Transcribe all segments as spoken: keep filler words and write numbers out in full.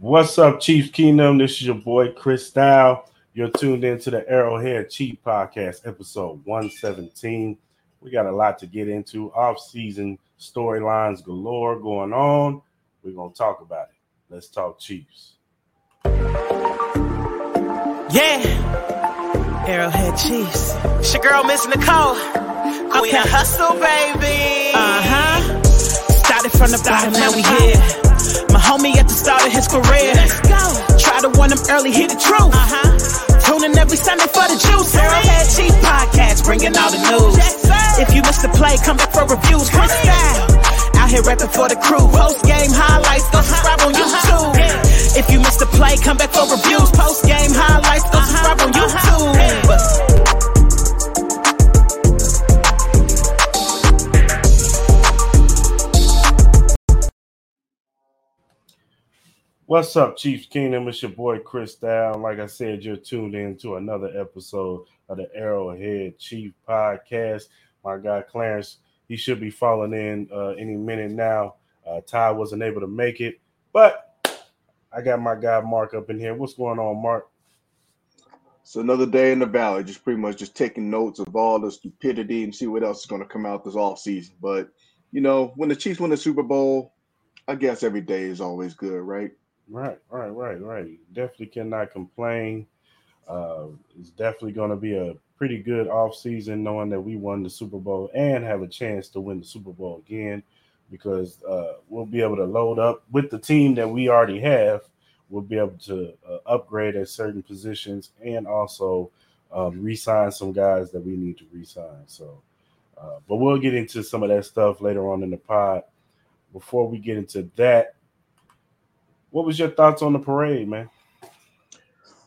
What's up, Chiefs Kingdom? This is your boy, Chris Style. You're tuned in to the Arrowhead Chief Podcast, episode one seventeen. We got a lot to get into. Off-season storylines galore going on. We're going to talk about it. Let's talk Chiefs. Yeah. Arrowhead Chiefs. It's your girl, Miss Nicole. Okay. We a hustle, baby. Uh-huh. Started from the bottom, now we here. My homie at the start of his career. Let's go. Try to warn him early, hear the truth. Uh-huh. Tune in every Sunday for the juice. Arrowhead Chief Podcast, bringing all the news. Yes, if you miss the play, come back for reviews. Chris Style, out here rapping for the crew. Post-game highlights, go subscribe on YouTube. If you miss the play, come back for reviews. Post-game highlights, go subscribe on YouTube. What's up, Chiefs Kingdom? It's your boy, Chris Style. Like I said, you're tuned in to another episode of the Arrowhead Chief Podcast. My guy, Clarence, he should be falling in uh, any minute now. Uh, Ty wasn't able to make it, but I got my guy, Mark, up in here. What's going on, Mark? So another day in the valley, just pretty much just taking notes of all the stupidity and see what else is going to come out this offseason. But, you know, when the Chiefs win the Super Bowl, I guess every day is always good, right? Right, right, right, right. Definitely cannot complain. Uh, it's definitely going to be a pretty good offseason knowing that we won the Super Bowl and have a chance to win the Super Bowl again because uh, we'll be able to load up with the team that we already have. We'll be able to uh, upgrade at certain positions and also um, re-sign some guys that we need to re-sign. So, uh, but we'll get into some of that stuff later on in the pod. Before we get into that, what was your thoughts on the parade, man?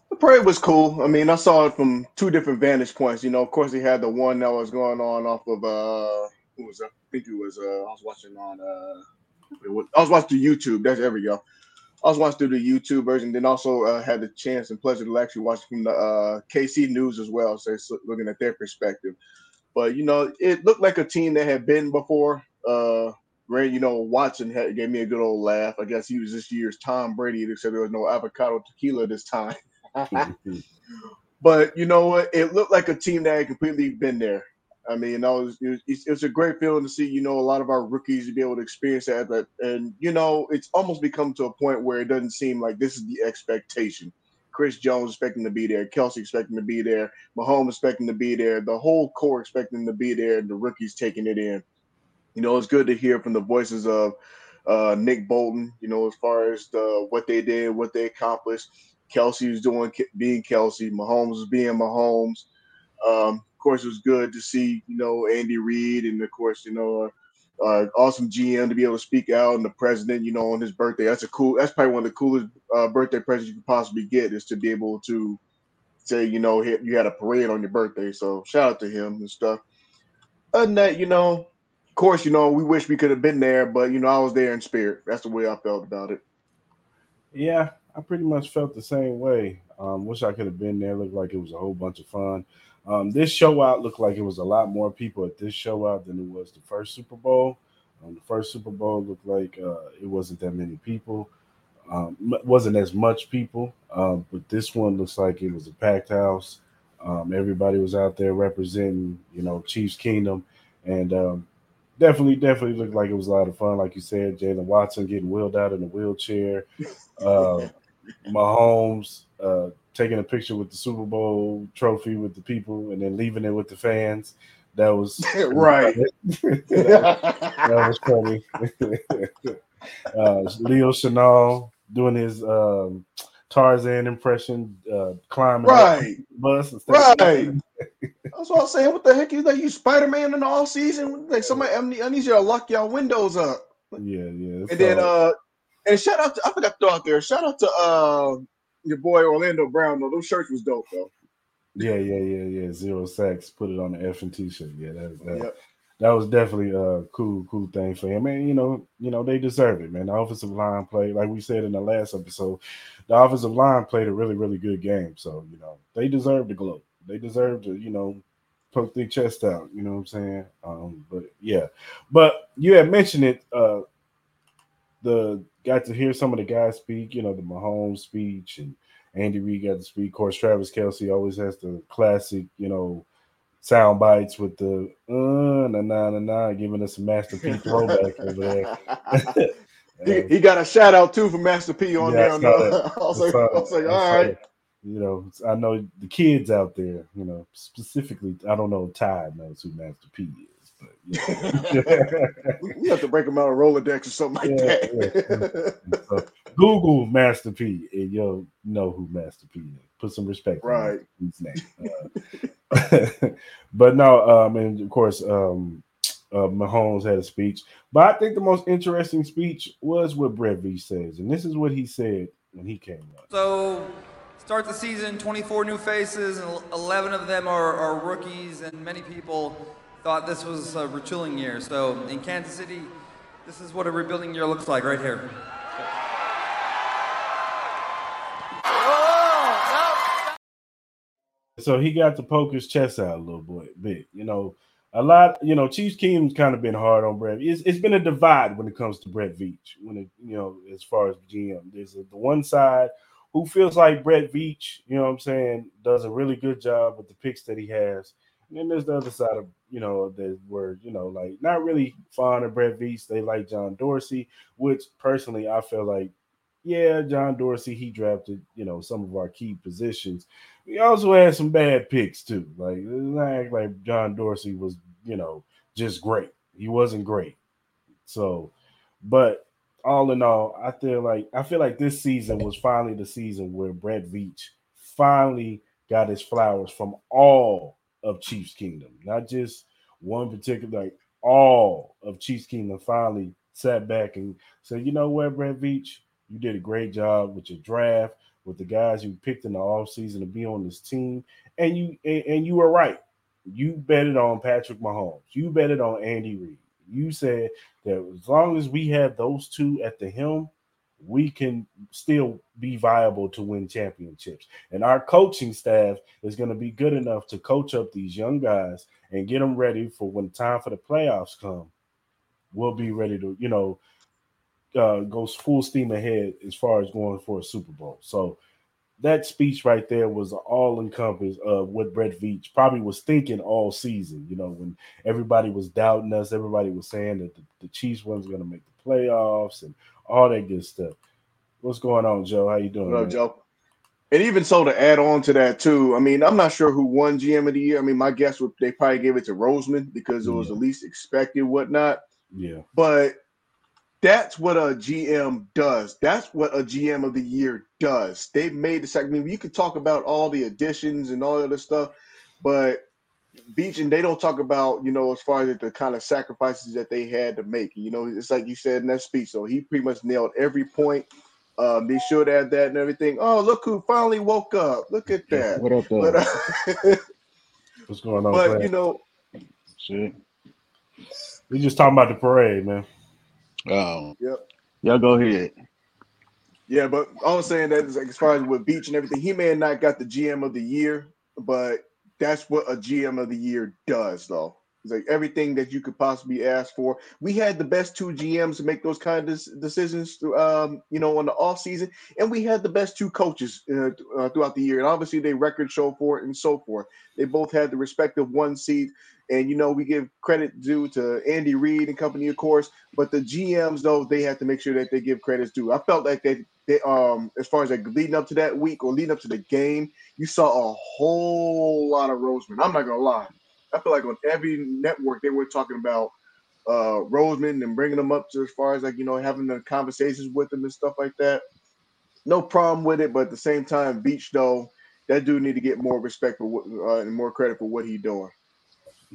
The parade was cool. I mean, I saw it from two different vantage points. You know, of course, they had the one that was going on off of uh, who was I think it was uh, I was watching on uh, was, I was watching the YouTube. That's every y'all. I was watching through the YouTube version. Then also uh, had the chance and pleasure to actually watch from the uh, K C News as well. So it's looking at their perspective. But you know, it looked like a team that had been before. Uh, Grant, you know, Watson had, gave me a good old laugh. I guess he was this year's Tom Brady, except there was no avocado tequila this time. But, you know what? It looked like a team that had completely been there. I mean, I was, it, was, it was a great feeling to see, you know, a lot of our rookies to be able to experience that. And, you know, it's almost become to a point where it doesn't seem like this is the expectation. Chris Jones expecting to be there. Kelsey expecting to be there. Mahomes expecting to be there. The whole core expecting to be there. And the rookies taking it in. You know, it's good to hear from the voices of uh, Nick Bolton, you know, as far as the, what they did, what they accomplished. Kelsey was doing being Kelsey. Mahomes was being Mahomes. Um, of course, it was good to see, you know, Andy Reid and, of course, you know, uh, uh, awesome G M to be able to speak out and the president, you know, on his birthday. That's a cool – that's probably one of the coolest uh, birthday presents you could possibly get is to be able to say, you know, you had a parade on your birthday. So shout out to him and stuff. Other than that, you know – of course, you know, we wish we could have been there, but, you know, I was there in spirit. That's the way I felt about it. Yeah, I pretty much felt the same way. Um, wish I could have been there. Looked like it was a whole bunch of fun. Um, this show out looked like it was a lot more people at this show out than it was the first Super Bowl. Um, the first Super Bowl looked like uh, it wasn't that many people. Um, wasn't as much people. Um, but this one looks like it was a packed house. Um, everybody was out there representing, you know, Chiefs Kingdom. And, um, Definitely, definitely looked like it was a lot of fun. Like you said, Jalen Watson getting wheeled out in a wheelchair. Uh, Mahomes uh, taking a picture with the Super Bowl trophy with the people and then leaving it with the fans. That was – Right. That was, that was funny. uh, Leo Chanel doing his um, Tarzan impression, uh, climbing right. the bus. And stuff. Right. That's what I was saying. What the heck? You like you Spider-Man in the all season? Like somebody, I need you to lock y'all windows up. Yeah, yeah. And so. then, uh, and shout out to I forgot to throw out there. Shout out to uh your boy Orlando Brown. Though those shirts was dope though. Yeah, yeah, yeah, yeah. Zero sacks. Put it on the F and T shirt. Yeah, that was that. Yep. That was definitely a cool, cool thing for him. And you know, you know, they deserve it, man. The offensive line played, like we said in the last episode, the offensive line played a really, really good game. So you know, they deserve the glow. They deserve to, you know, poke their chest out. You know what I'm saying? Um, but, yeah. But you had mentioned it. Uh, the got to hear some of the guys speak, you know, the Mahomes speech, and Andy Reid got to speak. Of course, Travis Kelsey always has the classic, you know, sound bites with the uh, na na na na, giving us a Master P throwback over there. He, he got a shout out too for Master P on yeah, there. I, on the, I, was like, I was like, all right. You know, I know the kids out there, you know, specifically, I don't know if Ty knows who Master P is, but yeah. You have to break them out of Rolodex or something like yeah, that. Yeah. So, Google Master P and you'll know who Master P is. Put some respect right on his name. Uh, but no, um, and of course, um, Uh, Mahomes had a speech, but I think the most interesting speech was what Brett Veach says, and this is what he said when he came up. So, start the season, twenty-four new faces, and eleven of them are, are rookies, and many people thought this was a retooling year. So, in Kansas City, this is what a rebuilding year looks like right here. So he got to poke his chest out a little bit, you know. A lot, you know, Chiefs team's kind of been hard on Brett. It's, it's been a divide when it comes to Brett Veach, when it, you know, as far as G M. There's a, the one side who feels like Brett Veach, you know what I'm saying, does a really good job with the picks that he has. And then there's the other side of, you know, that were, you know, like not really fond of Brett Veach. They like John Dorsey, which personally I feel like, yeah, John Dorsey, he drafted, you know, some of our key positions. We also had some bad picks, too. Like, not like John Dorsey was, you know, just great. He wasn't great. So, but all in all, I feel like I feel like this season was finally the season where Brett Veach finally got his flowers from all of Chiefs Kingdom, not just one particular, like all of Chiefs Kingdom finally sat back and said, you know what, Brett Veach? You did a great job with your draft, with the guys you picked in the offseason to be on this team. And you and, and you were right. You betted on Patrick Mahomes. You betted on Andy Reid. You said that as long as we have those two at the helm, we can still be viable to win championships. And our coaching staff is going to be good enough to coach up these young guys and get them ready for when time for the playoffs come. We'll be ready to, you know, Uh, goes full steam ahead as far as going for a Super Bowl. So that speech right there was an all-encompass of what Brett Veach probably was thinking all season, you know, when everybody was doubting us, everybody was saying that the, the Chiefs wasn't going to make the playoffs and all that good stuff. What's going on, Joe? How you doing? What up, Joe? And even so, to add on to that, too, I mean, I'm not sure who won G M of the year. I mean, my guess would they probably gave it to Roseman because it was yeah. the least expected, whatnot. Yeah. But that's what a G M does. That's what a G M of the year does. They made the sack. I mean, you could talk about all the additions and all the other stuff, but Beach and they don't talk about, you know, as far as the kind of sacrifices that they had to make. You know, it's like you said in that speech. So he pretty much nailed every point. Um, they should add that and everything. Oh, look who finally woke up. Look at that. What up, but, uh, what's going on? But, man? You know. Shit. We're just talking about the parade, man. Oh, yep. Y'all go ahead. Yeah, but I was saying that is like as far as with Beach and everything, he may have not got the G M of the year, but that's what a G M of the year does, though. It's like everything that you could possibly ask for. We had the best two G Ms to make those kind of decisions, um, you know, on the offseason, and we had the best two coaches uh, uh, throughout the year. And obviously, they record show for it and so forth. They both had the respective one seed. And, you know, we give credit due to Andy Reid and company, of course. But the G Ms, though, they have to make sure that they give credits due. I felt like they, they um, as far as like leading up to that week or leading up to the game, you saw a whole lot of Roseman. I'm not going to lie. I feel like on every network they were talking about uh, Roseman and bringing him up to as far as like, you know, having the conversations with him and stuff like that. No problem with it. But at the same time, Beach, though, that dude need to get more respect for what, uh, and more credit for what he's doing.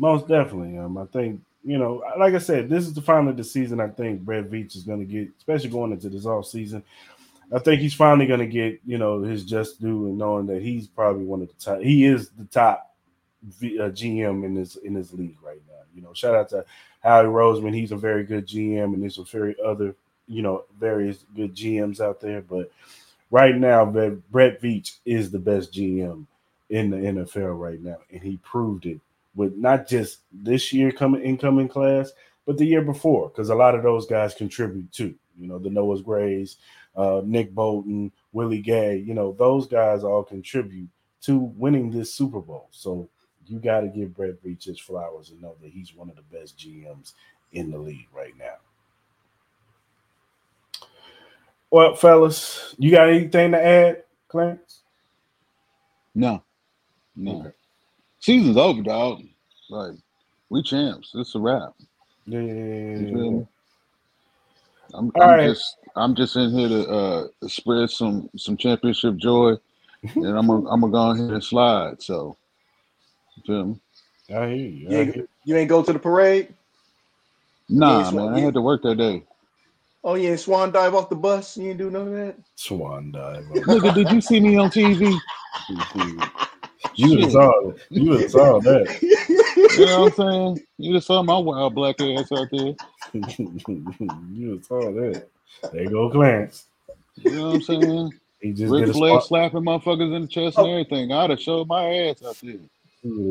Most definitely. Um, I think, you know, like I said, this is the final of the season. I think Brett Veach is going to get, especially going into this offseason, I think he's finally going to get, you know, his just due and knowing that he's probably one of the top. He is the top G M in this in this league right now. You know, shout out to Howie Roseman. He's a very good G M, and there's a very other, you know, various good G Ms out there. But right now, Brett Veach is the best G M in the N F L right now, and he proved it. With not just this year coming incoming class, but the year before, because a lot of those guys contribute too. you know, the Noah's Grays, uh, Nick Bolton, Willie Gay, you know, those guys all contribute to winning this Super Bowl. So you got to give Brett Veach his flowers and know that he's one of the best G Ms in the league right now. Well, fellas, you got anything to add, Clarence? No. No. Okay. Season's over, dog. Like, we champs. It's a wrap. Yeah, yeah, yeah, yeah. yeah. I'm, I'm right. just I'm just in here to uh, spread some some championship joy, and I'm gonna I'm gonna go ahead and slide. So, you feel me? I hear you. I hear you. You, ain't, you ain't go to the parade? Nah, man. I had to work that day. Oh yeah, swan dive off the bus. You didn't do none of that. Swan dive. Nigga, did you see me on T V? You saw it. You saw that. You know what I'm saying? You just saw my wild black ass out there. You saw that. There go Clarence. You know what I'm saying? He just Ric Flair slapping motherfuckers in the chest oh. and everything. I'd have showed my ass out there.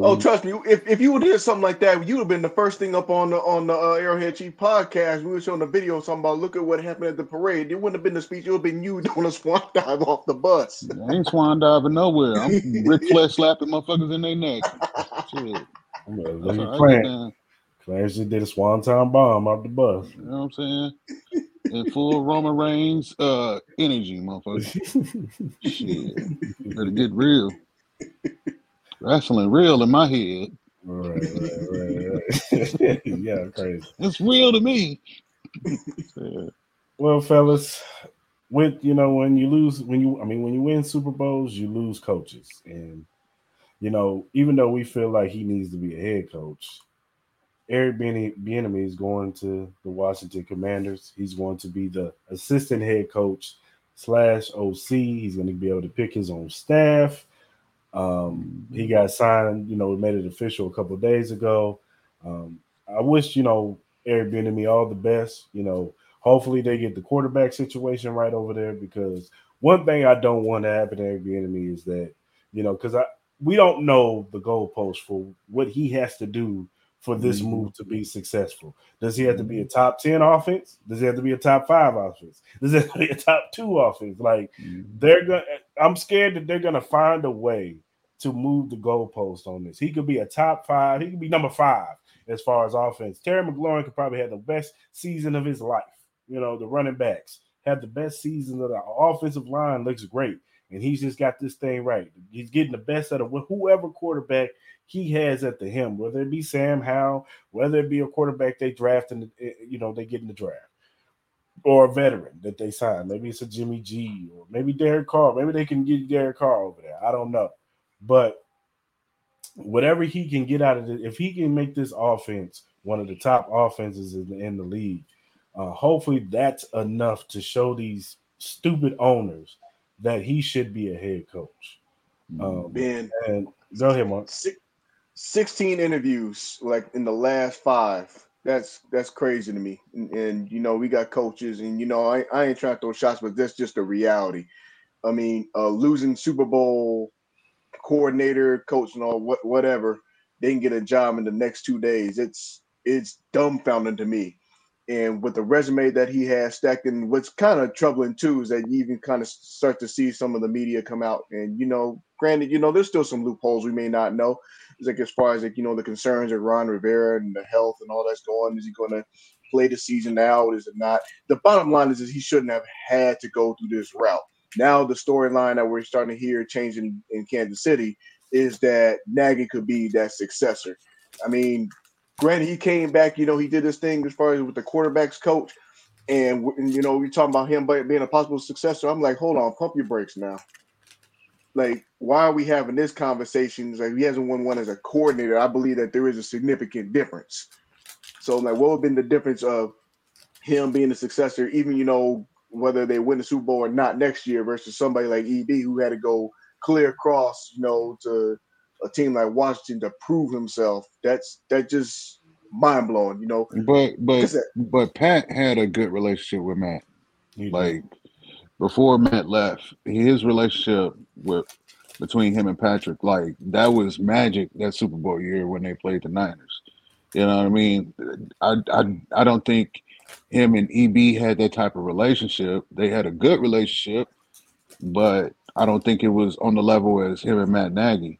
Oh, trust me. If if you would hear something like that, you would have been the first thing up on the on the uh, Arrowhead Chief podcast. We were showing a video talking about look at what happened at the parade. It wouldn't have been the speech. It would have been you doing a swan dive off the bus. I ain't swan diving nowhere. I'm Ric Flair slapping motherfuckers in their neck. Shit. Clarence Clarence just did a swanton bomb off the bus. You know what I'm saying? In full Roman Reigns uh, energy, motherfucker. Shit. Better get real. Wrestling real in my head. Right, right, right, right. Yeah, crazy. It's real to me. Yeah. Well, fellas, with you know, when you lose, when you I mean when you win Super Bowls, you lose coaches. And you know, even though we feel like he needs to be a head coach, Eric Bieniemy is going to the Washington Commanders. He's going to be the assistant head coach slash O C. He's going to be able to pick his own staff. Um, he got signed, you know, we made it official a couple of days ago. Um, I wish, you know, Eric Bieniemy all the best. You know, hopefully they get the quarterback situation right over there, because one thing I don't want to happen to Eric Bieniemy is that, you know, because I we don't know the goalpost for what he has to do for this mm-hmm. move to be successful. Does he have to be a top ten offense? Does he have to be a top five offense? Does it have to be a top two offense? Like mm-hmm. they're gonna I'm scared that they're gonna find a way to move the goalpost on this. He could be a top five, he could be number five as far as offense. Terry McLaurin could probably have the best season of his life. You know, the running backs have the best season of the offensive line, looks great. And he's just got this thing right. He's getting the best out of whoever quarterback he has at the helm, whether it be Sam Howell, whether it be a quarterback they draft and the, you know, they get in the draft, or a veteran that they sign. Maybe it's a Jimmy G, or maybe Derek Carr. Maybe they can get Derek Carr over there. I don't know. But whatever he can get out of it, if he can make this offense one of the top offenses in the, in the league, uh, hopefully that's enough to show these stupid owners that he should be a head coach. Um, ben, and go ahead, Mark. sixteen interviews, like in the last five. That's that's crazy to me. And, and you know, we got coaches, and you know, I, I ain't trying to throw shots, but that's just the reality. I mean, uh, losing Super Bowl coordinator, coach, and all what whatever, they can get a job in the next two days. It's it's dumbfounding to me. And with the resume that he has stacked, and what's kind of troubling too is that you even kind of start to see some of the media come out. And, you know, granted, you know, there's still some loopholes we may not know. It's like as far as, like, you know, the concerns of Ron Rivera and the health and all that's going. Is he going to play the season out? Is it not? The bottom line is, is he shouldn't have had to go through this route. Now the storyline that we're starting to hear changing in Kansas City is that Nagy could be that successor. I mean, granted, he came back, you know, he did his thing as far as with the quarterback's coach. And, and you know, we're talking about him being a possible successor. I'm like, hold on, pump your brakes now. Like, why are we having this conversation? Like, he hasn't won one as a coordinator. I believe that there is a significant difference. So, like, what would have been the difference of him being a successor, even, you know, whether they win the Super Bowl or not next year, versus somebody like E D who had to go clear across, you know, to a team like Washington to prove himself. That's that just mind blowing, you know. But but but Pat had a good relationship with Matt. He like did. Before Matt left, his relationship with between him and Patrick, like that was magic that Super Bowl year when they played the Niners. You know what I mean? I I, I don't think him and E B had that type of relationship. They had a good relationship, but I don't think it was on the level as him and Matt Nagy.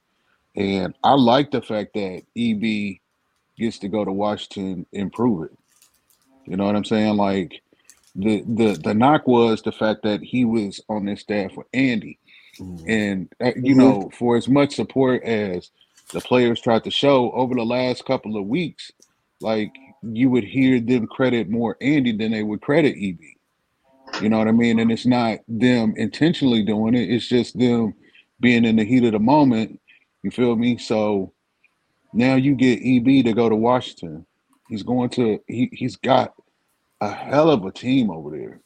And I like the fact that E B gets to go to Washington and prove it. You know what I'm saying? Like, the the the knock was the fact that he was on this staff with Andy. Mm-hmm. And, uh, you mm-hmm. know, for as much support as the players tried to show over the last couple of weeks, like, you would hear them credit more Andy than they would credit E B. You know what I mean? And it's not them intentionally doing it. It's just them being in the heat of the moment. You feel me? So now you get E B to go to Washington. He's going to he, – he's got a hell of a team over there.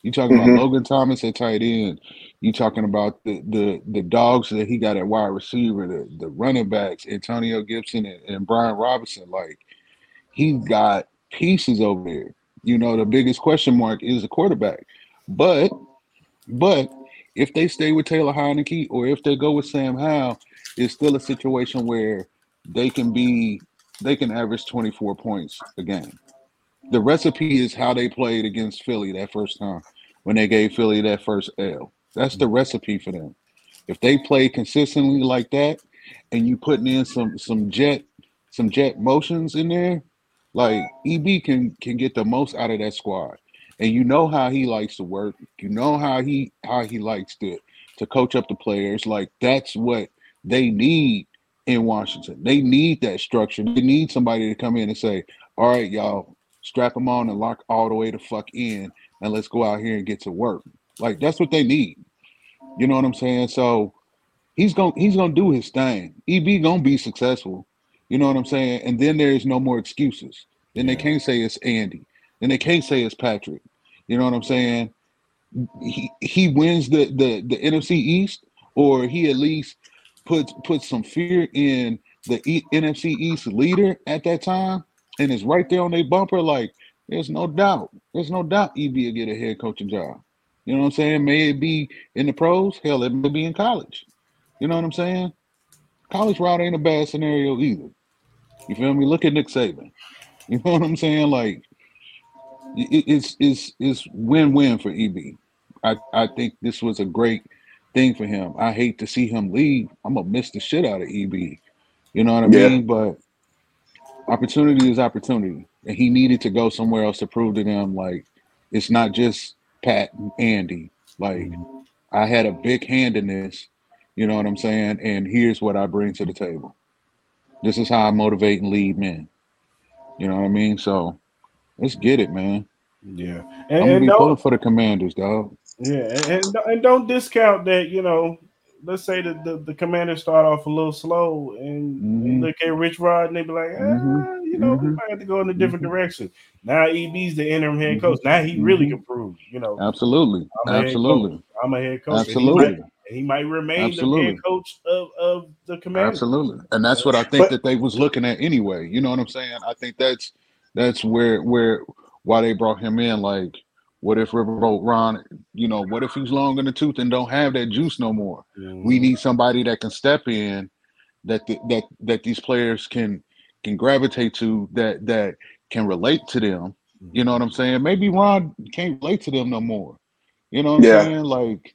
You talking mm-hmm. about Logan Thomas at tight end. You talking about the, the the dogs that he got at wide receiver, the, the running backs, Antonio Gibson and, and Brian Robinson. Like, he's got pieces over there. You know, the biggest question mark is the quarterback. But but if they stay with Taylor Heineke or if they go with Sam Howell, it's still a situation where they can be they can average twenty-four points a game. The recipe is how they played against Philly that first time when they gave Philly that first L. That's the recipe for them. If they play consistently like that and you putting in some some jet some jet motions in there, like, E B can can get the most out of that squad. And you know how he likes to work. You know how he how he likes to to coach up the players. Like, that's what they need in Washington. They need that structure. They need somebody to come in and say, all right, y'all, strap them on and lock all the way the fuck in, and let's go out here and get to work. Like, that's what they need. You know what I'm saying? So he's going he's gonna do his thing. E B going to be successful. You know what I'm saying? And then there's no more excuses. Then yeah. they can't say it's Andy. Then they can't say it's Patrick. You know what I'm saying? He he wins the, the, the N F C East, or he at least puts puts some fear in the e- N F C East leader at that time, and it's right there on their bumper. Like, there's no doubt. There's no doubt E B will get a head coaching job. You know what I'm saying? May it be in the pros. Hell, it may be in college. You know what I'm saying? College route ain't a bad scenario either. You feel me? Look at Nick Saban. You know what I'm saying? Like, it, it's it's it's win-win for E B. I, I think this was a great thing for him. I hate to see him leave. I'm going to miss the shit out of E B. You know what I yeah. mean? But opportunity is opportunity. And he needed to go somewhere else to prove to them, like, it's not just Pat and Andy. Like, mm-hmm. I had a big hand in this. You know what I'm saying? And here's what I bring to the table. This is how I motivate and lead men. You know what I mean? So let's get it, man. Yeah. And, I'm going to be pulling for the Commanders, dog. Yeah. And, and, and don't discount that, you know, let's say that the, the Commanders start off a little slow and, mm-hmm. and look at Rich Rod and they be like, ah, mm-hmm. you know, mm-hmm. we might have to go in a different mm-hmm. direction. Now E B's the interim head coach. Now he mm-hmm. really improved, you know. Absolutely. I'm Absolutely. I'm a head coach. Absolutely. He might remain Absolutely. the head coach of, of the Commanders. Absolutely. And that's what I think but, that they was looking at anyway. You know what I'm saying? I think that's that's where where why they brought him in. Like, what if Riverboat Ron, you know, what if he's long in the tooth and don't have that juice no more? Mm-hmm. We need somebody that can step in, that the, that that these players can can gravitate to, that that can relate to them. Mm-hmm. You know what I'm saying? Maybe Ron can't relate to them no more. You know what yeah. I'm saying? Like,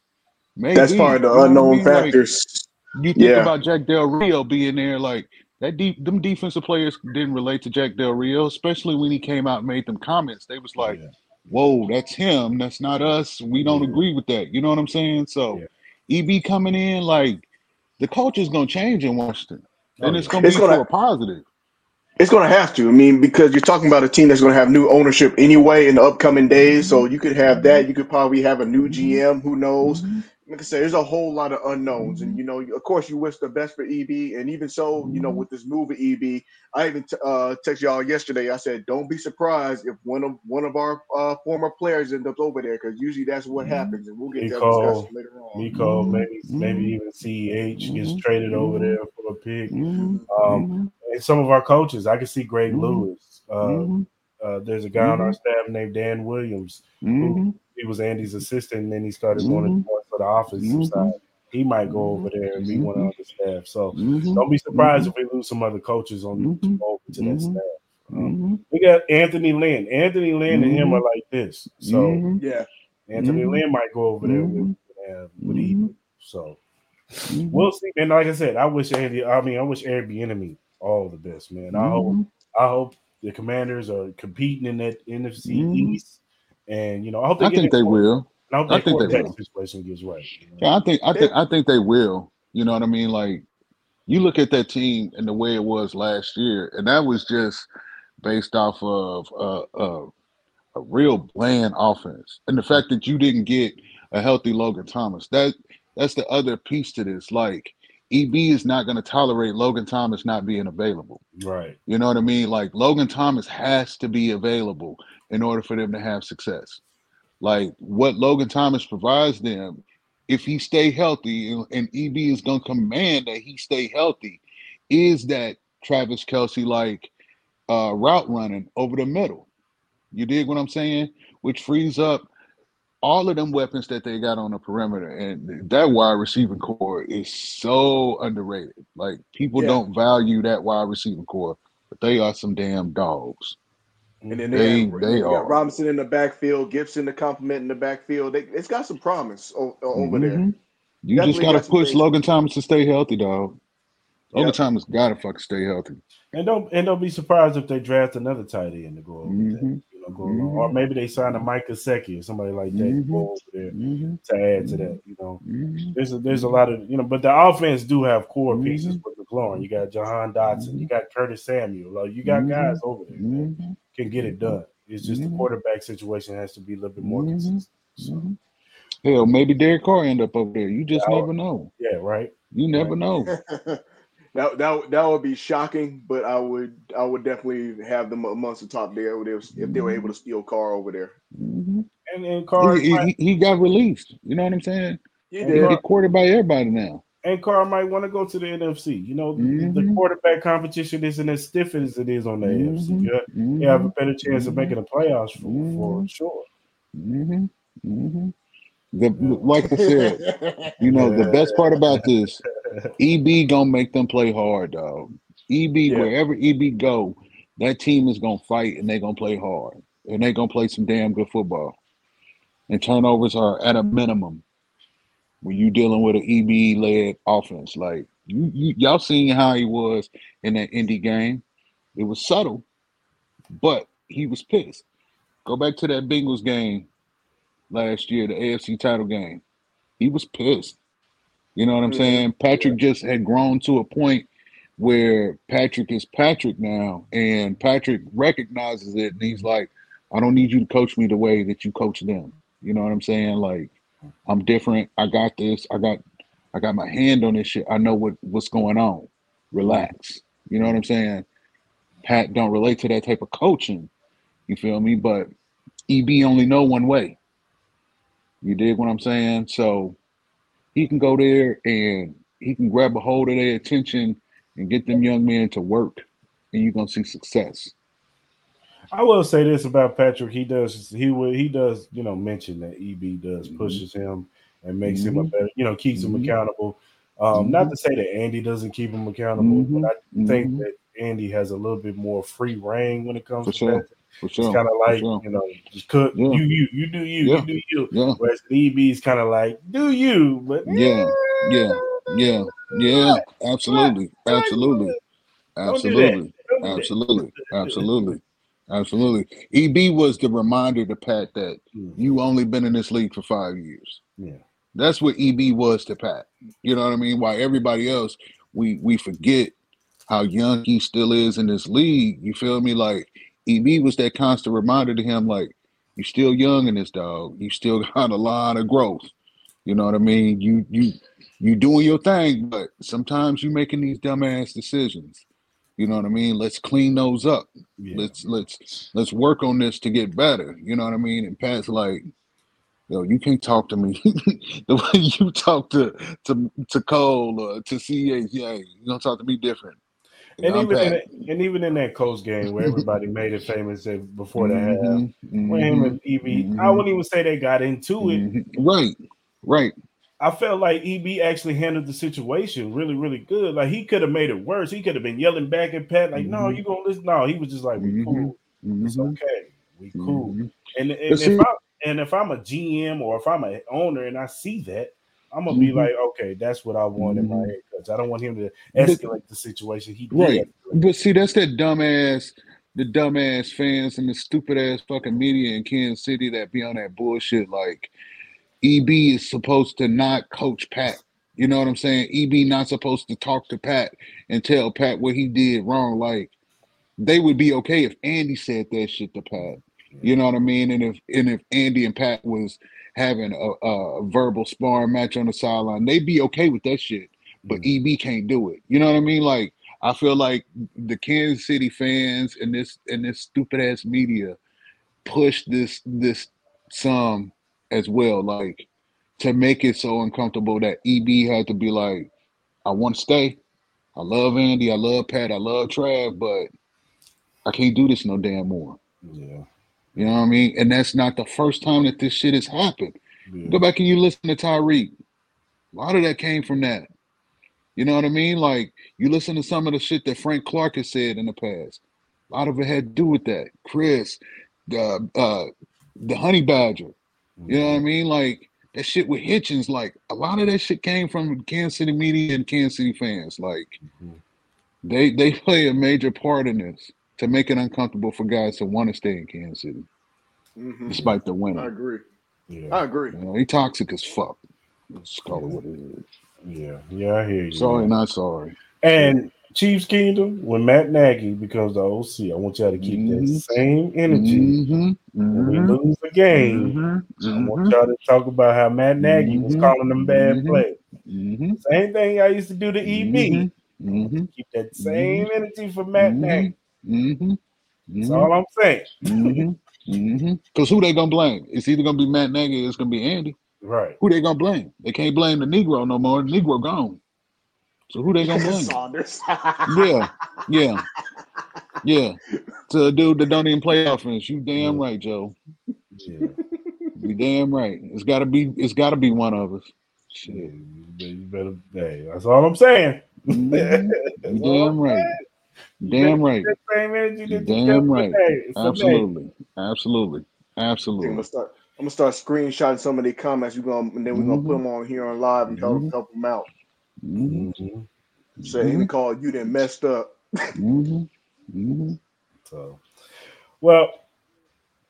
maybe, that's part of the unknown factors. Like, you think yeah. about Jack Del Rio being there, like, that deep, them defensive players didn't relate to Jack Del Rio, especially when he came out and made them comments. They was like, yeah. whoa, that's him. That's not us. We don't yeah. agree with that. You know what I'm saying? So, yeah. E B coming in, like, the culture's going to change in Washington. And it's going to be for a positive. It's going to have to. I mean, because you're talking about a team that's going to have new ownership anyway in the upcoming days. So, you could have that. You could probably have a new G M. Who knows? Mm-hmm. Like I said, there's a whole lot of unknowns. And, you know, of course, you wish the best for E B. And even so, you know, with this move of E B, I even t- uh, texted y'all yesterday. I said, don't be surprised if one of one of our uh, former players ends up over there, because usually that's what happens. And we'll get Nico, that discussion later on. Nico, maybe, maybe even C E H gets traded over there for a pick. Um, and some of our coaches, I can see Greg Lewis. Uh, uh, there's a guy on our staff named Dan Williams who he was Andy's assistant, and then he started going to the office mm-hmm. side. He might go over there and be mm-hmm. one of the staff. So mm-hmm. don't be surprised mm-hmm. if we lose some other coaches on mm-hmm. over to that mm-hmm. staff. Mm-hmm. We got Anthony Lynn. Anthony Lynn mm-hmm. and him are like this. So mm-hmm. yeah, Anthony mm-hmm. Lynn might go over there with uh, with mm-hmm. Eagle. So mm-hmm. we'll see. And like I said, I wish Andy. I mean, I wish Eric Bieniemy all the best, man. I mm-hmm. hope. I hope the Commanders are competing in that N F C mm-hmm. East, and you know, I hope. They I, get think they I hope they will. I think they will. Situation gets right. You know? Yeah, I think. I think. I think they will. You know what I mean? Like, you look at that team and the way it was last year, and that was just based off of uh, uh, a real bland offense, and the fact that you didn't get a healthy Logan Thomas. That that's the other piece to this. Like, E B is not going to tolerate Logan Thomas not being available. Right. You know what I mean? Like, Logan Thomas has to be available in order for them to have success. Like, what Logan Thomas provides them, if he stay healthy, and, and E B is going to command that he stay healthy, is that Travis Kelsey, like, uh, route running over the middle. You dig what I'm saying? Which frees up all of them weapons that they got on the perimeter, and that wide receiving core is so underrated. Like, people yeah. don't value that wide receiving core, but they are some damn dogs. And then they, they, have, they got are. Robinson in the backfield, Gibson to compliment in the backfield. They, it's got some promise o- over mm-hmm. there. You Definitely just got to push Logan Thomas to stay healthy, dog. Logan yep. Thomas got to fucking stay healthy. And don't and don't be surprised if they draft another tight end to go over mm-hmm. there. You know, go mm-hmm. along. Or maybe they sign a Mike Gesicki or somebody like that mm-hmm. to go over there mm-hmm. to add to that. You know, mm-hmm. there's a, there's a lot of you know, but the offense do have core mm-hmm. pieces with McLaurin. You got Jahan Dotson, mm-hmm. you got Curtis Samuel. Like, you got mm-hmm. guys over there mm-hmm. that can get it done. It's just mm-hmm. the quarterback situation has to be a little bit more mm-hmm. consistent. So. Hell, maybe Derek Carr end up over there. You just yeah, never know. Yeah, right. You never right. know. That, that that would be shocking, but I would I would definitely have them amongst the top there if they were able to steal Carr over there. Mm-hmm. And then Carr he, might, he, he got released. You know what I'm saying? He did. He's courted by everybody now. And Carr might want to go to the N F C. You know, mm-hmm. the quarterback competition isn't as stiff as it is on the mm-hmm. A F C. You have, mm-hmm. you have a better chance of making the playoffs for, mm-hmm. for sure. Mm-hmm. Mm-hmm. The, like I said, you know, yeah. the best part about this, E B gonna make them play hard, dog. E B, yeah. wherever E B go, that team is gonna fight, and they're gonna play hard. And they're gonna play some damn good football. And turnovers are at a minimum when you dealing with an E B-led offense. Like, you, you y'all seen how he was in that Indy game. It was subtle, but he was pissed. Go back to that Bengals game last year, the A F C title game. He was pissed. You know what I'm saying? Patrick just had grown to a point where Patrick is Patrick now, and Patrick recognizes it, and he's like, I don't need you to coach me the way that you coach them. You know what I'm saying? Like, I'm different. I got this. I got I got my hand on this shit. I know what, what's going on. Relax. You know what I'm saying? Pat don't relate to that type of coaching. You feel me? But E B only know one way. You dig what I'm saying? So he can go there and he can grab a hold of their attention and get them young men to work, and you're gonna see success. I will say this about Patrick: he does, he will, he does, you know, mention that E B does mm-hmm. pushes him and makes mm-hmm. him a better, you know, keeps mm-hmm. him accountable. Um, mm-hmm. Not to say that Andy doesn't keep him accountable, mm-hmm. but I think mm-hmm. that Andy has a little bit more free reign when it comes For to sure. that. For sure. It's kind of like, sure. you know, just cook, yeah. you, you, you do you, yeah. you do you. Yeah. Whereas E B is kind of like, do you, but yeah, yeah, yeah, yeah, absolutely, absolutely, absolutely, absolutely, absolutely, absolutely. E B was the reminder to Pat that you only been in this league for five years. Yeah. That's what E B was to Pat. You know what I mean? While everybody else, we, we forget how young he still is in this league. You feel me? Like, E B was that constant reminder to him, like, you're still young in this, dog. You still got a lot of growth. You know what I mean? You you you doing your thing, but sometimes you making these dumbass decisions. You know what I mean? Let's clean those up. Yeah. Let's let's let's work on this to get better. You know what I mean? And Pat's like, yo, you can't talk to me the way you talk to to, to Cole or to C H A. You're gonna talk to me different. And I'm even in that, and even in that Colts game where everybody made it famous before mm-hmm, the half, mm-hmm, when him and E B, mm-hmm. I wouldn't even say they got into it. Right, right. I felt like E B actually handled the situation really, really good. Like, he could have made it worse. He could have been yelling back at Pat, like, mm-hmm. no, you going to listen. No, he was just like, we mm-hmm. cool. Mm-hmm. It's okay. We cool. Mm-hmm. And, and, see, if I, and if I'm a G M or if I'm an owner and I see that, I'm going to mm-hmm. be like, okay, that's what I want mm-hmm. in my head coach. I don't want him to escalate the situation. He did. Right. But see, that's that dumbass, the dumbass fans and the stupid-ass fucking media in Kansas City that be on that bullshit like, E B is supposed to not coach Pat. You know what I'm saying? E B not supposed to talk to Pat and tell Pat what he did wrong. Like, they would be okay if Andy said that shit to Pat. You know what I mean? And if and if Andy and Pat was having a, a verbal sparring match on the sideline, they'd be okay with that shit. But E B can't do it. You know what I mean? Like, I feel like the Kansas City fans and this and this stupid ass media push this this some. as well, like, to make it so uncomfortable that E B had to be like, I want to stay. I love Andy. I love Pat. I love Trav, but I can't do this no damn more. Yeah. You know what I mean? And that's not the first time that this shit has happened. Yeah. Go back and you listen to Tyreek. A lot of that came from that. You know what I mean? Like, you listen to some of the shit that Frank Clark has said in the past. A lot of it had to do with that. Chris, the, uh, the Honey Badger. You know what I mean? Like, that shit with Hitchens, like, a lot of that shit came from Kansas City media and Kansas City fans. Like, mm-hmm. they they play a major part in this to make it uncomfortable for guys to want to stay in Kansas City, mm-hmm. despite the winning. I agree. Yeah. I agree. You know, he toxic as fuck. Let's call it what it is. Yeah. Yeah, I hear you. Sorry, man. Not sorry. And Chiefs Kingdom, when Matt Nagy becomes the O C, I want y'all to keep mm-hmm. that same energy. Mm-hmm. When we lose a game, mm-hmm. I want y'all to talk about how Matt Nagy mm-hmm. was calling them bad mm-hmm. plays. Mm-hmm. Same thing I used to do to E B. Mm-hmm. Keep that same mm-hmm. energy for Matt mm-hmm. Nagy. Mm-hmm. That's all I'm saying. mm-hmm. Mm-hmm. Because who they going to blame? It's either going to be Matt Nagy or it's going to be Andy. Right. Who they going to blame? They can't blame the Negro no more. The Negro gone. So who they gonna blame? Saunders. yeah, yeah, yeah. To a dude that don't even play offense. You damn yeah. right, Joe. Yeah. You damn right. It's gotta be. It's gotta be one of us. Shit. Yeah, you better. Hey, that's all I'm saying. Mm-hmm. Damn all I'm right. Saying. Damn right. Same energy that damn right. Absolutely. Absolutely. Absolutely. I'm gonna start. I'm gonna start screenshotting some of the comments. You gonna and then we're gonna mm-hmm. put them on here on live and mm-hmm. help them out. Mm-hmm. Say mm-hmm. we call you done messed up. mm-hmm. Mm-hmm. So, well,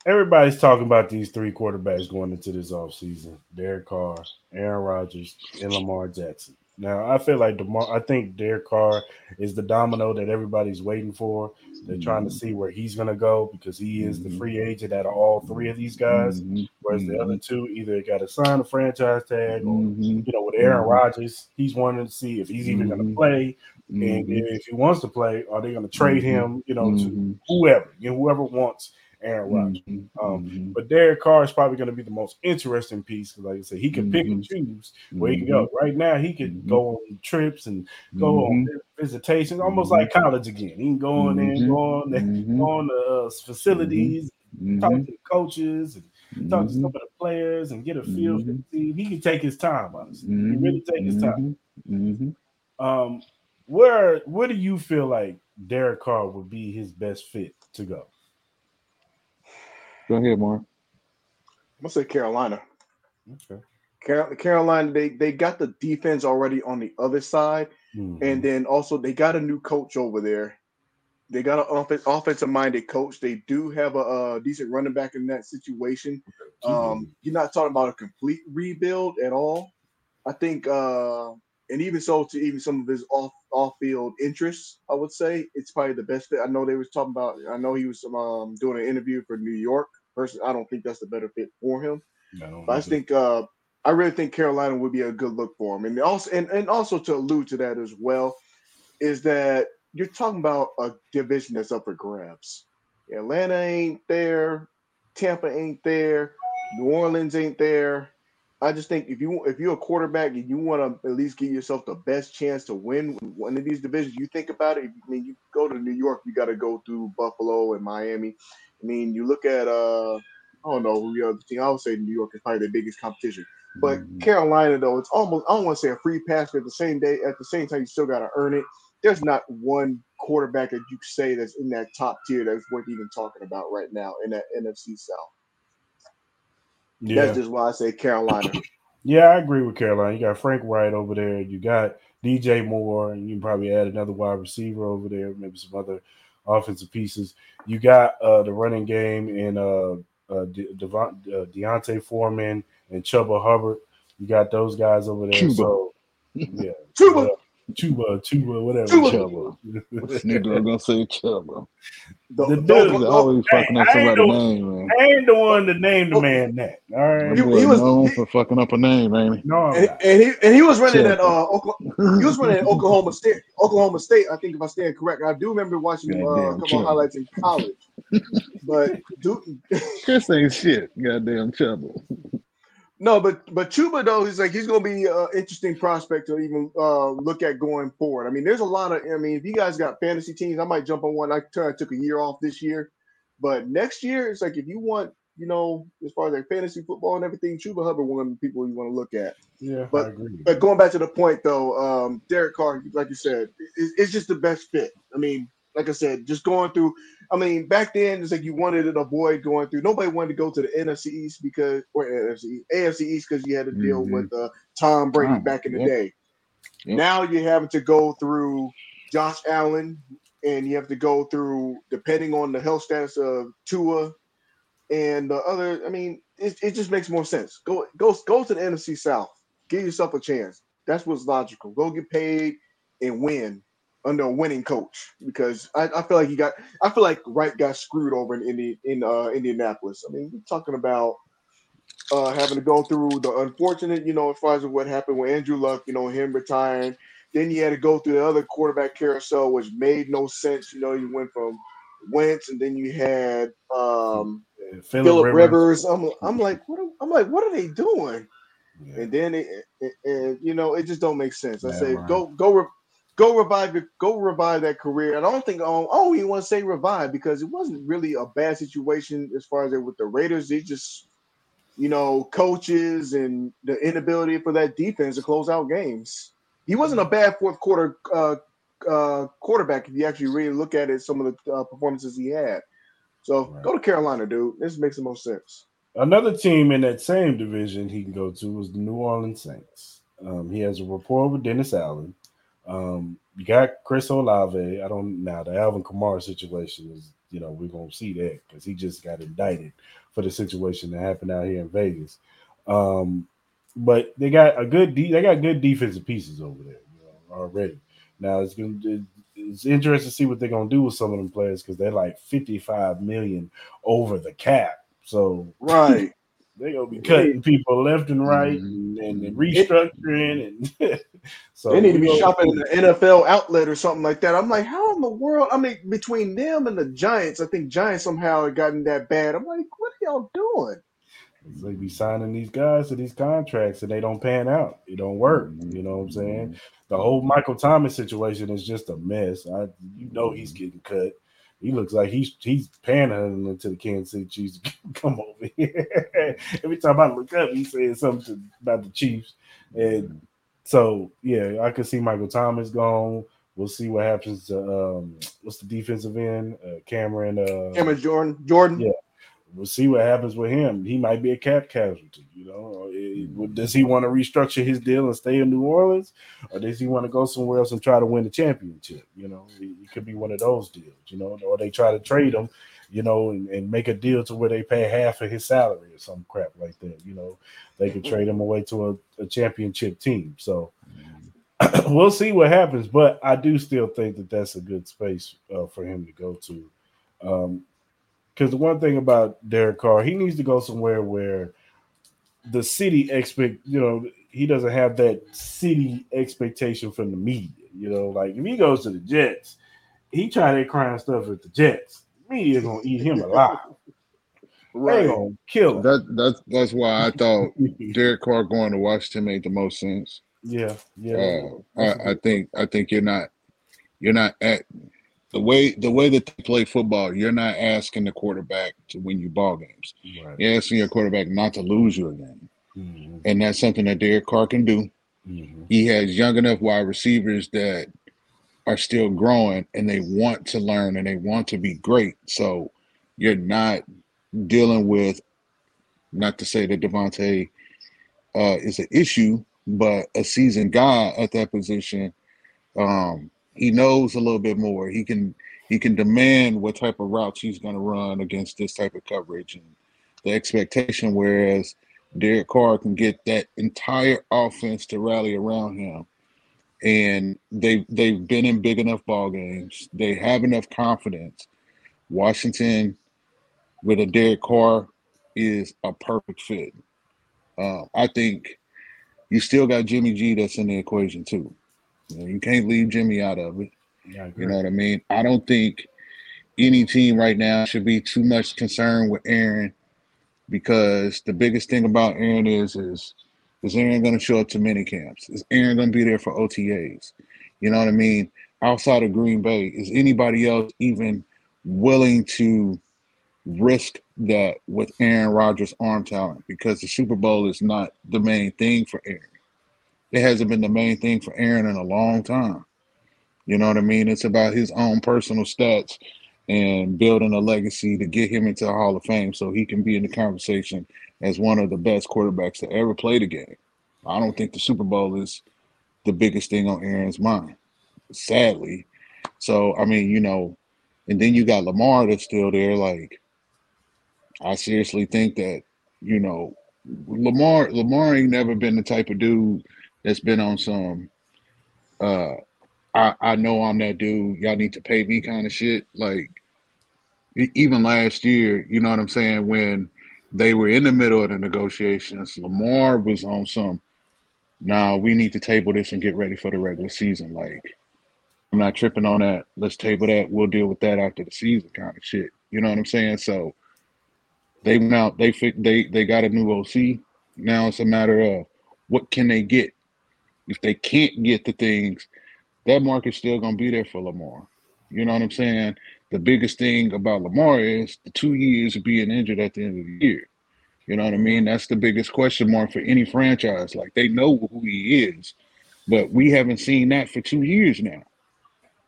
everybody's talking about these three quarterbacks going into this offseason: Derek Carr, Aaron Rodgers, and Lamar Jackson. Now, I feel like DeMar- I think Derek Carr is the domino that everybody's waiting for. They're mm-hmm. trying to see where he's going to go because he is the free agent out of all three of these guys, mm-hmm. whereas the other two either got to sign a franchise tag or, mm-hmm. you know, with Aaron mm-hmm. Rodgers, he's wanting to see if he's even going to play. Mm-hmm. And if he wants to play, are they going to trade him, you know, mm-hmm. to whoever, you know, whoever wants Aaron Rodgers. Mm-hmm. Um, mm-hmm. But Derek Carr is probably going to be the most interesting piece because, like I said, he can mm-hmm. pick and choose where mm-hmm. he can go. Right now, he can mm-hmm. go on trips and go mm-hmm. on visitations, almost mm-hmm. like college again. He can go on there and go on, there, mm-hmm. go on the uh, facilities, mm-hmm. talk to the coaches, and mm-hmm. talk to some of the players and get a feel mm-hmm. for the team. He can take his time, honestly. Mm-hmm. He can really take his time. Mm-hmm. Um, where, where do you feel like Derek Carr would be his best fit to go? Go ahead, Mark. I'm gonna say Carolina. Okay. Car- Carolina, they, they got the defense already on the other side, mm-hmm. and then also they got a new coach over there. They got an off- offensive-minded coach. They do have a, a decent running back in that situation. Um, mm-hmm. You're not talking about a complete rebuild at all. I think, uh, and even so, to even some of his off off-field interests, I would say it's probably the best fit. I know they was talking about. I know he was um, doing an interview for New York. Personally, I don't think that's the better fit for him. No, but I think uh, I really think Carolina would be a good look for him. And also, and, and also to allude to that as well, is that you're talking about a division that's up for grabs. Atlanta ain't there, Tampa ain't there, New Orleans ain't there. I just think if you if you're a quarterback and you want to at least give yourself the best chance to win one of these divisions, you think about it. I mean, you go to New York, you got to go through Buffalo and Miami. I mean, you look at uh, I I don't know who the other team. I would say New York is probably the biggest competition. But mm-hmm. Carolina, though, it's almost, I don't want to say a free pass, but at the same day, at the same time, you still got to earn it. There's not one quarterback that you say that's in that top tier that's worth even talking about right now in that N F C South. Yeah. That's just why I say Carolina. Yeah, I agree with Carolina. You got Frank Wright over there. You got D J Moore, and you can probably add another wide receiver over there, maybe some other offensive pieces. You got uh, the running game in uh, uh, De- Devon- uh, Deontay Foreman and Chuba Hubbard. You got those guys over there. Chuba. So, yeah. Chuba. Uh, Chuba, Chuba, whatever. Chuba. This nigga gonna say Chuba. The, the dude always hey, fucking up somebody's the, name, man. I ain't the one to name the man that. All right, he, he was known he, for fucking up a name, ain't he? No, and, and he and he was running Chuba. at uh, Oklahoma, he was running at Oklahoma State. Oklahoma State, I think, if I stand correct. I do remember watching uh, a couple Chuba. of highlights in college, but dude, Chris ain't shit. Goddamn Chuba. No, but but Chuba, though, he's like he's going to be an interesting prospect to even uh, look at going forward. I mean, there's a lot of – I mean, if you guys got fantasy teams, I might jump on one. I took a year off this year. But next year, it's like if you want, you know, as far as like fantasy football and everything, Chuba Hubbard one people you want to look at. Yeah, but, I agree. But going back to the point, though, um, Derek Carr, like you said, it, it's just the best fit. I mean, like I said, just going through – I mean, back then, it's like you wanted to avoid going through. Nobody wanted to go to the N F C East because, or N F C, A F C East because you had to deal mm-hmm. with uh, Tom Brady Tom, back in the yep. day. Yep. Now you're having to go through Josh Allen, and you have to go through, depending on the health status of Tua and the other. I mean, it, it just makes more sense. Go, go, go to the N F C South. Give yourself a chance. That's what's logical. Go get paid and win under a winning coach, because I, I feel like he got, I feel like Wright got screwed over in Indi, in uh, Indianapolis. I mean, we're talking about uh, having to go through the unfortunate, you know, as far as what happened with Andrew Luck, you know, him retiring. Then you had to go through the other quarterback carousel, which made no sense. You know, you went from Wentz, and then you had um, Phillip Rivers. Rivers. I'm, I'm like, what? Are, I'm like, what are they doing? Yeah. And then, it, it, and you know, it just don't make sense. I yeah, say, right. go, go. Re- Go revive it. Go revive that career. And I don't think um, oh, you want to say revive because it wasn't really a bad situation as far as it with the Raiders. They just, you know, coaches and the inability for that defense to close out games. He wasn't a bad fourth quarter uh, uh, quarterback if you actually really look at it. Some of the uh, performances he had. So right. Go to Carolina, dude. This makes the most sense. Another team in that same division he can go to is the New Orleans Saints. Um, he has a rapport with Dennis Allen. Um, you got Chris Olave. I don't now the Alvin Kamara situation is, you know, we're gonna see that because he just got indicted for the situation that happened out here in Vegas. Um, but they got a good de- they got good defensive pieces over there, you know, already. Now it's gonna it's interesting to see what they're gonna do with some of them players because they're like fifty-five million over the cap. So right. They're going to be cutting people left and right and, and restructuring. And so they need to be shopping at the N F L outlet or something like that. I'm like, how in the world? I mean, between them and the Giants, I think Giants somehow have gotten that bad. I'm like, what are y'all doing? They be signing these guys to these contracts and they don't pan out. It don't work. You know what I'm saying? The whole Michael Thomas situation is just a mess. I, you know he's getting cut. He looks like he's he's panhandling to the Kansas City Chiefs. Come over here. Every time I look up, he's saying something about the Chiefs. And so, yeah, I could see Michael Thomas gone. We'll see what happens to um, what's the defensive end, uh, Cameron. Uh, Cameron Jordan. Jordan. Yeah, we'll see what happens with him. He might be a cap casualty. You know, it, does he want to restructure his deal and stay in New Orleans, or does he want to go somewhere else and try to win the championship? You know, it, it could be one of those deals. You know, or they try to trade him. You know, and, and make a deal to where they pay half of his salary or some crap like that. You know, they could trade him away to a, a championship team. So we'll see what happens. But I do still think that that's a good space uh, for him to go to. Um, Because the one thing about Derek Carr, he needs to go somewhere where the city expect, you know, he doesn't have that city expectation from the media. You know, like if he goes to the Jets, he tried that crime stuff with the Jets. The media's gonna eat him alive. Right. They gonna kill him. That, that's that's why I thought Derek Carr going to Washington made the most sense. Yeah, yeah. Uh, I, I think I think you're not you're not at The way the way that they play football, you're not asking the quarterback to win you ball games. Right. You're asking your quarterback not to lose you a game. Mm-hmm. And that's something that Derek Carr can do. Mm-hmm. He has young enough wide receivers that are still growing, and they want to learn, and they want to be great. So you're not dealing with, not to say that Devontae uh, is an issue, but a seasoned guy at that position, um, he knows a little bit more. He can he can demand what type of routes he's going to run against this type of coverage and the expectation, whereas Derek Carr can get that entire offense to rally around him. And they, they've been in big enough ball games. They have enough confidence. Washington with a Derek Carr is a perfect fit. Uh, I think you still got Jimmy G that's in the equation too. You know, you can't leave Jimmy out of it. Yeah, you know what I mean? I don't think any team right now should be too much concerned with Aaron, because the biggest thing about Aaron is, is, is Aaron going to show up to mini camps? Is Aaron going to be there for O T As? You know what I mean? Outside of Green Bay, is anybody else even willing to risk that with Aaron Rodgers' arm talent? Because the Super Bowl is not the main thing for Aaron. It hasn't been the main thing for Aaron in a long time. You know what I mean? It's about his own personal stats and building a legacy to get him into the Hall of Fame so he can be in the conversation as one of the best quarterbacks to ever play the game. I don't think the Super Bowl is the biggest thing on Aaron's mind, sadly. So, I mean, you know, and then you got Lamar that's still there. Like, I seriously think that, you know, Lamar, Lamar ain't never been the type of dude that's been on some, uh, I, I know I'm that dude, y'all need to pay me kind of shit. Like, even last year, you know what I'm saying, when they were in the middle of the negotiations, Lamar was on some, nah, we need to table this and get ready for the regular season. Like, I'm not tripping on that. Let's table that. We'll deal with that after the season kind of shit. You know what I'm saying? So they went out, they, they, they got a new O C. Now it's a matter of what can they get? If they can't get the things, that market's still going to be there for Lamar. You know what I'm saying? The biggest thing about Lamar is the two years of being injured at the end of the year. You know what I mean? That's the biggest question mark for any franchise. Like, they know who he is, but we haven't seen that for two years now.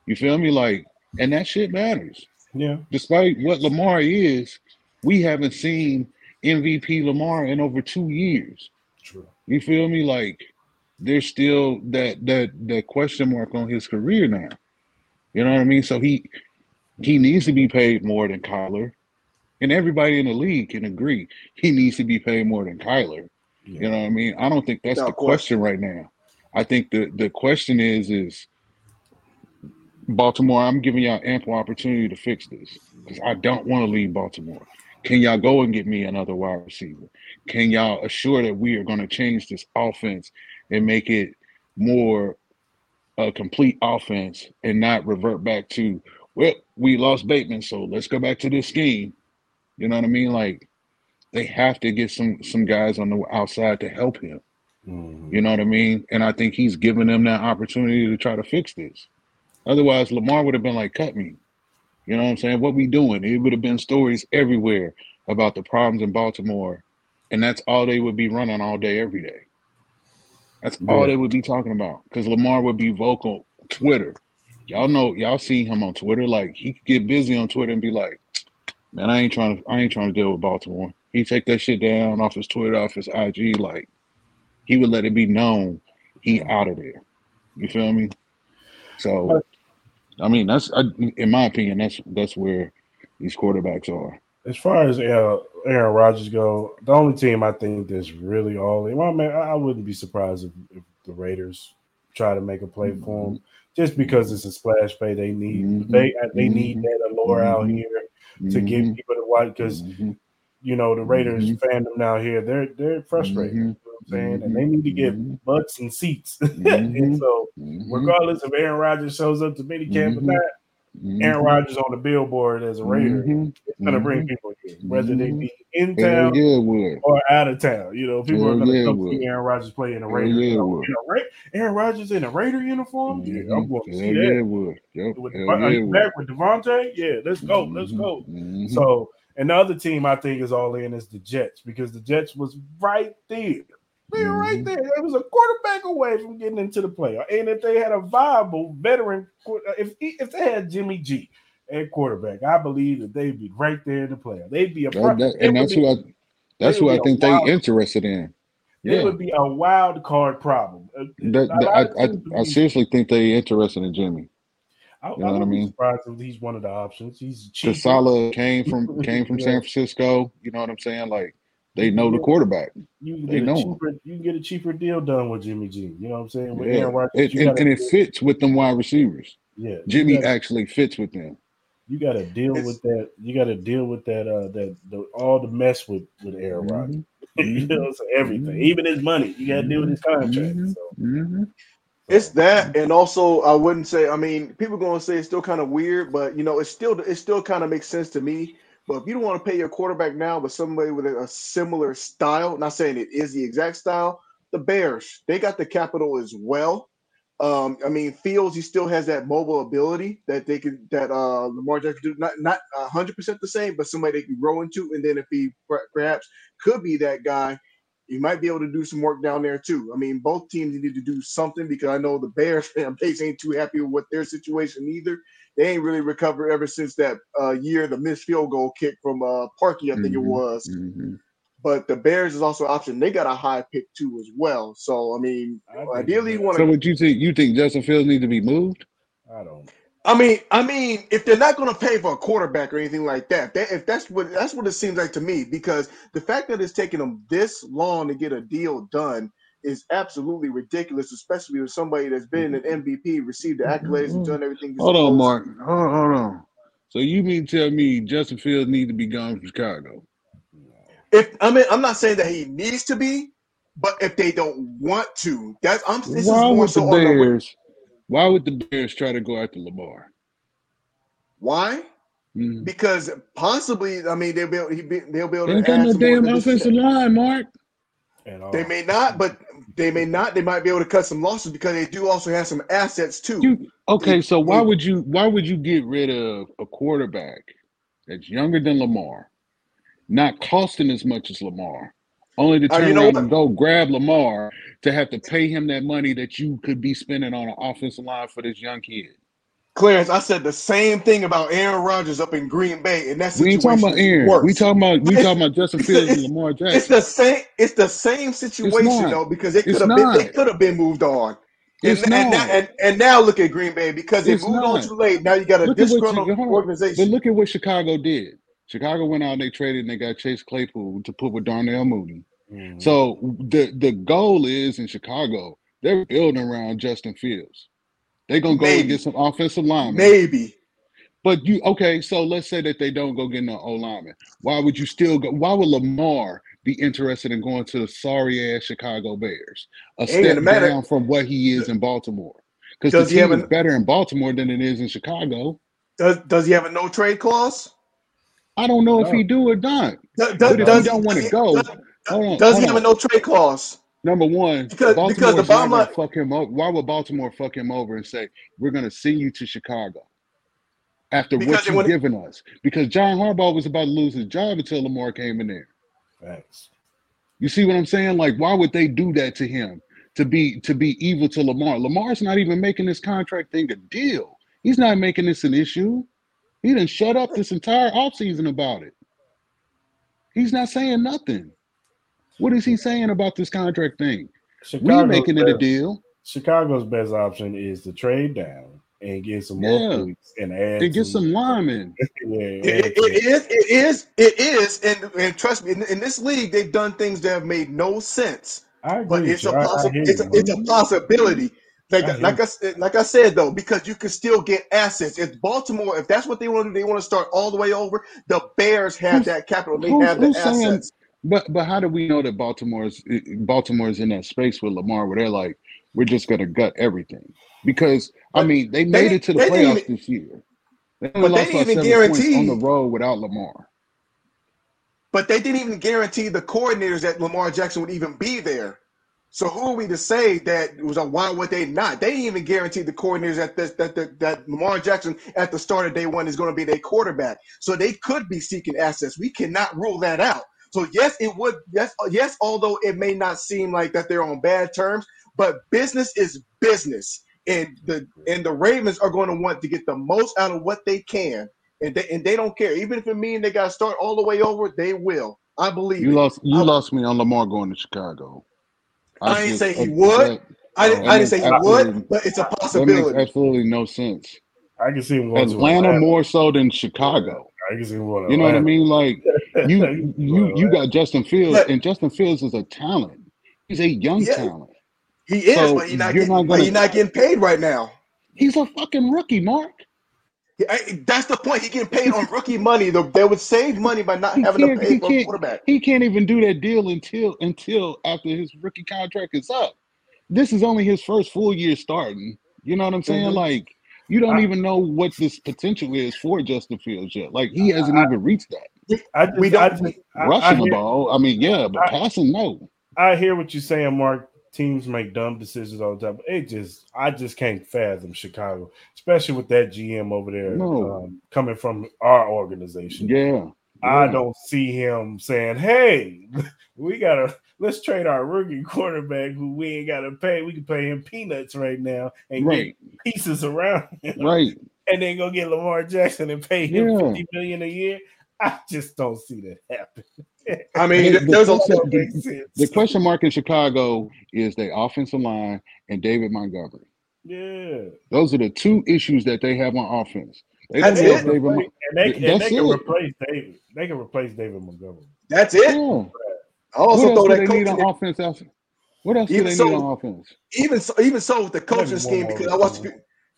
You feel me? Like, and that shit matters. Yeah. Despite what Lamar is, we haven't seen M V P Lamar in over two years. True. You feel me? Like, there's still that that that question mark on his career now. You know what I mean? So he he needs to be paid more than Kyler. And everybody in the league can agree he needs to be paid more than Kyler. Yeah. You know what I mean? I don't think that's no, the question right now. I think the, the question is, is Baltimore, I'm giving y'all ample opportunity to fix this because I don't want to leave Baltimore. Can y'all go and get me another wide receiver? Can y'all assure that we are going to change this offense and make it more a complete offense and not revert back to, well, we lost Bateman, so let's go back to this scheme. You know what I mean? Like, they have to get some some guys on the outside to help him. Mm-hmm. You know what I mean? And I think he's giving them that opportunity to try to fix this. Otherwise, Lamar would have been like, cut me. You know what I'm saying? What we doing? It would have been stories everywhere about the problems in Baltimore, and that's all they would be running all day, every day. That's all they would be talking about, because Lamar would be vocal on Twitter. Y'all know, y'all seen him on Twitter. Like, he could get busy on Twitter and be like, man, I ain't trying to, I ain't trying to deal with Baltimore. He take that shit down off his Twitter, off his I G. Like, he would let it be known he out of there. You feel me? So, I mean, that's, in my opinion, that's that's where these quarterbacks are. As far as uh, Aaron Rodgers go, the only team I think that's really all in, well, man, I wouldn't be surprised if, if the Raiders try to make a play mm-hmm. for him, just because it's a splash play. They need mm-hmm. they they need that allure mm-hmm. out here to mm-hmm. get people to watch, because mm-hmm. you know the Raiders mm-hmm. fandom out here, they're they're frustrated, mm-hmm. you know what I'm saying, mm-hmm. and they need to get butts and seats. Mm-hmm. And so, regardless if Aaron Rodgers shows up to minicamp mm-hmm. or not, Mm-hmm. Aaron Rodgers on the billboard as a Raider, mm-hmm. it's going to mm-hmm. bring people here, whether mm-hmm. they be in town yeah, or out of town. You know, people Hell are going to yeah, come see Aaron Rodgers play in a Raider. Yeah, you know, in a Ra- Aaron Rodgers in a Raider uniform? Mm-hmm. Yeah, I'm going to see Hell that. Yeah, yep. with, are you yeah, back with Devontae? Yeah, let's go. Mm-hmm. Let's go. Mm-hmm. So, and the other team I think is all in is the Jets, because the Jets was right there. They were right there. It was a quarterback away from getting into the playoff. And if they had a viable veteran, if if they had Jimmy G at quarterback, I believe that they'd be right there in the playoff. They'd be a that, that, and that's be, who I that's who I think they're interested in. Yeah. It would be a wild card problem. That, that, I, I, I seriously think they're interested in Jimmy. I, you know I what I mean? He's one of the options. He's cheap. Casala came from came from yeah. San Francisco. You know what I'm saying? Like. They know the quarterback. You can, they know cheaper, you can get a cheaper deal done with Jimmy G. You know what I'm saying? With yeah. Aaron Rodgers, it, and, and it fits with them wide receivers. Yeah, Jimmy gotta, actually fits with them. You got to deal it's, with that. You got to deal with that. Uh, that the, all the mess with with Aaron mm-hmm. Rodgers. you know, so everything, mm-hmm. even his money. You got to deal with his contract. Mm-hmm. So. Mm-hmm. It's that, and also I wouldn't say. I mean, people are gonna say it's still kind of weird, but you know, it's still it still kind of makes sense to me. But if you don't want to pay your quarterback now, but somebody with a similar style, not saying it is the exact style, the Bears, they got the capital as well. Um, I mean, Fields, he still has that mobile ability that they could, that uh, Lamar Jackson do, not not one hundred percent the same, but somebody they can grow into. And then if he perhaps could be that guy, you might be able to do some work down there too. I mean, both teams need to do something, because I know the Bears fan base ain't too happy with their situation either. They ain't really recovered ever since that uh, year, the missed field goal kick from uh, Parkey, I think mm-hmm. it was. Mm-hmm. But the Bears is also an option. They got a high pick too as well. So, I mean, I ideally you want to – So what you think, you think Justin Fields need to be moved? I don't – I mean, I mean, if they're not going to pay for a quarterback or anything like that, that, if that's what that's what it seems like to me, because the fact that it's taking them this long to get a deal done is absolutely ridiculous, especially with somebody that's been an M V P, received the accolades, and done everything. Hold on, Mark. Hold on, hold on. So you mean tell me Justin Fields need to be gone from Chicago? If I mean, I'm not saying that he needs to be, but if they don't want to, that's I'm. This Why is more so on the way. Why would the Bears try to go after Lamar? Why? Mm. Because possibly, I mean, they'll be able, be, they'll be able to. They got no damn offensive line, Mark. They may not, but they may not. They might be able to cut some losses, because they do also have some assets too. You, okay, so why would you? Why would you get rid of a quarterback that's younger than Lamar, not costing as much as Lamar? Only to turn uh, you know around what? and go grab Lamar to have to pay him that money that you could be spending on an offensive line for this young kid. Clarence, I said the same thing about Aaron Rodgers up in Green Bay, and that's we ain't talking about Aaron. Worse. We talking about we talking about Justin Fields and Lamar Jackson. It's the same. It's the same situation though, because it could have been they could have been moved on. And, it's and, not. And, now, and, and now look at Green Bay, because they it's moved not. on too late. Now you got a disgruntled organization. But look at what Chicago did. Chicago went out and they traded and they got Chase Claypool to put with Darnell Mooney. Mm-hmm. So the the goal is in Chicago, they're building around Justin Fields. They're gonna go Maybe. and get some offensive linemen. Maybe. But you okay, so let's say that they don't go get no O lineman. Why would you still go? Why would Lamar be interested in going to the sorry ass Chicago Bears? A Ain't step down from what he is in Baltimore. Because the team is better in Baltimore than it is in Chicago. Does does he have a no trade clause? I don't know no. if he do or not. Does, but if does, he don't want to go. Does, Hold on, does hold he have on. a no trade clause? Number one, because, because the bomb might fuck him up. Why would Baltimore fuck him over and say we're going to send you to Chicago after what you've given us? Because John Harbaugh was about to lose his job until Lamar came in there. Thanks. You see what I'm saying? Like, why would they do that to him? To be to be evil to Lamar. Lamar's not even making this contract thing a deal. He's not making this an issue. He didn't shut up this entire offseason about it. He's not saying nothing. What is he saying about this contract thing? Chicago's We're making best, it a deal. Chicago's best option is to trade down and get some yeah. more picks and add. They get some linemen. yeah, it, it is. It is. It is. And, and trust me, in, in this league, they've done things that have made no sense. I agree. But it's a, possi- I, I it's, a, it's a possibility. Like I, like, I, like I said, though, because you can still get assets. If Baltimore, if that's what they want to do, they want to start all the way over, the Bears have who's, that capital. They who, have the assets. Saying, but but how do we know that Baltimore's Baltimore's in that space with Lamar where they're like, we're just going to gut everything? Because, I mean, they made they, it to the playoffs this year. They but they didn't even guarantee on the road without Lamar. But they didn't even guarantee the coordinators that Lamar Jackson would even be there. So who are we to say that it was a why would they not? They didn't even guarantee the coordinators that that that, that, that Lamar Jackson at the start of day one is going to be their quarterback. So they could be seeking assets. We cannot rule that out. So yes, it would. Yes, yes. Although it may not seem like that they're on bad terms, but business is business, and the and the Ravens are going to want to get the most out of what they can, and they and they don't care. Even if it means they got to start all the way over, they will. I believe you it. lost. You I, lost me on Lamar going to Chicago. I, I didn't say he would. I didn't, I didn't say he would, but it's a possibility. That makes absolutely no sense. I can see him going Atlanta, to Atlanta more so than Chicago. I can see him going to Atlanta. You know what I mean? Like you, you, you got Justin Fields, but, and Justin Fields is a talent. He's a young yeah, talent. He is, so but he's not, getting, not gonna, but he's not getting paid right now. He's a fucking rookie, Mark. I, that's the point. He getting paid on rookie money. The, they would save money by not he having to pay for a quarterback. He can't even do that deal until until after his rookie contract is up. This is only his first full year starting. You know what I'm saying? Mm-hmm. Like, you don't I, even know what this potential is for Justin Fields yet. Like, he hasn't I, even reached that. I just, we don't I just, rushing I, I hear, the ball. I mean, yeah, but I, passing, no. I hear what you're saying, Mark. Teams make dumb decisions all the time. It just, I just can't fathom Chicago, especially with that G M over there no. um, coming from our organization. Yeah, I yeah. don't see him saying, "Hey, we gotta let's trade our rookie quarterback who we ain't gotta pay. We can pay him peanuts right now and right. get pieces around him, right? And then go get Lamar Jackson and pay him yeah. fifty million a year." I just don't see that happen. I mean, the, there's a lot that makes sense. The question mark in Chicago is their offensive line and David Montgomery. Yeah. Those are the two issues that they have on offense. They don't have David Mon- and they, and they can it. replace David. They can replace David Montgomery. That's it. Yeah. I also thought they need on offense after. What else do they need on offense? Even so, even so with the coaching scheme, because I watched –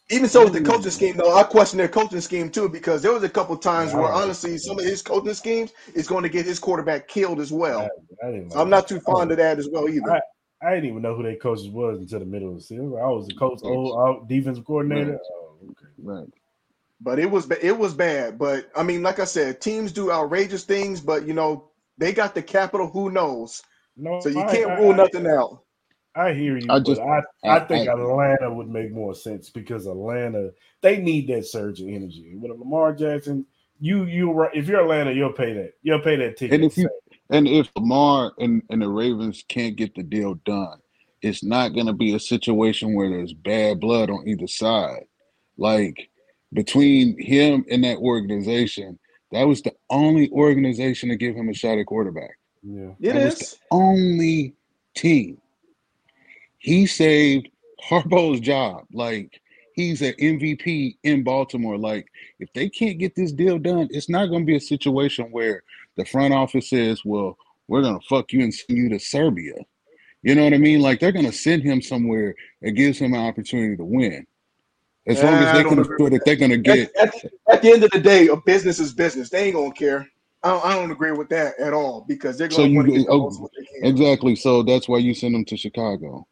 Even so, with the coaching scheme, though, I question their coaching scheme, too, because there was a couple times where, honestly, some of his coaching schemes is going to get his quarterback killed as well. I, I so I'm not too fond of that as well either. I, I didn't even know who their coaches was until the middle of the season. I was the coach, old defensive coordinator. Right. Oh, okay. Right. But it was, it was bad. But, I mean, like I said, teams do outrageous things, but, you know, they got the capital. Who knows? No, so you I, can't I, rule I, nothing I, out. I hear you. I just, I, I, I think I, Atlanta would make more sense because Atlanta, they need that surge of energy. With Lamar Jackson, you you if you're Atlanta, you'll pay that. You'll pay that ticket. And if you, and if Lamar and, and the Ravens can't get the deal done, it's not going to be a situation where there's bad blood on either side. Like between him and that organization, that was the only organization to give him a shot at quarterback. Yeah, it that is was the only team. He saved Harbaugh's job. Like, he's an M V P in Baltimore. Like, if they can't get this deal done, it's not going to be a situation where the front office says, well, we're going to fuck you and send you to Serbia. You know what I mean? Like, they're going to send him somewhere that gives him an opportunity to win. As long as they can afford it, they're going to get at, at, at the end of the day, a business is business. They ain't going to care. I don't, I don't agree with that at all because they're going so to get oh, what they can. Exactly. So that's why you send them to Chicago.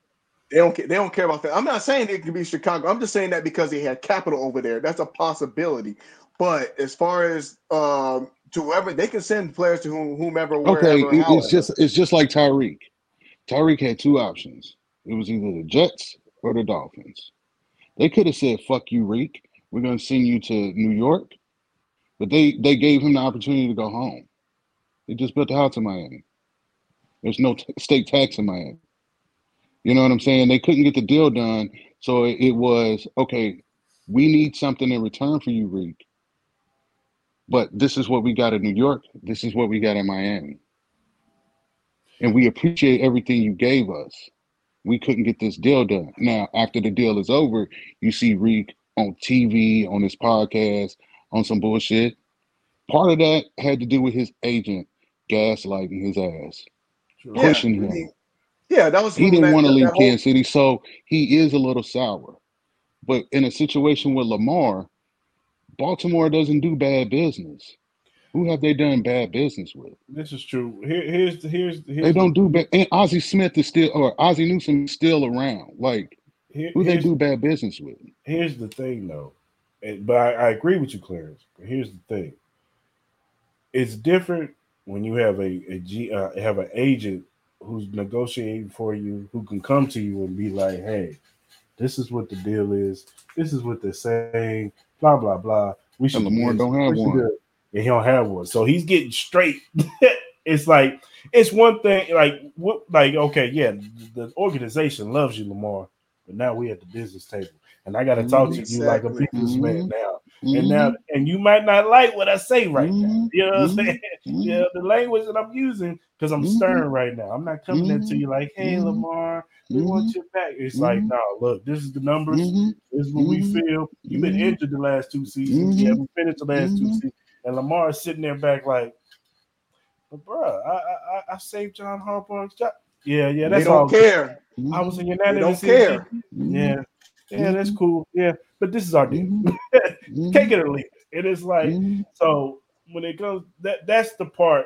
They don't care. They don't care about that. I'm not saying it could be Chicago. I'm just saying that because they had capital over there. That's a possibility. But as far as um, to whoever, they can send players to whom, whomever. Okay, wherever, it's however. just it's just like Tyreek. Tyreek had two options. It was either the Jets or the Dolphins. They could have said, "Fuck you, Reek. We're going to send you to New York," but they they gave him the opportunity to go home. They just built a house in Miami. There's no t- state tax in Miami. You know what I'm saying? They couldn't get the deal done, so it was, okay, we need something in return for you, Reek, but this is what we got in New York. This is what we got in Miami. And we appreciate everything you gave us. We couldn't get this deal done. Now, after the deal is over, you see Reek on T V, on his podcast, on some bullshit. Part of that had to do with his agent gaslighting his ass, yeah. pushing him. Yeah, that was he didn't want to leave Kansas City, so he is a little sour. But in a situation with Lamar, Baltimore doesn't do bad business. Who have they done bad business with? This is true. Here, here's the here's, here's they don't do bad. And Ozzie Smith is still, or Ozzie Newsome is still around. Like, here, who they do bad business with? Here's the thing, though. But I, I agree with you, Clarence. Here's the thing. It's different when you have a, a G, uh, have an agent who's negotiating for you, who can come to you and be like, hey, this is what the deal is. This is what they're saying, blah, blah, blah. We should. And Lamar don't have one. And he don't have one. So he's getting straight. It's like, it's one thing, like, what, like, okay, yeah, the organization loves you, Lamar, but now we at the business table. And I got to talk mm, exactly. to you like a businessman mm-hmm. now. Mm-hmm. And now, and you might not like what I say right mm-hmm. now. You know what I'm saying? Mm-hmm. Yeah, the language that I'm using, because I'm mm-hmm. stern right now. I'm not coming mm-hmm. at you like, hey, mm-hmm. Lamar, we mm-hmm. want you back. It's mm-hmm. like, no, look, this is the numbers. Mm-hmm. This is what mm-hmm. we feel. You've been injured the last two seasons. Mm-hmm. You haven't finished the last mm-hmm. two seasons. And Lamar is sitting there back like, but bro, I I, I saved John Harbaugh. Yeah, yeah, that's all. They don't care. Good. I was in United. They don't care. Mm-hmm. Yeah. Yeah, that's cool. Yeah, but this is our deal. Mm-hmm. Take it or leave it. It is like, mm-hmm. so when it goes, that that's the part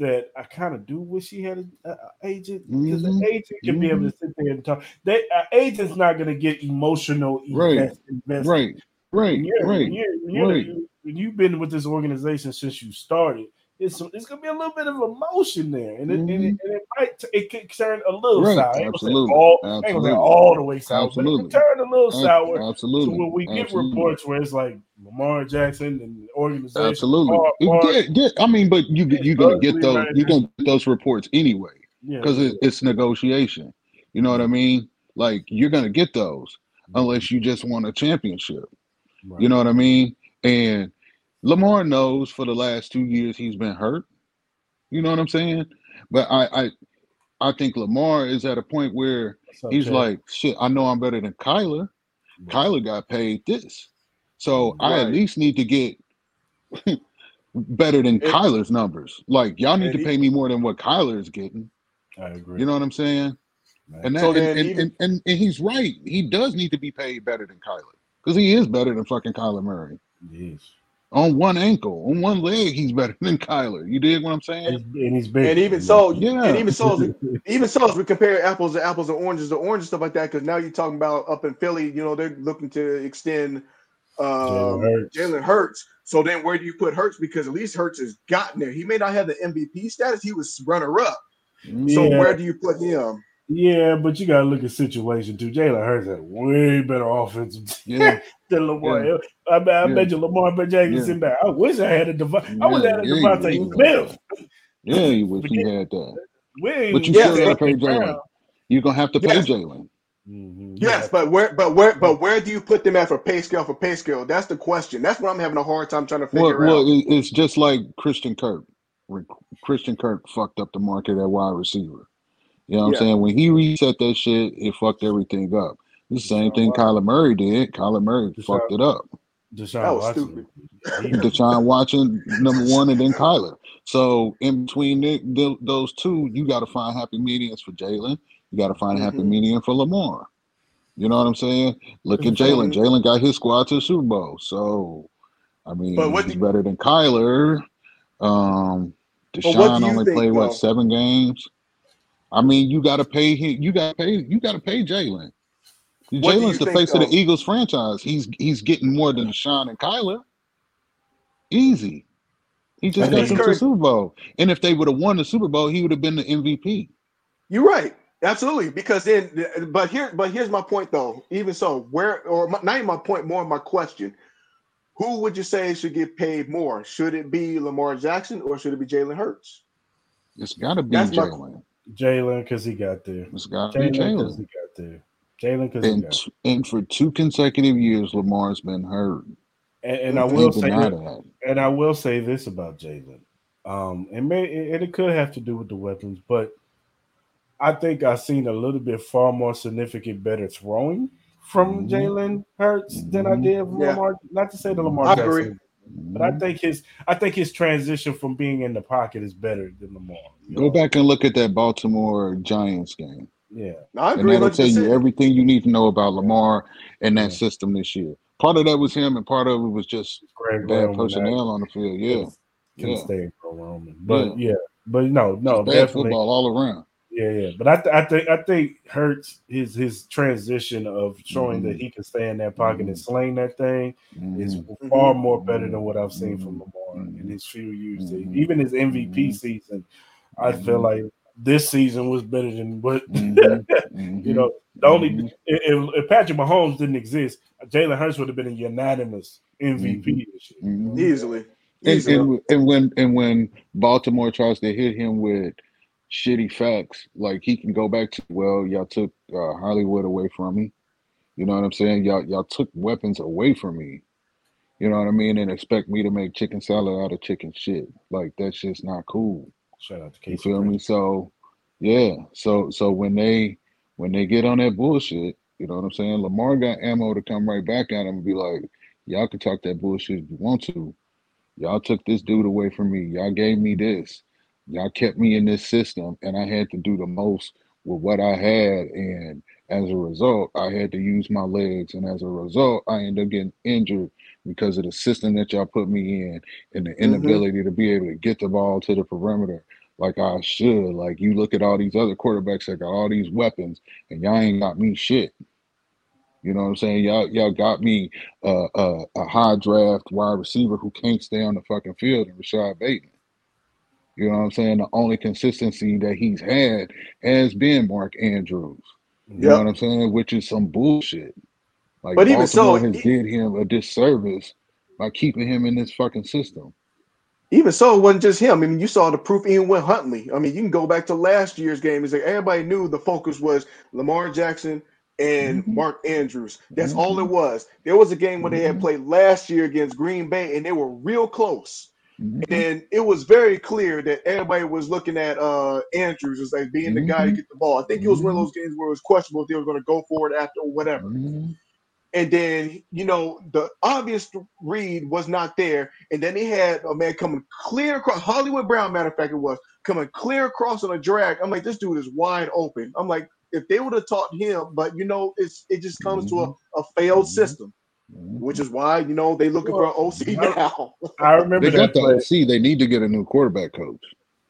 that I kind of do wish he had an uh, agent, because mm-hmm. an agent can mm-hmm. be able to sit there and talk. They uh, agent's not going to get emotional right. investment. Right, right, you're, right, you're, you're, right. You're, you've been with this organization since you started. It's, it's going to be a little bit of emotion there, and it, mm-hmm. and it, and it might t- it could turn a little right. sour. Absolutely. All, Absolutely. all the way sour. Absolutely. But it can turn a little sour. Absolutely. So when we get Absolutely. reports where it's like Lamar Jackson and the organization. Absolutely. Lamar, Lamar, get, get, I mean, but you you gonna get those right you gonna get those reports anyway, because yeah, it, yeah. it's negotiation. You know what I mean? Like, you're gonna get those unless you just won a championship. Right. You know what I mean? And Lamar knows for the last two years he's been hurt. You know what I'm saying? But I I, I think Lamar is at a point where okay. he's like, shit, I know I'm better than Kyler. Right. Kyler got paid this. So right. I at least need to get better than it, Kyler's numbers. Like, y'all need to pay me more than what Kyler's getting. I agree. You know what I'm saying? Right. And, that, so and, and, and, and, and he's right. He does need to be paid better than Kyler, because he is better than fucking Kyler Murray. He is. On one ankle, on one leg, he's better than Kyler. You dig what I'm saying? And he's big. And even so, yeah. And even so, even so, if we compare apples to apples, or oranges to oranges, stuff like that, because now you're talking about up in Philly, you know, they're looking to extend um, Jalen Hurts. So then, where do you put Hurts? Because at least Hurts has gotten there. He may not have the M V P status; he was runner up. Yeah. So where do you put him? Yeah, but you gotta look at situation too. Jalen Hurts had way better offensive yeah. than Lamar. Yeah. I, mean, I yeah. bet you Lamar, but Jackson yeah. sitting back. I wish I had a device. Yeah. I wish I had a yeah, Devontae yeah. Smith. Yeah, you wish you had that. When, but you yeah, still gotta pay Jalen. You're gonna have to yes. pay Jalen. Mm-hmm. Yes, yeah. but where, but where, but where do you put them at for pay scale? For pay scale, that's the question. That's what I'm having a hard time trying to figure well, out. Well, it's just like Christian Kirk. Christian Kirk fucked up the market at wide receiver. You know what yeah. I'm saying? When he reset that shit, it fucked everything up. The same Deshaun thing Watson. Kyler Murray did. Kyler Murray Deshaun, fucked it up. Deshaun that was Watson. Stupid. Deshaun Watson, number one, and then Kyler. So in between the, the, those two, you got to find happy mediums for Jalen. You got to find a happy mm-hmm. medium for Lamar. You know what I'm saying? Look at Jalen. Jalen got his squad to the Super Bowl. So, I mean, but what he's you, better than Kyler. Um, Deshaun only think, played, though? what, seven games? I mean, you gotta pay him. You gotta pay. You gotta pay Jalen. Jalen's the face of the Eagles franchise. He's he's getting more than Deshaun and Kyler. Easy. He just got to the Super Bowl. And if they would have won the Super Bowl, he would have been the M V P. You're right, absolutely. Because then, but here, but here's my point though. Even so, where or my, not even my point, more my question: who would you say should get paid more? Should it be Lamar Jackson or should it be Jalen Hurts? It's gotta be Jalen. Jalen, because he got there. It's got Jalen, because he got there. Jalen, because he got there. And for two consecutive years, Lamar's been hurt. And, and I will say, that, and I will say this about Jalen, um, and may, and it could have to do with the weapons, but I think I've seen a little bit far more significant better throwing from mm-hmm. Jalen Hurts mm-hmm. than I did from yeah. Lamar. Not to say that Lamar. I agree. Jackson. But I think his I think his transition from being in the pocket is better than Lamar. Go know? back and look at that Baltimore Giants game. Yeah. No, I agree. And that'll tell you everything you need to know about Lamar and that yeah. system this year. Part of that was him, and part of it was just Greg bad Roman personnel on the field. Yeah. Can yeah. stay for Roman. But yeah. yeah, but no, no. It's bad football all around. Yeah, yeah. But I, th- I think I think Hurts his his transition of showing mm-hmm. that he can stay in that pocket and sling that thing mm-hmm. is far more better than what I've seen mm-hmm. from Lamar in his few years. Mm-hmm. Even his M V P mm-hmm. season, I mm-hmm. feel like this season was better than what mm-hmm. you know. The only mm-hmm. if, if Patrick Mahomes didn't exist, Jalen Hurts would have been a unanimous M V P mm-hmm. this year. Mm-hmm. easily. And, and, and when and when Baltimore tries to hit him with shitty facts, like he can go back to, well, y'all took uh, Hollywood away from me. You know what I'm saying? Y'all y'all took weapons away from me. You know what I mean? And expect me to make chicken salad out of chicken shit. Like, that's just not cool. Shout out to Casey. You feel me? So yeah. So so when they when they get on that bullshit, you know what I'm saying? Lamar got ammo to come right back at him and be like, y'all can talk that bullshit if you want to. Y'all took this dude away from me. Y'all gave me this. Y'all kept me in this system, and I had to do the most with what I had. And as a result, I had to use my legs. And as a result, I ended up getting injured because of the system that y'all put me in and the inability mm-hmm. to be able to get the ball to the perimeter like I should. Like, you look at all these other quarterbacks that got all these weapons, and y'all ain't got me shit. You know what I'm saying? Y'all, y'all got me uh, uh, a high draft wide receiver who can't stay on the fucking field, and Rashad Bateman. You know what I'm saying? The only consistency that he's had has been Mark Andrews. You yep. know what I'm saying? Which is some bullshit. Like, but even Baltimore so, has he, did him a disservice by keeping him in this fucking system. Even so, it wasn't just him. I mean, you saw the proof even with Huntley. I mean, you can go back to last year's game. It's like everybody knew the focus was Lamar Jackson and mm-hmm. Mark Andrews. That's mm-hmm. all it was. There was a game where mm-hmm. they had played last year against Green Bay, and they were real close. Mm-hmm. And it was very clear that everybody was looking at uh, Andrews as like being mm-hmm. the guy to get the ball. I think mm-hmm. it was one of those games where it was questionable if they were going to go for it after or whatever. Mm-hmm. And then, you know, the obvious read was not there. And then they had a man coming clear across. Hollywood Brown, matter of fact, it was coming clear across on a drag. I'm like, this dude is wide open. I'm like, if they would have taught him, but you know, it's it just comes mm-hmm. to a, a failed mm-hmm. system, mm-hmm. which is why, you know, they looking well, for an O C now. I remember they got that the play. O C. They need to get a new quarterback coach.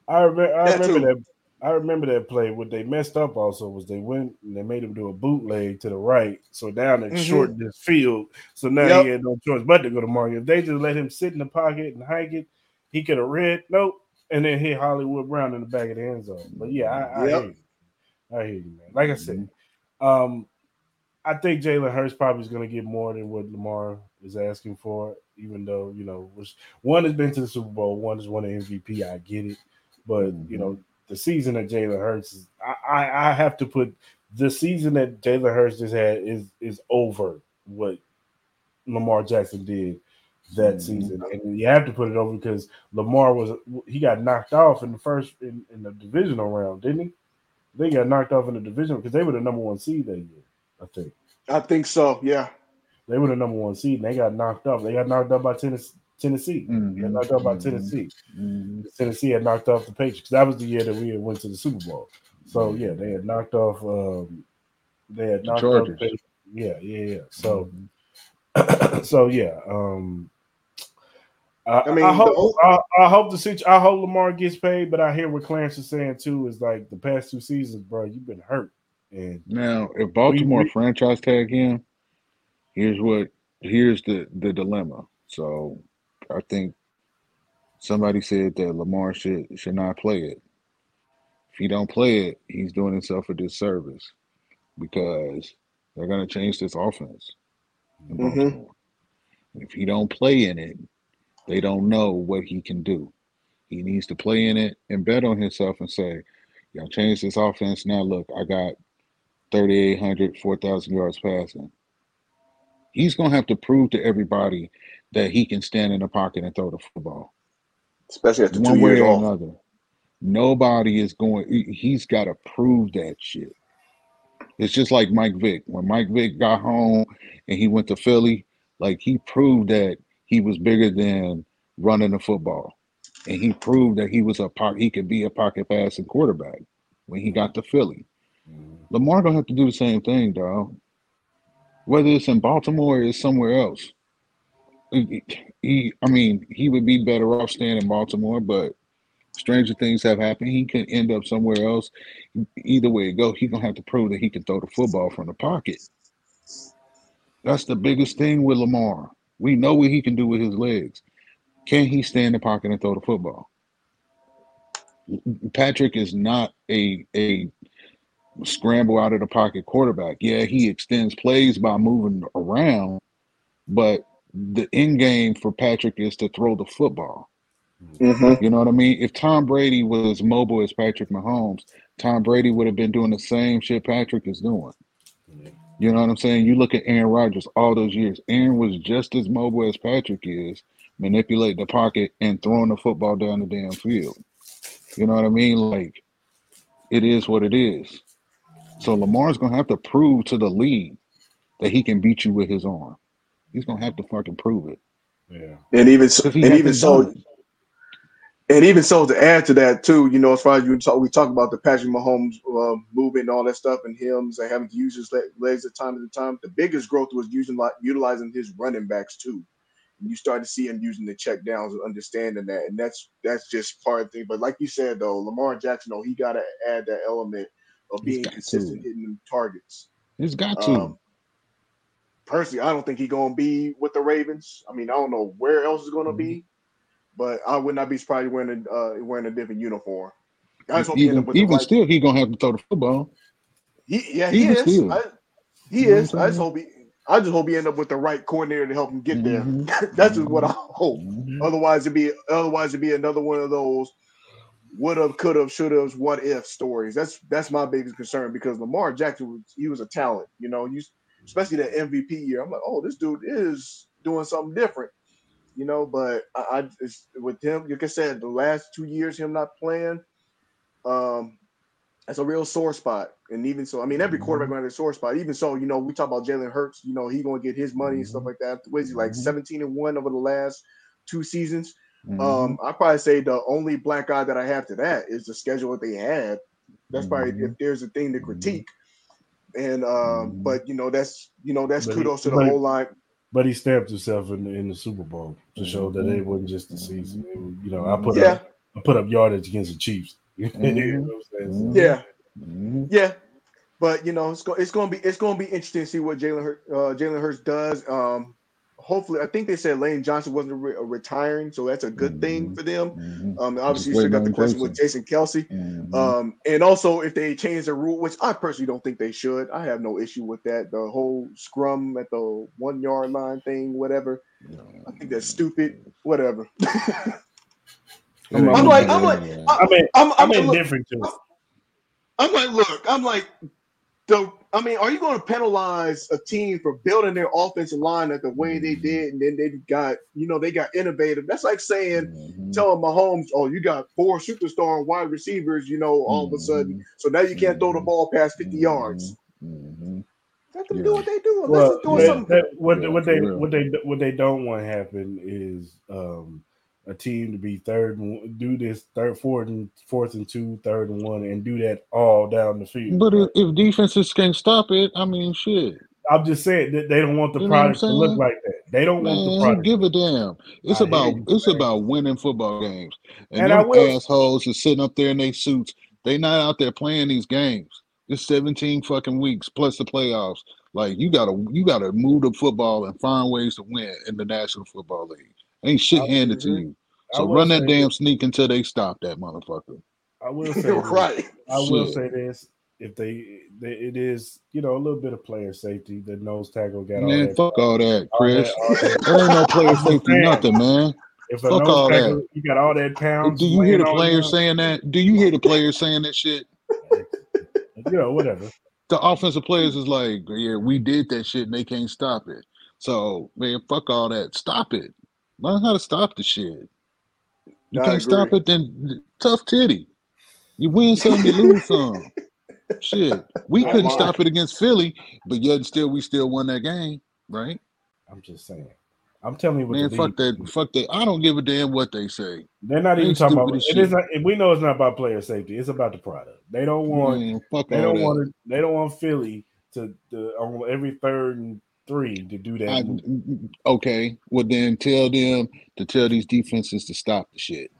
I, re- I that remember too. that. I remember that play. What they messed up also was they went and they made him do a bootleg to the right, so down and mm-hmm. shortened his field. So now yep. he had no choice but to go to Mark. If they just let him sit in the pocket and hike it, he could have read nope, and then hit Hollywood Brown in the back of the end zone. But yeah, I, I yep. hate it. I hear you, man. Like I said, um, I think Jalen Hurts probably is going to get more than what Lamar is asking for, even though, you know, which one has been to the Super Bowl, one has won the M V P. I get it. But, you know, the season that Jalen Hurts is, I, I, I have to put the season that Jalen Hurts just had is, is over what Lamar Jackson did that mm-hmm. season. And you have to put it over because Lamar was, he got knocked off in the first, in, in the divisional round, didn't he? They got knocked off in the division because they were the number one seed that year, I think. I think so, yeah. They were the number one seed, and they got knocked off. They got knocked up by Tennessee. Tennessee. Mm-hmm. They got knocked up by Tennessee. Mm-hmm. Tennessee had knocked off the Patriots. That was the year that we had went to the Super Bowl. So, yeah, they had knocked off um, – they had knocked off the Patriots. Yeah, yeah, yeah. So, mm-hmm. so yeah. Um, I, I mean, I hope old- I, I hope the situ- I hope Lamar gets paid, but I hear what Clarence is saying too is like the past two seasons, bro, you've been hurt. And now, if Baltimore we, franchise tag him, here's what here's the, the dilemma. So, I think somebody said that Lamar should should not play it. If he don't play it, he's doing himself a disservice because they're going to change this offense in Baltimore. Mm-hmm. If he don't play in it, they don't know what he can do. He needs to play in it and bet on himself and say, y'all change this offense. Now, look, I got thirty-eight hundred, four thousand yards passing. He's going to have to prove to everybody that he can stand in the pocket and throw the football. Especially after two years off. One way or another. Nobody is going – he's got to prove that shit. It's just like Mike Vick. When Mike Vick got home and he went to Philly, like he proved that he was bigger than running the football, and he proved that he was a po- he could be a pocket passing quarterback when he got to Philly. Mm-hmm. Lamar gonna have to do the same thing, dog. Whether it's in Baltimore or it's somewhere else, he, he I mean, he would be better off staying in Baltimore, but Stranger things have happened. He could end up somewhere else. Either way it go, he's going to have to prove that he can throw the football from the pocket. That's the biggest thing with Lamar. We know what he can do with his legs. Can he stay in the pocket and throw the football? Patrick is not a a scramble out of the pocket quarterback. Yeah, he extends plays by moving around, but the end game for Patrick is to throw the football. Mm-hmm. You know what I mean? If Tom Brady was as mobile as Patrick Mahomes, Tom Brady would have been doing the same shit Patrick is doing. Mm-hmm. You know what I'm saying? You look at Aaron Rodgers all those years. Aaron was just as mobile as Patrick is, manipulating the pocket and throwing the football down the damn field. You know what I mean? Like, it is what it is. So Lamar's going to have to prove to the league that he can beat you with his arm. He's going to have to fucking prove it. Yeah. And even so, and even so, and even so to add to that too, you know, as far as you talk, we talk about the Patrick Mahomes uh, movement and all that stuff and him like, having to use his legs at time to time. The biggest growth was using like utilizing his running backs too. And you start to see him using the check downs and understanding that. And that's, that's just part of the thing. But like you said, though, Lamar Jackson, oh, he got to add that element of being consistent to. hitting them targets. He's got to. Um, personally, I don't think he's going to be with the Ravens. I mean, I don't know where else is going to mm-hmm. be, but I would not be surprised wearing a, uh, wearing a different uniform. Guys even end up with even the right still, he's going to have to throw the football. He, yeah, he even is. I, he you is. I just hope he – I just hope he end up with the right coordinator to help him get there. Mm-hmm. That's just what I hope. Mm-hmm. Otherwise, it'd be otherwise it'd be another one of those would have, could have, should have, what if stories. That's that's my biggest concern because Lamar Jackson was, he was a talent, you know. You especially that M V P year. I'm like, oh, this dude is doing something different, you know. But I, I it's, with him, like I said, the last two years him not playing, um, that's a real sore spot. And even so, I mean, every quarterback going to have a sore spot. Even so, you know, we talk about Jalen Hurts. You know, he going to get his money and stuff like that. What is he, like seventeen and one over the last two seasons? Mm-hmm. Um, I probably say the only black eye that I have to that is the schedule that they had. That's probably if there's a thing to critique. And uh, but, you know, that's, you know, that's but kudos he, to the whole line. But he stamped himself in, in the Super Bowl to show that it wasn't just the season. It, you know, I put, yeah. up, I put up yardage against the Chiefs. Mm-hmm. Yeah. Mm-hmm. Yeah, but you know it's going it's going to be it's going to be interesting to see what Jalen Hur- uh, Jalen Hurts does. Um, hopefully, I think they said Lane Johnson wasn't re- retiring, so that's a good mm-hmm. thing for them. Mm-hmm. Um, obviously, you still got the question with Jason Kelsey, mm-hmm. um, and also if they change the rule, which I personally don't think they should. I have no issue with that. The whole scrum at the one yard line thing, whatever. Mm-hmm. I think that's stupid. Whatever. I'm, I'm like, I'm like, I mean, I'm, I'm, I'm indifferent to it. I'm like, look, I'm like, the. I mean, are you going to penalize a team for building their offensive line at the way they did, and then they got, you know, they got innovative? That's like saying, mm-hmm. telling Mahomes, oh, you got four superstar wide receivers, you know, all mm-hmm. of a sudden, so now you can't throw the ball past fifty mm-hmm. yards. Mm-hmm. Let them yeah. do what they do. Well, Let's do they, something. That, what, yeah, what, they, what they what they what they don't want to happen is um, a team to be third and do this third, fourth and fourth and two, third and one, and do that all down the field. But if, if defenses can't stop it, I mean, shit. I'm just saying that they don't want the you product to look like that. They don't man, want the product. Give a damn. It's I about you, it's man. about winning football games. And, and them assholes are sitting up there in their suits. They not out there playing these games. It's seventeen fucking weeks plus the playoffs. Like you gotta you gotta move the football and find ways to win in the National Football League. Ain't shit handed to you. So run that damn this. sneak until they stop that motherfucker. I will say right. I will shit. say this. If they, they, it is, you know, a little bit of player safety. The nose tackle got man, all that. fuck all that, Chris. All that, all that. There ain't no player safety, nothing, man. If a fuck nose all tackle, that. You got all that pounds. Do you hear the players saying that? Do you hear the players saying that shit? You know, whatever. The offensive players is like, yeah, we did that shit and they can't stop it. So, man, fuck all that. Stop it. Learn how to stop the shit. You I can't agree. stop it, then tough titty. You win some, you lose some. Shit. We couldn't stop it against Philly, but yet still we still won that game, right? I'm just saying. I'm telling you what Man, fuck that. Fuck that. I don't give a damn what they say. They're not they even talking about it. Is not, we know it's not about player safety. It's about the product. They don't want Man, they don't that. want they don't want Philly to, to on every third and three to do that. I, okay, well then tell them to tell these defenses to stop the shit.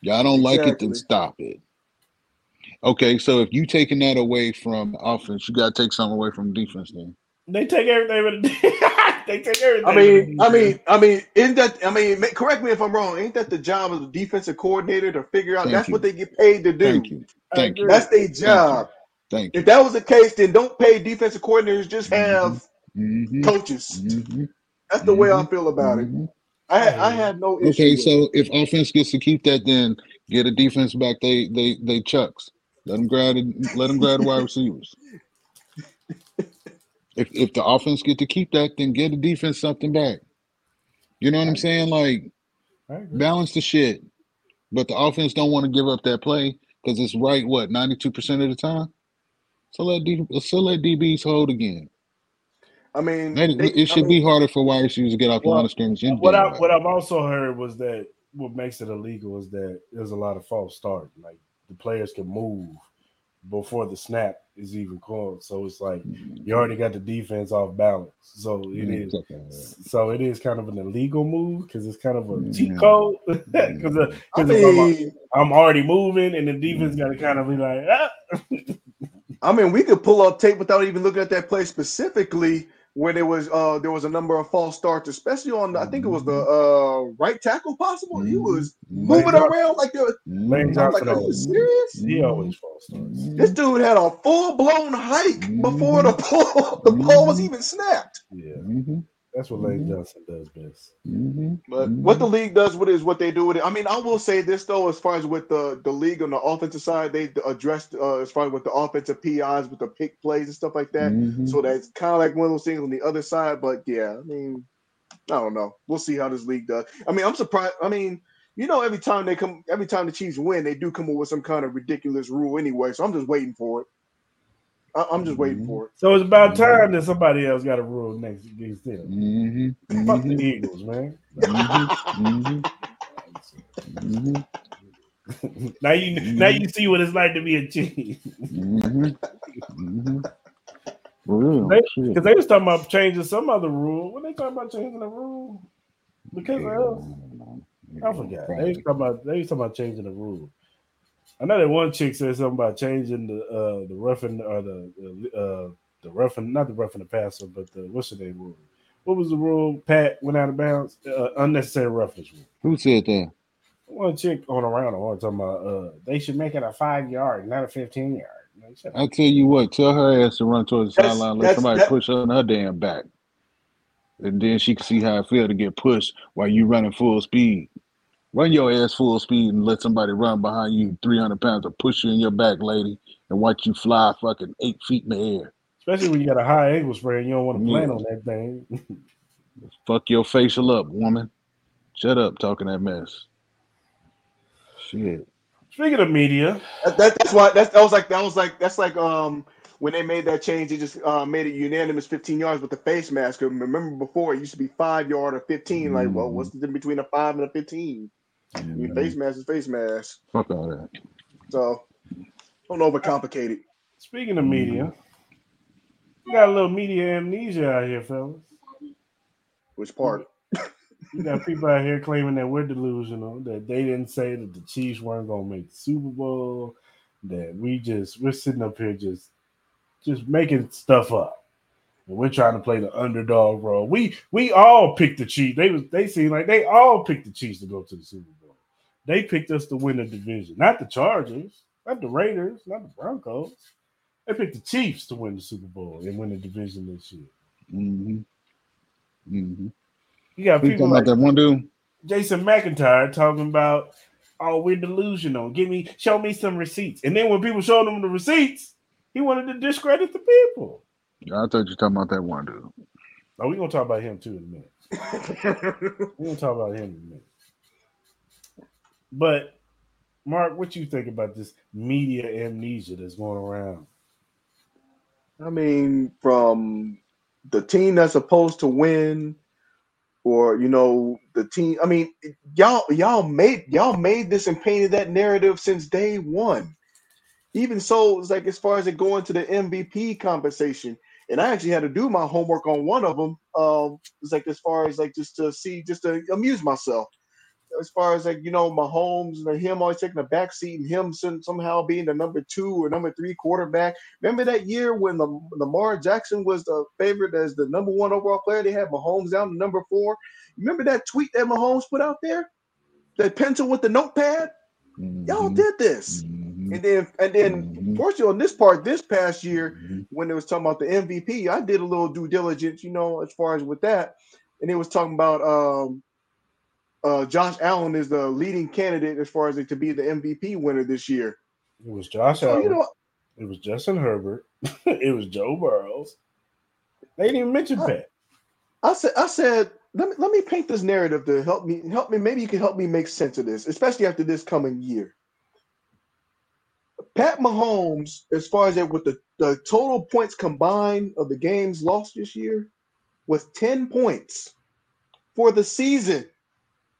Y'all don't exactly. like it, then stop it. Okay, so if you taking that away from offense, you got to take something away from defense then. They take everything with the they take everything. I mean, I mean, I mean, isn't that I mean, correct me if I'm wrong, ain't that the job of the defensive coordinator to figure out Thank that's you. What they get paid to do? Thank you. Thank you. That's their job. Thank you. If that was the case, then don't pay defensive coordinators, just have mm-hmm. coaches. Mm-hmm. That's the mm-hmm. way I feel about mm-hmm. it. I I have no issue. Okay, so if offense gets to keep that, then get a defense back, they they they chucks. Let them grab it, let them grab the wide receivers. If if the offense get to keep that, then get the defense something back. You know what I'm saying? Like, balance the shit. But the offense don't want to give up that play because it's right, what, ninety-two percent of the time? So let, D, so let D Bs hold again. I mean, they, it, it should I mean, be harder for wide receivers to get off well, the line of scrimmage. What, I, what I've also heard was that what makes it illegal is that there's a lot of false start. Like, the players can move before the snap is even called, so it's like you already got the defense off balance. So it is, so it is kind of an illegal move because it's kind of a cheat code. Because I mean, I'm, I'm already moving, and the defense got to kind of be like, ah. I mean, we could pull up tape without even looking at that play specifically when it was uh there was a number of false starts, especially on the, I think it was the uh right tackle possible. He was moving Lane around like there was Lane like, are you serious? He always false starts. This dude had a full-blown hike before the ball the ball was even snapped. Yeah. Mm-hmm. That's what Lane Johnson does best. Mm-hmm. But mm-hmm. what the league does with it is what they do with it. I mean, I will say this though, as far as with the, the league on the offensive side, they addressed uh, as far as with the offensive P Is, with the pick plays and stuff like that. Mm-hmm. So that's kind of like one of those things on the other side. But yeah, I mean, I don't know. We'll see how this league does. I mean, I'm surprised. I mean, you know, every time they come, every time the Chiefs win, they do come up with some kind of ridiculous rule anyway. So I'm just waiting for it. I'm just waiting for it. So it's about time that somebody else got a rule next against them. Mm-hmm. Fuck mm-hmm. the Eagles, man. Mm-hmm. Mm-hmm. Mm-hmm. now you mm-hmm. now you see what it's like to be a Chief. Mm-hmm. Mm-hmm. Because they, they was talking about changing some other rule. When they talking about changing the rule, because of us, I forgot. They was talking about they was talking about changing the rule. I know that one chick said something about changing the uh, the roughing or the uh, the roughing, not the roughing the passer, but the what's the name rule? What was the rule? Pat went out of bounds, uh, unnecessary roughness rule. Who said that? One chick on around the horn talking about uh, they should make it a five yard, not a fifteen yard. Like, I tell you what, tell her ass to run towards the sideline, let somebody that... push her on her damn back, and then she can see how it feel to get pushed while you running full speed. Run your ass full speed and let somebody run behind you three hundred pounds or push you in your back, lady, and watch you fly fucking eight feet in the air. Especially when you got a high angle spray and you don't want to plan yeah. on that thing. Fuck your facial up, woman. Shut up talking that mess. Shit. Speaking of media. That, that, that's why that's, that was like, that was like, that's like, um, when they made that change, they just uh, made it unanimous fifteen yards with the face mask. Remember before it used to be five yard or fifteen. Mm. Like, well, what's the difference between a five and a fifteen? Yeah. I mean, face mask is face mask. Fuck all that. So don't overcomplicate it. Speaking of media, you got a little media amnesia out here, fellas. Which part? You got people out here claiming that we're delusional, that they didn't say that the Chiefs weren't gonna make the Super Bowl, that we just we're sitting up here just just making stuff up. And we're trying to play the underdog role. We we all picked the Chiefs. They was they seem like they all picked the Chiefs to go to the Super Bowl. They picked us to win the division, not the Chargers, not the Raiders, not the Broncos. They picked the Chiefs to win the Super Bowl and win the division this year. Mm-hmm. Mm-hmm. You got people like, like that one dude, Jason McIntyre, talking about, oh, we're delusional. Give me, show me some receipts. And then when people showed him the receipts, he wanted to discredit the people. I thought you were talking about that one dude. Oh, we're going to talk about him, too, in a minute. We're going to talk about him in a minute. But, Mark, what you think about this media amnesia that's going around? I mean, from the team that's supposed to win or, you know, the team. I mean, y'all, y'all made y'all made this and painted that narrative since day one. Even so, it's like as far as it going to the M V P compensation. And I actually had to do my homework on one of them. Um, it's like as far as like just to see, just to amuse myself. as far as like, you know, Mahomes and him always taking a back seat and him somehow being the number two or number three quarterback. Remember that year when Lamar Jackson was the favorite as the number one overall player? They had Mahomes down to number four. Remember that tweet that Mahomes put out there? That pencil with the notepad? Mm-hmm. Y'all did this. Mm-hmm. And then, and then, mm-hmm. fortunately, on this part, this past year, mm-hmm. when it was talking about the M V P, I did a little due diligence, you know, as far as with that. And it was talking about um, uh, Josh Allen is the leading candidate as far as like, to be the M V P winner this year. It was Josh so, Allen. You know, it was Justin Herbert. It was Joe Burrow. They didn't even mention I, Pat. I said, I said, let me let me paint this narrative to help me help me. Maybe you can help me make sense of this, especially after this coming year. Pat Mahomes, as far as that, with the, the total points combined of the games lost this year, was ten points for the season.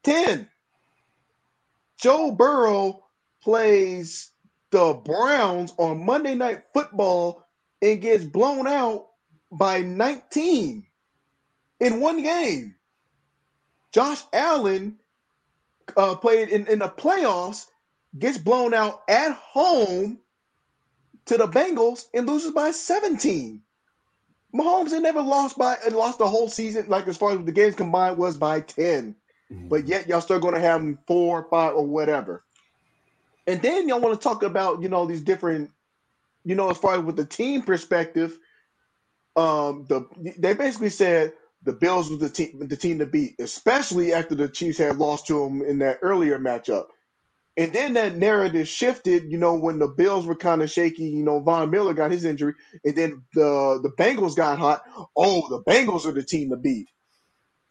ten. Joe Burrow plays the Browns on Monday Night Football and gets blown out by nineteen in one game. Josh Allen uh, played in, in the playoffs, gets blown out at home to the Bengals and loses by seventeen. Mahomes had never lost by and lost the whole season, like as far as the games combined was by ten. Mm-hmm. But yet y'all still gonna have them four, five, or whatever. And then y'all want to talk about, you know, these different, you know, as far as with the team perspective, um, the they basically said the Bills was the team the team to beat, especially after the Chiefs had lost to them in that earlier matchup. And then that narrative shifted, you know, when the Bills were kind of shaky. You know, Von Miller got his injury, and then the the Bengals got hot. Oh, the Bengals are the team to beat.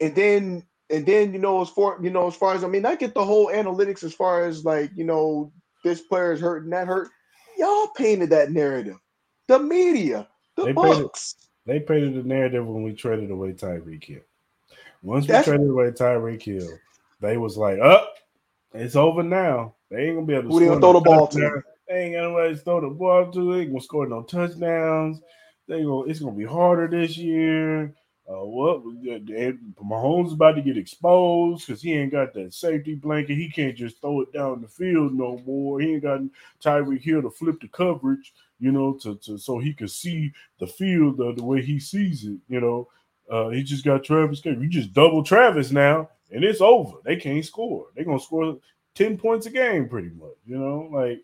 And then, and then, you know, as far you know, as far as I mean, I get the whole analytics as far as like, you know, this player is hurt and that hurt. Y'all painted that narrative. The media, the they books. Painted, they painted the narrative when we traded away Tyreek Hill. Once we That's, traded away Tyreek Hill, they was like, "Up, oh, it's over now." They ain't gonna be able to. Who they gonna throw the ball to? They ain't gonna throw the ball to. They ain't gonna score no touchdowns. They gonna. It's gonna be harder this year. Uh, what? Mahomes about to get exposed because he ain't got that safety blanket. He can't just throw it down the field no more. He ain't got Tyreek Hill to flip the coverage, you know, to, to so he could see the field the, the way he sees it. You know, uh, he just got Travis Kelsey. You just double Travis now, and it's over. They can't score. They gonna score ten points a game, pretty much, you know, like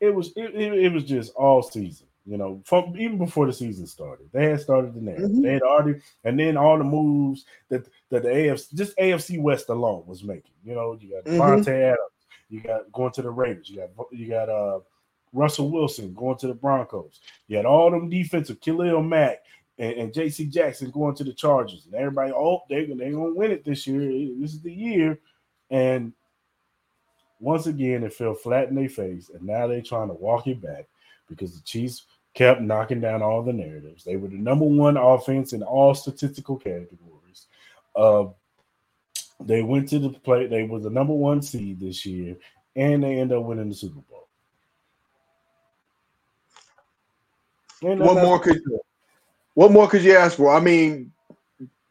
it was, it, it, it was just all season, you know, from even before the season started, they had started the narrative. Mm-hmm. They had already, and then all the moves that, that the A F C, just A F C West alone was making, you know, you got Devontae mm-hmm. Adams, you got going to the Raiders, you got, you got uh, Russell Wilson going to the Broncos. You had all them defensive, Khalil Mack and, and J C Jackson going to the Chargers, and everybody, oh, they're they going to win it this year. This is the year. And once again, it fell flat in their face, and now they're trying to walk it back because the Chiefs kept knocking down all the narratives. They were the number one offense in all statistical categories. Uh, they went to the play. They were the number one seed this year, and they end up winning the Super Bowl. And what more could you, what more could you ask for? I mean,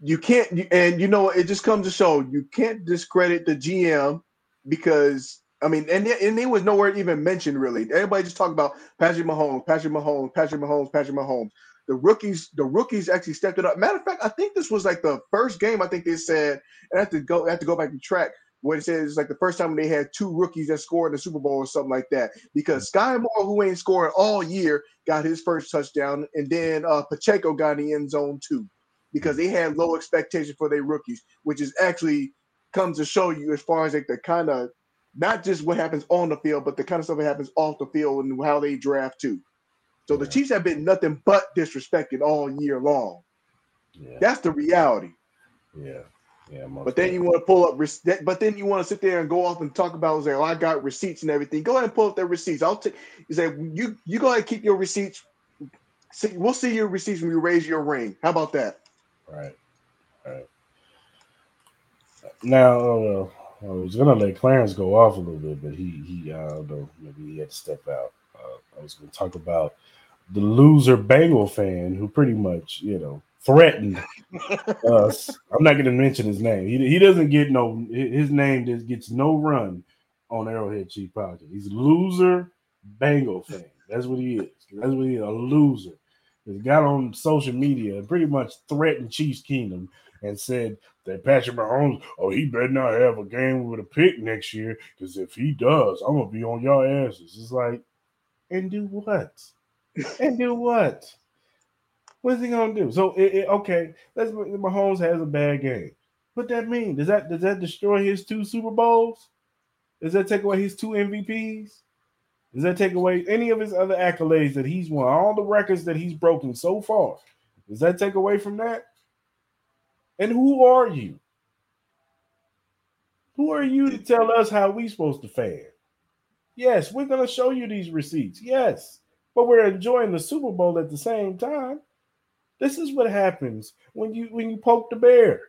you can't, and you know, it just comes to show you can't discredit the G M. Because, I mean, and, and he was nowhere even mentioned, really. Everybody just talked about Patrick Mahomes, Patrick Mahomes, Patrick Mahomes, Patrick Mahomes. The rookies, the rookies actually stepped it up. Matter of fact, I think this was like the first game I think they said, and I have to go, I have to go back and track what it says. It's like the first time they had two rookies that scored in the Super Bowl or something like that. Because Sky Moore, who ain't scored all year, got his first touchdown, and then uh, Pacheco got in the end zone too. Because they had low expectation for their rookies, which is actually comes to show you as far as like the kind of not just what happens on the field, but the kind of stuff that happens off the field and how they draft too. So yeah. The Chiefs have been nothing but disrespected all year long. Yeah. That's the reality. Yeah, yeah. But then you want to pull up, but then you want to sit there and go off and talk about like, oh, I got receipts and everything. Go ahead and pull up their receipts. I'll take. You say you you go ahead and keep your receipts. See, we'll see your receipts when you raise your ring. How about that? Right. All right. Now, uh, I was gonna let Clarence go off a little bit, but he he I don't know, maybe he had to step out. Uh, I was gonna talk about the loser Bengal fan who pretty much, you know, threatened us. I'm not going to mention his name. He he doesn't get no his name just gets no run on Arrowhead Chief Podcast. He's a loser Bengal fan. That's what he is. That's what he is, a loser. He got on social media and pretty much threatened Chiefs Kingdom and said that Patrick Mahomes, oh, he better not have a game with a pick next year, because if he does, I'm going to be on y'all asses. It's like, and do what? And do what? What is he going to do? So, it, it, okay, let's Mahomes has a bad game. What that mean? Does that does that destroy his two Super Bowls? Does that take away his two M V Ps? Does that take away any of his other accolades that he's won, all the records that he's broken so far? Does that take away from that? And who are you? Who are you to tell us how we're supposed to fare? Yes, we're going to show you these receipts. Yes, but we're enjoying the Super Bowl at the same time. This is what happens when you when you poke the bear.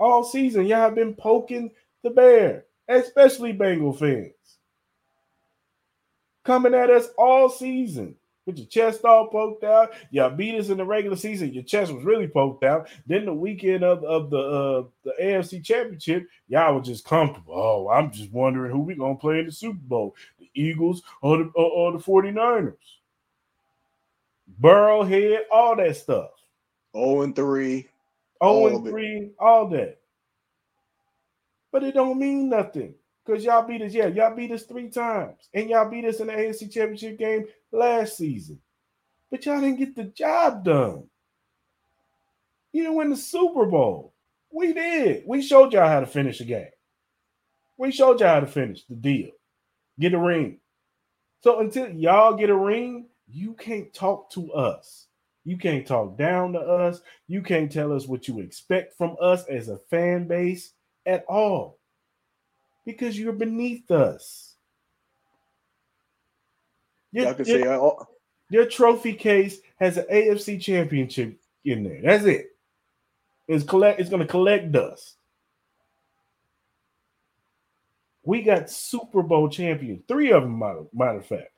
All season, y'all have been poking the bear, especially Bengal fans. Coming at us all season with your chest all poked out. Y'all beat us in the regular season. Your chest was really poked out. Then the weekend of, of the uh, the A F C Championship, y'all were just comfortable. Oh, I'm just wondering who we going to play in the Super Bowl, the Eagles or the, or, or the forty-niners. Burrowhead, all that stuff. oh and three. oh and three, all that. But it don't mean nothing. Because y'all beat us, yeah, y'all beat us three times. And y'all beat us in the A F C Championship game last season. But y'all didn't get the job done. You didn't win the Super Bowl. We did. We showed y'all how to finish the game. We showed y'all how to finish the deal. Get a ring. So until y'all get a ring, you can't talk to us. You can't talk down to us. You can't tell us what you expect from us as a fan base at all. Because you're beneath us. Your, Y'all can your, say I, your trophy case has an A F C championship in there. That's it. It's collect. It's going to collect dust. We got Super Bowl champions. Three of them, matter, matter of fact.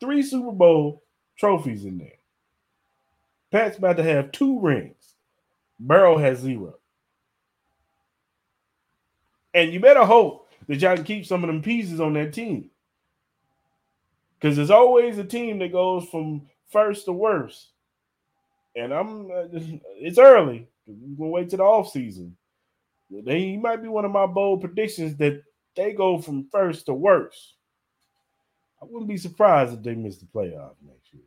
Three Super Bowl trophies in there. Pat's about to have two rings. Burrow has zero. And you better hope that y'all can keep some of them pieces on that team. Because there's always a team that goes from first to worst. And I'm it's early. We're going to wait till the offseason. He might be one of my bold predictions that they go from first to worst. I wouldn't be surprised if they miss the playoffs next year.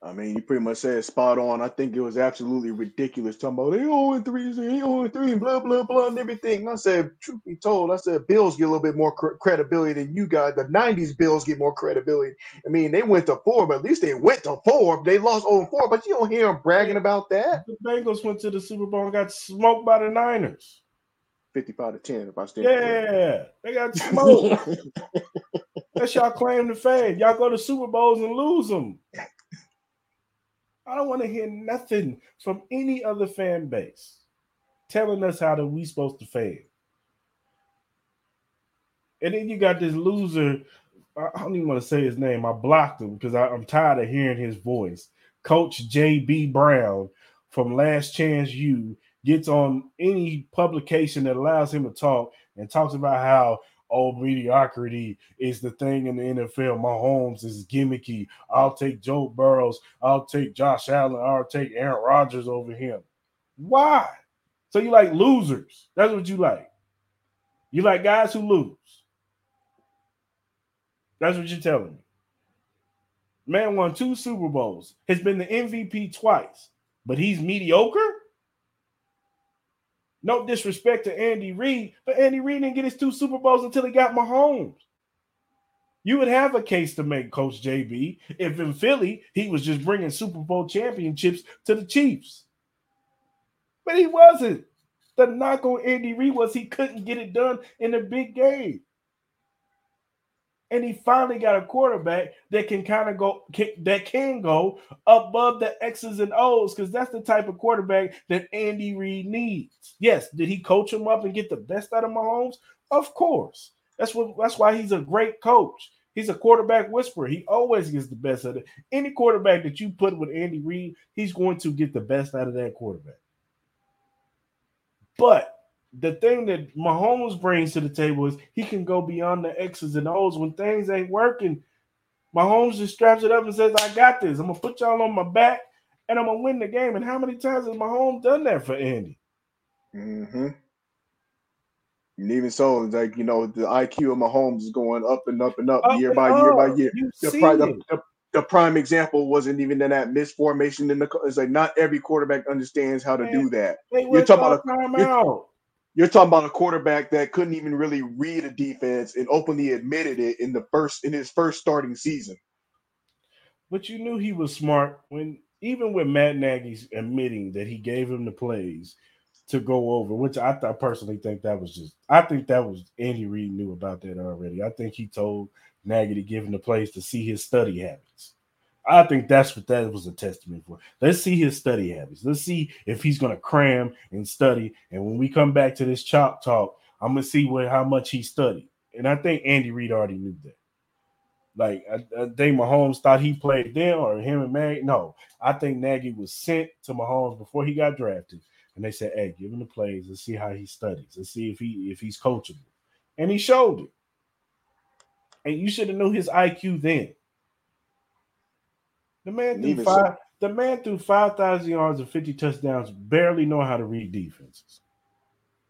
I mean, you pretty much said spot on. I think it was absolutely ridiculous talking about they oh and three, they oh and three, and blah, blah, blah, and everything. And I said, truth be told, I said Bills get a little bit more cr- credibility than you guys. The nineties Bills get more credibility. I mean, they went to four, but at least they went to four. They lost oh and four, but you don't hear them bragging about that. The Bengals went to the Super Bowl and got smoked by the Niners. fifty-five to ten, if I stand Yeah, they got smoked. That's y'all claim to fame. Y'all go to Super Bowls and lose them. I don't want to hear nothing from any other fan base telling us how that we supposed to fare. And then you got this loser. I don't even want to say his name. I blocked him because I, I'm tired of hearing his voice. Coach J B. Brown from Last Chance U gets on any publication that allows him to talk and talks about how old mediocrity is the thing in the N F L. Mahomes is gimmicky. I'll take Joe Burrow. I'll take Josh Allen. I'll take Aaron Rodgers over him. Why? So you like losers. That's what you like. You like guys who lose. That's what you're telling me. Man won two Super Bowls. Has been the M V P twice, but he's mediocre? No disrespect to Andy Reid, but Andy Reid didn't get his two Super Bowls until he got Mahomes. You would have a case to make, Coach J B, if in Philly he was just bringing Super Bowl championships to the Chiefs. But he wasn't. The knock on Andy Reid was he couldn't get it done in a big game. And he finally got a quarterback that can kind of go, can, that can go above the X's and O's, because that's the type of quarterback that Andy Reid needs. Yes, did he coach him up and get the best out of Mahomes? Of course. That's what. That's why he's a great coach. He's a quarterback whisperer. He always gets the best out of it. Any quarterback that you put with Andy Reid, he's going to get the best out of that quarterback. But the thing that Mahomes brings to the table is he can go beyond the X's and O's. When things ain't working, Mahomes just straps it up and says, I got this. I'm going to put y'all on my back, and I'm going to win the game. And how many times has Mahomes done that for Andy? Mm-hmm. And even so, like, you know, the I Q of Mahomes is going up and up and up, up year and by up. year by year. The, pri- the, the, the prime example wasn't even in that misformation. In the, it's like not every quarterback understands how to Man, do that. You're talking about a, you're, you're talking about a quarterback that couldn't even really read a defense and openly admitted it in the first in his first starting season. But you knew he was smart when even with Matt Nagy's admitting that he gave him the plays to go over, which I, th- I personally think that was just – I think that was – Andy Reid knew about that already. I think he told Nagy to give him the plays to see his study habits. I think that's what that was a testament for. Let's see his study habits. Let's see if he's going to cram and study. And when we come back to this chop talk, I'm going to see what, how much he studied. And I think Andy Reid already knew that. Like, I, I think Mahomes thought he played them or him and Maggie. No, I think Nagy was sent to Mahomes before he got drafted. And they said, hey, give him the plays. Let's see how he studies. Let's see if he if he's coachable. And he showed it. And you should have known his I Q then. The man threw five, the man threw five thousand yards and fifty touchdowns, barely know how to read defenses.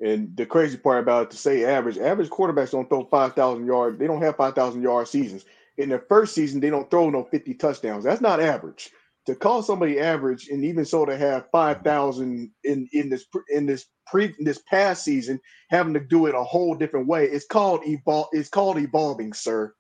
And the crazy part about it, to say average, average quarterbacks don't throw five thousand yards. They don't have five thousand yard seasons. In their first season, they don't throw no fifty touchdowns. That's not average. To call somebody average, and even so to have five thousand in in this in this pre in this past season, having to do it a whole different way, it's called evol- It's called evolving, sir.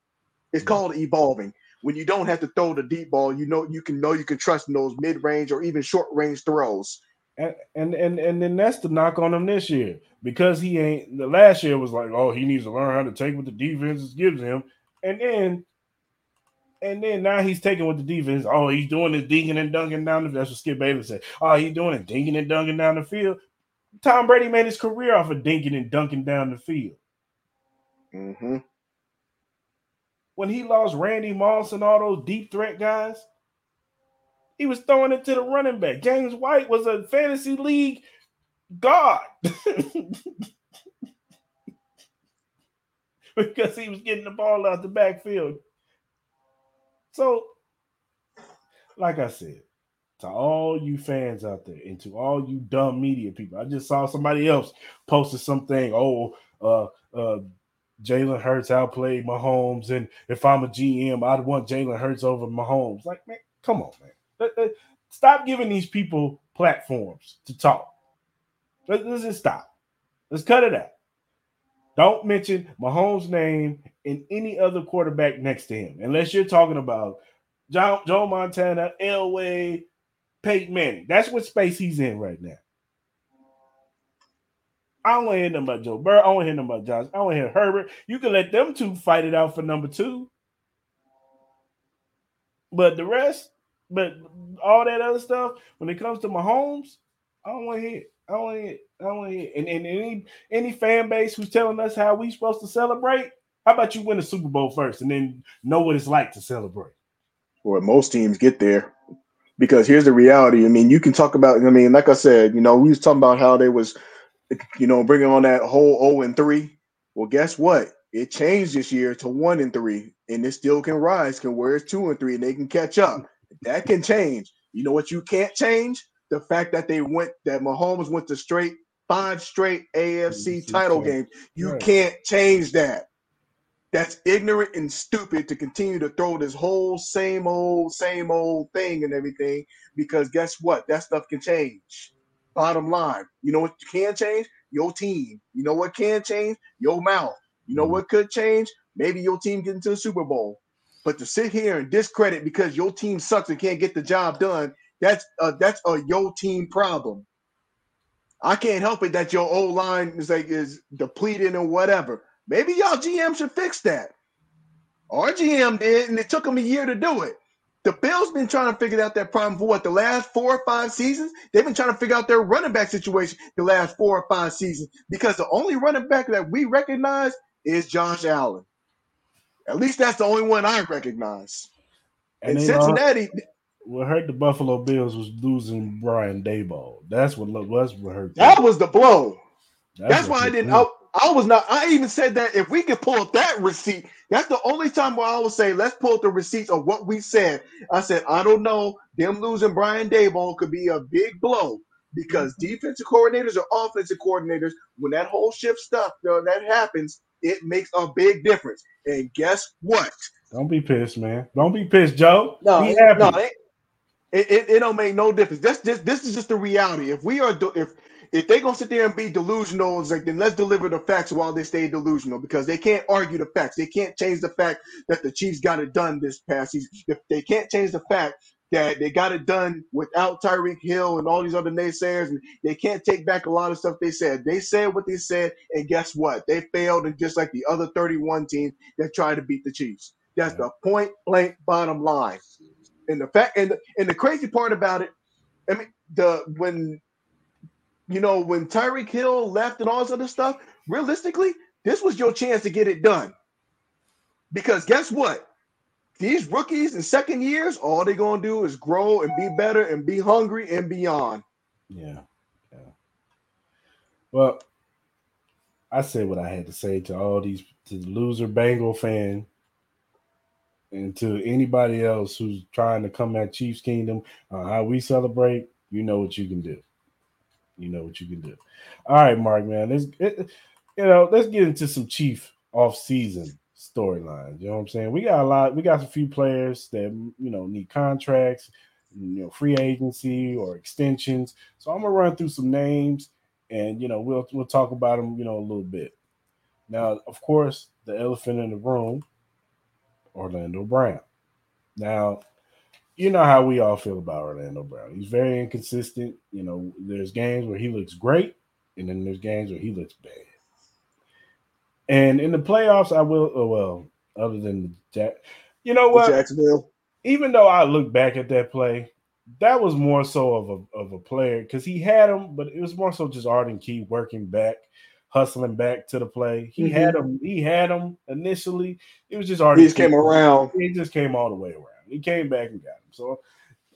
It's yeah. called evolving. When you don't have to throw the deep ball, you know you can know you can trust in those mid range or even short range throws. And and and and then that's the knock on him this year because he ain't. The last year was like, oh, he needs to learn how to take what the defense gives him, and then. And then now he's taking with the defense. Oh, he's doing this dinking and dunking down the field. That's what Skip Bayless said. Oh, he's doing it dinking and dunking down the field. Tom Brady made his career off of dinking and dunking down the field. Mm-hmm. When he lost Randy Moss and all those deep threat guys, he was throwing it to the running back. James White was a fantasy league god. Because he was getting the ball out the backfield. So, like I said, to all you fans out there and to all you dumb media people, I just saw somebody else posted something, oh, uh, uh, Jalen Hurts outplayed Mahomes, and if I'm a G M, I'd want Jalen Hurts over Mahomes. Like, man, come on, man. Let, let, stop giving these people platforms to talk. Let, let's just stop. Let's cut it out. Don't mention Mahomes' name and any other quarterback next to him, unless you're talking about Joe, Joe Montana, Elway, Peyton Manning. That's what space he's in right now. I don't want to hear nothing about Joe Burrow. I don't want to hear nothing about Josh. I don't want to hear Herbert. You can let them two fight it out for number two. But the rest, but all that other stuff, when it comes to Mahomes, I don't want to hear it. I don't want to hear it. I don't want to hear it. And, and any, any fan base who's telling us how we supposed to celebrate, how about you win a Super Bowl first and then know what it's like to celebrate? Well, most teams get there because here's the reality. I mean, you can talk about, I mean, like I said, you know, we was talking about how they was, you know, bringing on that whole oh and three. Well, guess what? It changed this year to one and three, and it still can rise, can where it's two and three, and they can catch up. That can change. You know what you can't change? The fact that they went, that Mahomes went to straight, five straight A F C title games. You can't change that. That's ignorant and stupid to continue to throw this whole same old, same old thing and everything, because guess what? That stuff can change. Bottom line, you know what can change? Your team. You know what can change? Your mouth. You know what could change? Maybe your team getting to the Super Bowl. But to sit here and discredit because your team sucks and can't get the job done, That's a, that's a yo team problem. I can't help it that your old line is like is depleted or whatever. Maybe y'all G M should fix that. Our G M did, and it took him a year to do it. The Bills been trying to figure out that problem for what, the last four or five seasons? They've been trying to figure out their running back situation the last four or five seasons because the only running back that we recognize is Josh Allen. At least that's the only one I recognize. And, and Cincinnati, are, what hurt the Buffalo Bills was losing Brian Daboll. That's what was what hurt. That them. was the blow. That's, that's why I didn't. I, I was not. I even said that if we could pull up that receipt, that's the only time where I would say let's pull up the receipts of what we said. I said I don't know. Them losing Brian Daboll could be a big blow because mm-hmm. defensive coordinators or offensive coordinators, when that whole shift stuff though, that happens, it makes a big difference. And guess what? Don't be pissed, man. Don't be pissed, Joe. No, be happy. no, it, it it don't make no difference. That's just this is just the reality. If we are do, if if they're gonna sit there and be delusional, it's like then let's deliver the facts while they stay delusional because they can't argue the facts. They can't change the fact that the Chiefs got it done this past season. If they can't change the fact that they got it done without Tyreek Hill and all these other naysayers, and they can't take back a lot of stuff they said. They said what they said, and guess what? They failed, and just like the other thirty-one teams that tried to beat the Chiefs. That's the point blank bottom line. And the fact and the, and the crazy part about it, I mean, the when you know when Tyreek Hill left and all this other stuff, realistically, this was your chance to get it done. Because guess what? These rookies in second years, all they're gonna do is grow and be better and be hungry and beyond. Yeah, yeah. Well, I said what I had to say to all these to the loser Bengal fan. And to anybody else who's trying to come at Chiefs Kingdom, uh, how we celebrate, you know what you can do. You know what you can do. All right, Mark, man. Let's it, you know, let's get into some Chief off-season storylines. You know what I'm saying? We got a lot. We got a few players that you know need contracts, you know, free agency or extensions. So I'm gonna run through some names, and you know, we'll we'll talk about them, you know, a little bit. Now, of course, the elephant in the room. Orlando Brown. Now, you know how we all feel about Orlando Brown. He's very inconsistent. You know, there's games where he looks great, and then there's games where he looks bad. And in the playoffs, I will, oh, well, other than Jack, you know what? Jacksonville. Even though I look back at that play, that was more so of a, of a player because he had him, but it was more so just Arden Key working back. Hustling back to the play. He mm-hmm. had him. He had him initially. It was just already. He just came around. He just came all the way around. He came back and got him. So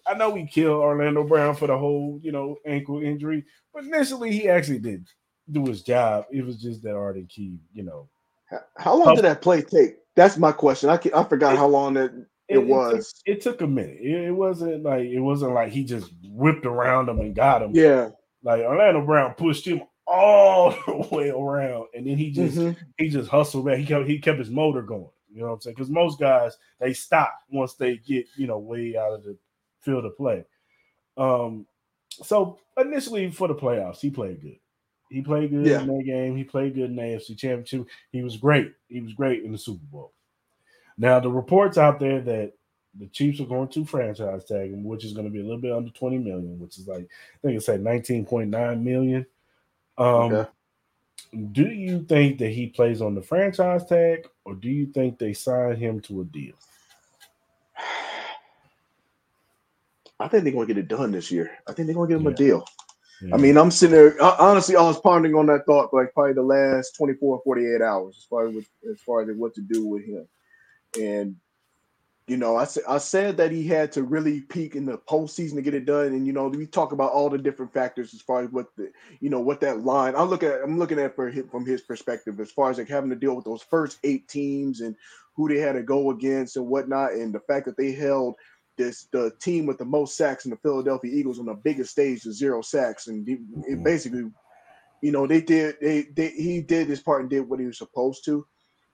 I know we killed Orlando Brown for the whole, you know, ankle injury, but initially he actually did do his job. It was just that Arden Key, you know. How long did that play take? That's my question. I can, I forgot it, how long that it, it was. It, it took a minute. It, it wasn't like it wasn't like he just whipped around him and got him. Yeah. Like Orlando Brown pushed him all the way around, and then he just mm-hmm. he just hustled back. He kept he kept his motor going. You know what I'm saying? Because most guys they stop once they get you know way out of the field of play. Um, so initially for the playoffs, he played good. He played good yeah. in that game. He played good in the A F C Championship. He was great. He was great in the Super Bowl. Now the reports out there that the Chiefs are going to franchise tag him, which is going to be a little bit under twenty million, which is like I think it's like nineteen point nine million. Um, okay. Do you think that he plays on the franchise tag, or do you think they sign him to a deal? I think they're going to get it done this year. I think they're going to give him yeah. a deal. Yeah. I mean, I'm sitting there. I, honestly, I was pondering on that thought like probably the last twenty-four, forty-eight hours as far as as far as what to do with him. And you know, I I said that he had to really peak in the postseason to get it done, and you know, we talk about all the different factors as far as what the, you know, what that line. I look at, I'm looking at for him from his perspective as far as like having to deal with those first eight teams and who they had to go against and whatnot, and the fact that they held this the team with the most sacks in the Philadelphia Eagles on the biggest stage to zero sacks, and it basically, you know, they did they, they he did his part and did what he was supposed to.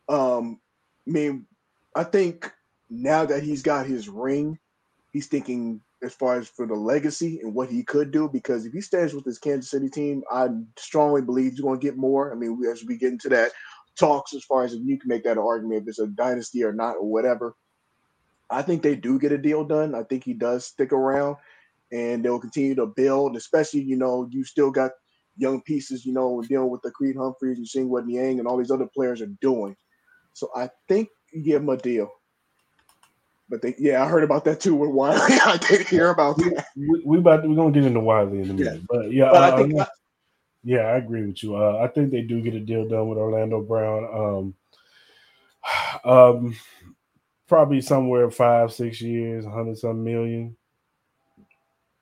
Um, I mean, I think. Now that he's got his ring, he's thinking as far as for the legacy and what he could do, because if he stays with this Kansas City team, I strongly believe he's going to get more. I mean, as we get into that talks, as far as if you can make that an argument, if it's a dynasty or not or whatever, I think they do get a deal done. I think he does stick around and they'll continue to build, especially, you know, you still got young pieces, you know, dealing with the Creed Humphreys and seeing what Niang and all these other players are doing. So I think you give him a deal. But they, yeah, I heard about that too with Wiley. I did hear about that. We, we about to, we're gonna get into Wiley in a minute, yeah. but yeah, but uh, I think I, yeah, I agree with you. Uh, I think they do get a deal done with Orlando Brown. Um, Um, probably somewhere five, six years, a hundred some million.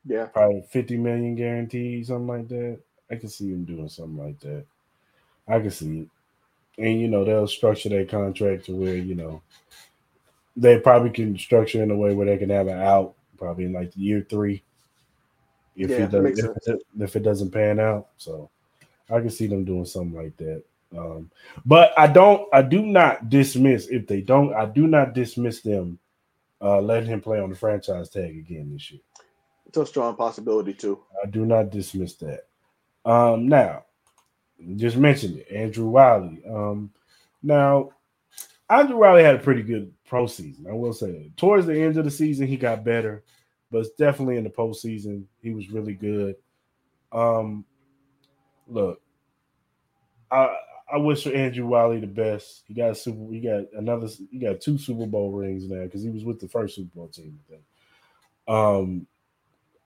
Yeah, probably fifty million guaranteed, something like that. I can see him doing something like that. I can see it, and you know they'll structure their contract to where you know they probably can structure in a way where they can have an out probably in like year three if yeah, it doesn't if it, if it doesn't pan out. So I can see them doing something like that. Um, but I don't, I do not dismiss if they don't. I do not dismiss them uh, letting him play on the franchise tag again this year. It's a strong possibility too. I do not dismiss that. Um, now, just mentioned it, Andrew Wiley. Um, now, Andrew Wiley had a pretty good pro season. I will say that. Towards the end of the season, he got better, but definitely in the postseason, he was really good. Um, look, I I wish for Andrew Wiley the best. He got a super. He got another. He got two Super Bowl rings now because he was with the first Super Bowl team. I think. Um,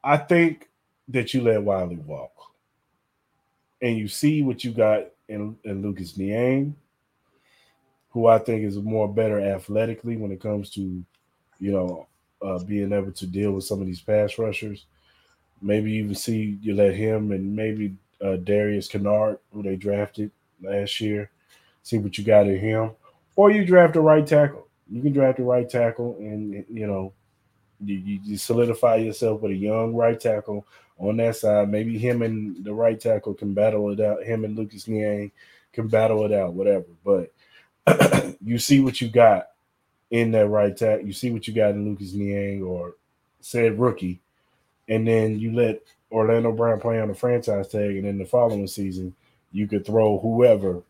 I think that you let Wiley walk, and you see what you got in, in Lucas Niang, who I think is more better athletically when it comes to, you know, uh, being able to deal with some of these pass rushers. Maybe even see you let him and maybe uh, Darius Kennard, who they drafted last year, see what you got in him. Or you draft a right tackle. You can draft a right tackle and, you know, you, you, you solidify yourself with a young right tackle on that side. Maybe him and the right tackle can battle it out. Him and Lucas Niang can battle it out, whatever. But you see what you got in that right tackle. You see what you got in Lucas Niang or said rookie. And then you let Orlando Brown play on the franchise tag. And then the following season, you could throw whoever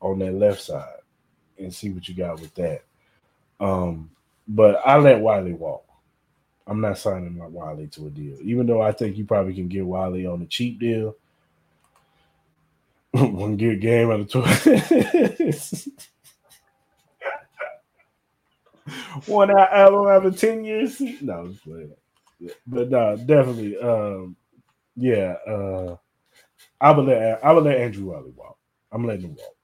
on that left side and see what you got with that. Um, but I let Wiley walk. I'm not signing my Wiley to a deal, even though I think you probably can get Wiley on a cheap deal. One good game out of twelve. One album out of ten years. No, I'm just playing. Yeah. But no, definitely. Um, yeah, uh, I would let I would let Andrew Wiley walk. I'm letting him walk.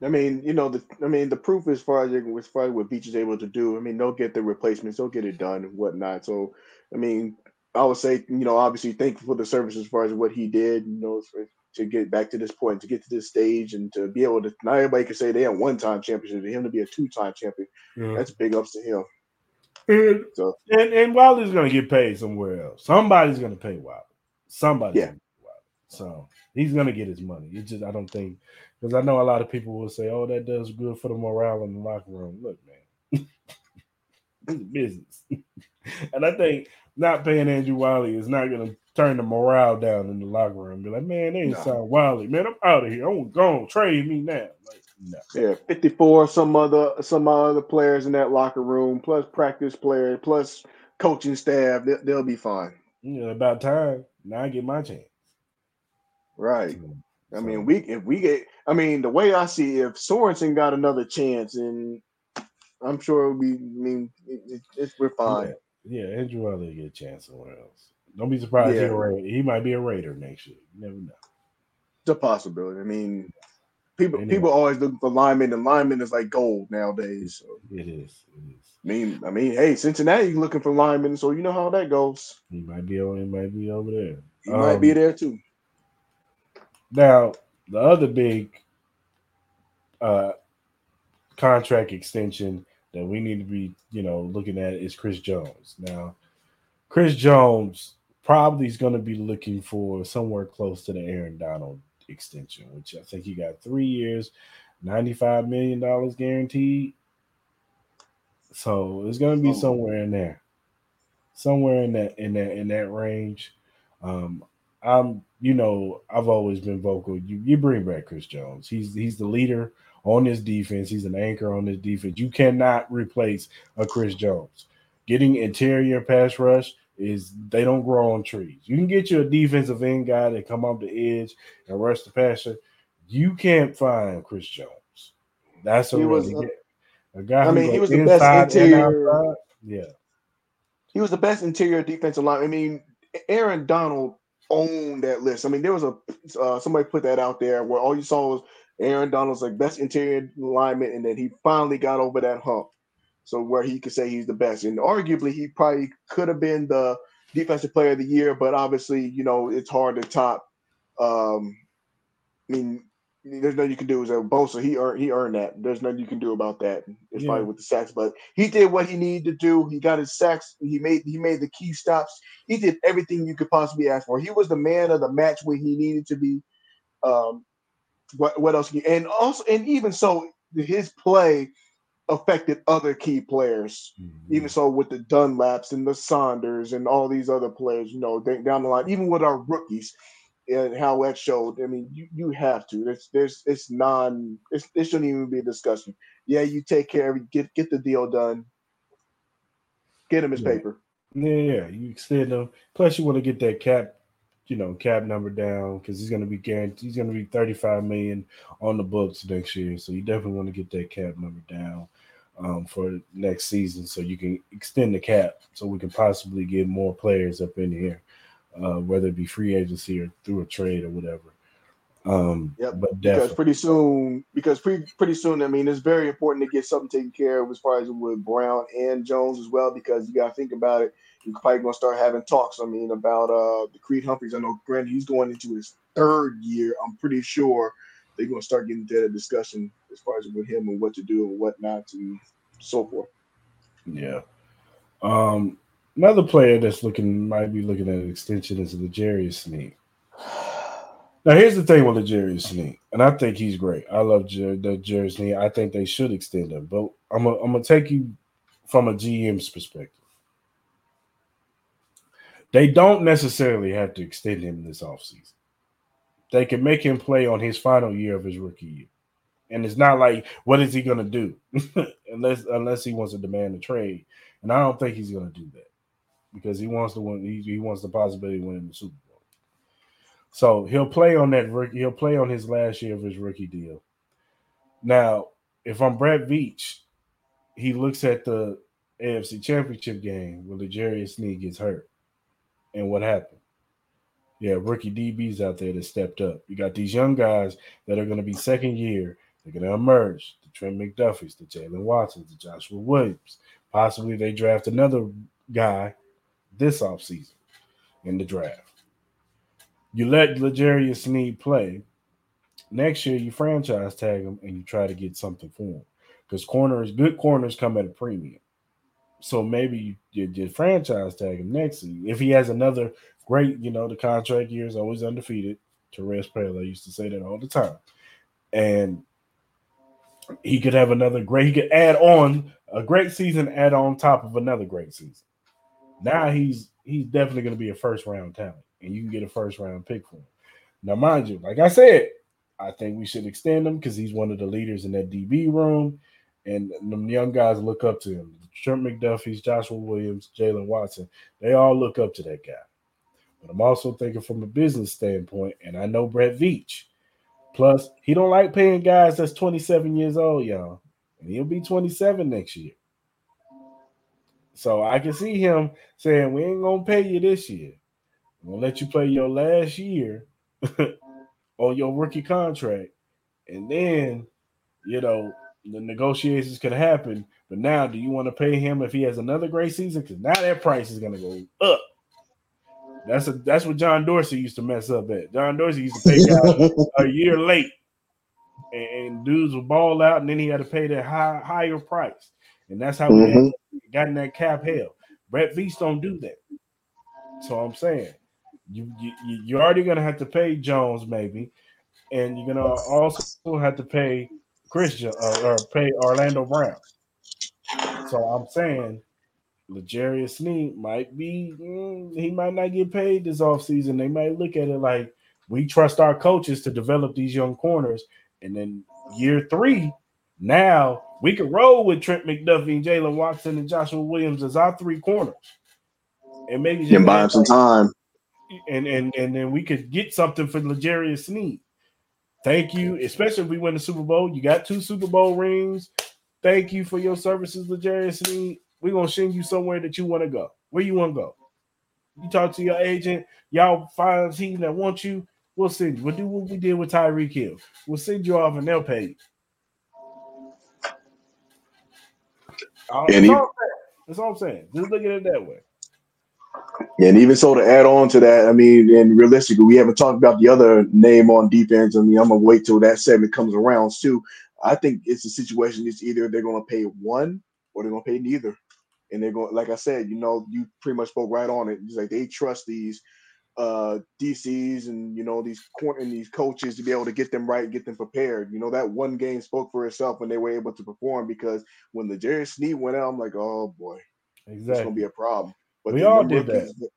I mean, you know, the I mean, the proof as far as as far as what Beach is able to do. I mean, they'll get the replacements, they'll get it done, and whatnot. So, I mean, I would say, you know, obviously, thankful for the service as far as what he did, you know, for, to get back to this point, to get to this stage, and to be able to. Not everybody can say they had one-time championship. To him to be a two-time champion, yeah. That's big ups to him. And so, and, and Wiley's going to get paid somewhere else. Somebody's going to pay Wiley. Somebody. Yeah. So he's gonna get his money. It's just I don't think because I know a lot of people will say, "Oh, that does good for the morale in the locker room." Look, man, it's business, and I think not paying Andrew Wiley is not gonna turn the morale down in the locker room. Be like, man, they ain't nah. signed Wiley, man. I'm out of here. I'm gone. Trade me now. Like, no. Yeah, fifty-four. Some other some other players in that locker room, plus practice players, plus coaching staff. They, they'll be fine. Yeah, about time. Now I get my chance. Right. I mean, we if we get, I mean, the way I see it, if Sorensen got another chance, and I'm sure we, I mean, it, it, we're fine. Yeah, yeah, Andrew Wiley get a chance somewhere else. Don't be surprised. Yeah. He, he might be a Raider next year. You never know. It's a possibility. I mean, people anyway. people always look for linemen, and linemen is like gold nowadays. So. It is. It is. I mean, I mean, hey, Cincinnati looking for linemen, so you know how that goes. He might be over. He might be over there. He um, might be there too. Now, the other big uh, contract extension that we need to be, you know, looking at is Chris Jones. Now, Chris Jones probably is going to be looking for somewhere close to the Aaron Donald extension, which I think he got three years, ninety-five million dollars guaranteed. So it's going to be somewhere in there, somewhere in that in that in that range. Um, I'm, you know, I've always been vocal. You, you bring back Chris Jones. He's he's the leader on this defense. He's an anchor on this defense. You cannot replace a Chris Jones. Getting interior pass rush is they don't grow on trees. You can get you a defensive end guy that come off the edge and rush the passer. You can't find Chris Jones. That's a he really was a, a guy. I mean, he was the best interior. Yeah, he was the best interior defensive line. I mean, Aaron Donald own that list. I mean, there was a uh, somebody put that out there where all you saw was Aaron Donald's like best interior lineman, and then he finally got over that hump. So where he could say he's the best. And arguably he probably could have been the defensive player of the year, but obviously, you know, it's hard to top. Um, I mean, there's nothing you can do. Is that Bosa, he earned, he earned that. There's nothing you can do about that. It's yeah. probably with the sacks, but he did what he needed to do. He got his sacks. He made he made the key stops. He did everything you could possibly ask for. He was the man of the match when he needed to be. Um, what what else? And also, and even so, his play affected other key players. Mm-hmm. Even so, with the Dunlaps and the Saunders and all these other players, you know, down the line, even with our rookies. And how that showed. I mean, you, you have to. There's there's it's non. It's, it shouldn't even be a discussion. Yeah, you take care of it. Get get the deal done. Get him his yeah. paper. Yeah, yeah. You extend him. Plus, you want to get that cap, you know, cap number down because he's going to be guaranteed. He's going to be thirty-five million dollars on the books next year. So you definitely want to get that cap number down um, for next season, so you can extend the cap, so we can possibly get more players up in here. Uh, whether it be free agency or through a trade or whatever. Um, yep. But because pretty soon, because pretty pretty soon, I mean, it's very important to get something taken care of as far as with Brown and Jones as well, because you got to think about it. You're probably going to start having talks. I mean, about uh, the Creed Humphreys. I know, granted, he's going into his third year. I'm pretty sure they're going to start getting into that discussion as far as with him and what to do and what not to, so forth. Yeah. Um. Another player that's looking might be looking at an extension is L'Jarius Sneed. Now, here's the thing with L'Jarius Sneed, and I think he's great. I love Jer- L'Jarius Sneed. I think they should extend him, but I'm a, I'm gonna take you from a G M's perspective. They don't necessarily have to extend him this offseason. They can make him play on his final year of his rookie year, and it's not like what is he gonna do unless unless he wants to demand a trade, and I don't think he's gonna do that. Because he wants to win, he, he wants the possibility of winning the Super Bowl. So he'll play on that rookie. He'll play on his last year of his rookie deal. Now, if I'm Brett Veach, he looks at the A F C Championship game where L'Jarius Sneed gets hurt, and what happened? Yeah, rookie D Bs out there that stepped up. You got these young guys that are going to be second year. They're going to emerge. The Trent McDuffies, the Jalen Watsons, the Joshua Williams. Possibly they draft another guy this offseason in the draft. You let L'Jarius Sneed play. Next year, you franchise tag him and you try to get something for him, because corners, good corners come at a premium. So maybe you, you, you franchise tag him next season. If he has another great, you know, the contract year is always undefeated. Therese Preller used to say that all the time. And he could have another great, he could add on a great season, add on top of another great season. Now he's he's definitely going to be a first-round talent, and you can get a first-round pick for him. Now, mind you, like I said, I think we should extend him because he's one of the leaders in that D B room, and them young guys look up to him. Trent McDuffie's, Joshua Williams, Jalen Watson, they all look up to that guy. But I'm also thinking from a business standpoint, and I know Brett Veach. Plus, he don't like paying guys that's twenty-seven years old, y'all, and he'll be twenty-seven next year. So I can see him saying, we ain't going to pay you this year. I'm going to let you play your last year on your rookie contract. And then, you know, the negotiations could happen. But now, do you want to pay him if he has another great season? Because now that price is going to go up. That's a, that's what John Dorsey used to mess up at. John Dorsey used to pay guys a year late. And, and dudes would ball out, and then he had to pay that high, higher price. And that's how mm-hmm. we got in that cap hell. Brett Veach don't do that. So I'm saying you, you, you're already going to have to pay Jones maybe, and you're going to also have to pay Christian uh, or pay Orlando Brown. So I'm saying L'Jarius Sneed might be mm, he might not get paid this offseason. They might look at it like we trust our coaches to develop these young corners, and then year three now – we could roll with Trent McDuffie and Jalen Watson and Joshua Williams as our three corners, and maybe just buy him some time. And and and then we could get something for L'Jarius Sneed. Thank you, especially if we win the Super Bowl. You got two Super Bowl rings. Thank you for your services, L'Jarius Sneed. We're gonna send you somewhere that you want to go. Where you want to go? You talk to your agent. Y'all find a team that wants you. We'll send you. We'll do what we did with Tyreek Hill. We'll send you off and they'll pay you. And that's, all that's all I'm saying. Just look at it that way. And even so, to add on to that, I mean, and realistically, we haven't talked about the other name on defense. I mean, I'm going to wait till that segment comes around, too. I think it's a situation it's either they're going to pay one or they're going to pay neither. And they're going, like I said, you know, you pretty much spoke right on it. It's like they trust these uh, D Cs and, you know, these corner and these coaches to be able to get them right, get them prepared. You know, that one game spoke for itself when they were able to perform, because when the Jerry Sneed went out, I'm like, oh, boy, exactly. It's going to be a problem. But we all did rookies, that.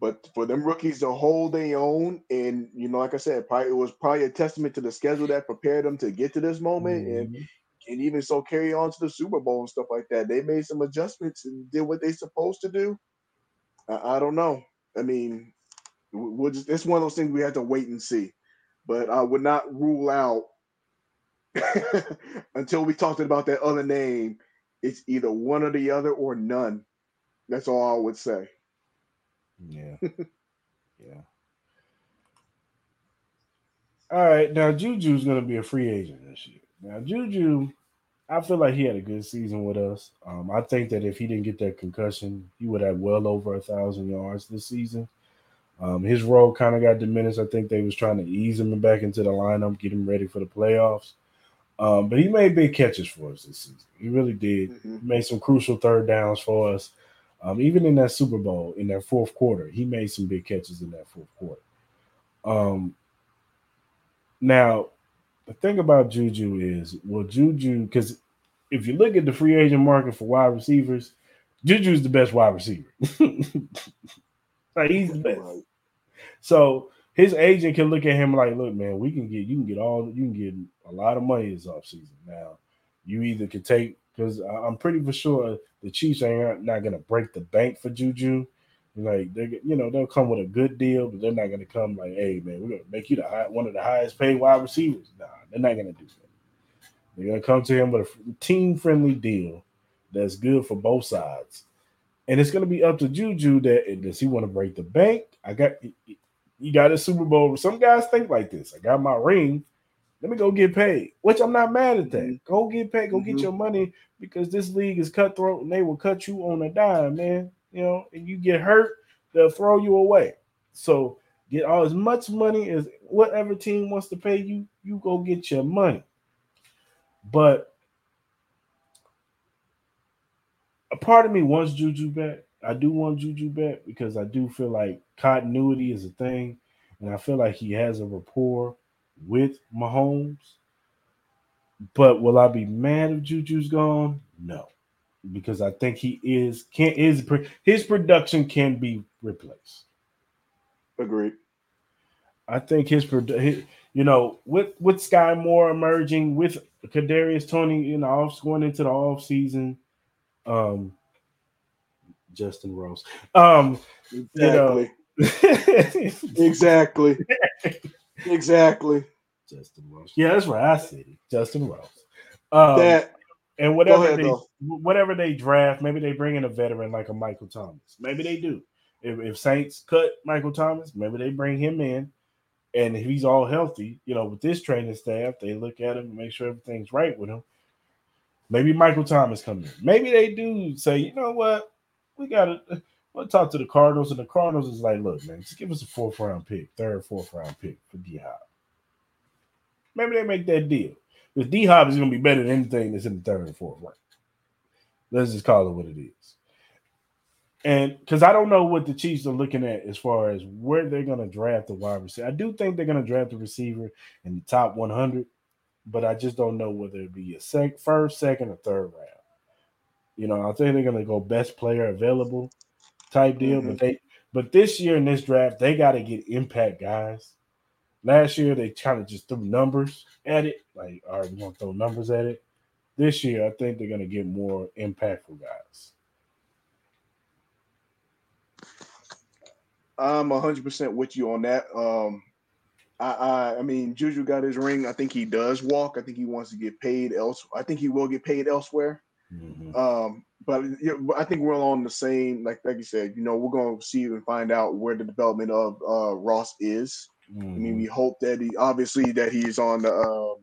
But for them rookies to hold their own, and, you know, like I said, probably, it was probably a testament to the schedule that prepared them to get to this moment. Mm-hmm. and. And even so, carry on to the Super Bowl and stuff like that. They made some adjustments and did what they supposed to do. I, I don't know. I mean, we'll just, it's one of those things we have to wait and see. But I would not rule out until we talked about that other name. It's either one or the other or none. That's all I would say. Yeah. Yeah. All right. Now, Juju's going to be a free agent this year. Now, Juju, I feel like he had a good season with us. Um, I think that if he didn't get that concussion, he would have well over one thousand yards this season. Um, his role kind of got diminished. I think they was trying to ease him back into the lineup, get him ready for the playoffs. Um, but he made big catches for us this season. He really did. Mm-hmm. He made some crucial third downs for us. Um, even in that Super Bowl, in that fourth quarter, he made some big catches in that fourth quarter. Um, now – the thing about Juju is, well, Juju, because if you look at the free agent market for wide receivers, Juju's the best wide receiver. Like, he's the best. So his agent can look at him like, look, man, we can get you can get all you can get a lot of money this offseason. Now, you either could take, because I'm pretty for sure the Chiefs ain't not gonna break the bank for Juju. Like, they, you know, they'll come with a good deal, but they're not going to come like, hey, man, we're going to make you the high, one of the highest paid wide receivers. Nah, they're not going to do that. They're going to come to him with a team-friendly deal that's good for both sides. And it's going to be up to Juju that, does he want to break the bank? I got you got a Super Bowl. Some guys think like this. I got my ring. Let me go get paid, which I'm not mad at that. Go get paid. Go mm-hmm. get your money, because this league is cutthroat, and they will cut you on a dime, man. You know, and you get hurt, they'll throw you away. So get all as much money as whatever team wants to pay you, you go get your money. But a part of me wants Juju back. I do want Juju back, because I do feel like continuity is a thing. And I feel like he has a rapport with Mahomes. But will I be mad if Juju's gone? No. Because I think he is can is his production can be replaced. Agreed. I think his, his you know, with with Sky Moore emerging, with Kadarius Toney in the off going into the off season, um, Justin Rose, um, exactly, you know. exactly, exactly. Justin Rose. Yeah, that's right. I said it. Justin Rose. Um, that. And whatever ahead, they though. whatever they draft, maybe they bring in a veteran like a Michael Thomas. Maybe they do. If, if Saints cut Michael Thomas, maybe they bring him in. And if he's all healthy, you know, with this training staff, they look at him and make sure everything's right with him. Maybe Michael Thomas comes in. Maybe they do say, you know what, we got to we'll talk to the Cardinals. And the Cardinals is like, look, man, just give us a fourth round pick, third, fourth round pick for D-Hop. Maybe they make that deal. Because D-Hop is going to be better than anything that's in the third and fourth round. Let's just call it what it is. And because I don't know what the Chiefs are looking at as far as where they're going to draft the wide receiver. I do think they're going to draft the receiver in the top one hundred, but I just don't know whether it be a sec- first, second, or third round. You know, I think they're going to go best player available type deal. Mm-hmm. But they, but this year in this draft, they got to get impact guys. Last year, they kind of just threw numbers at it. Like, all right, we're going to throw numbers at it. This year, I think they're going to get more impactful guys. I'm one hundred percent with you on that. Um, I, I I mean, Juju got his ring. I think he does walk. I think he wants to get paid elsewhere. I think he will get paid elsewhere. Mm-hmm. Um, but you know, I think we're all on the same, like, like you said, you know, we're going to see and find out where the development of uh, Ross is. Mm-hmm. I mean, we hope that he obviously that he's on the um,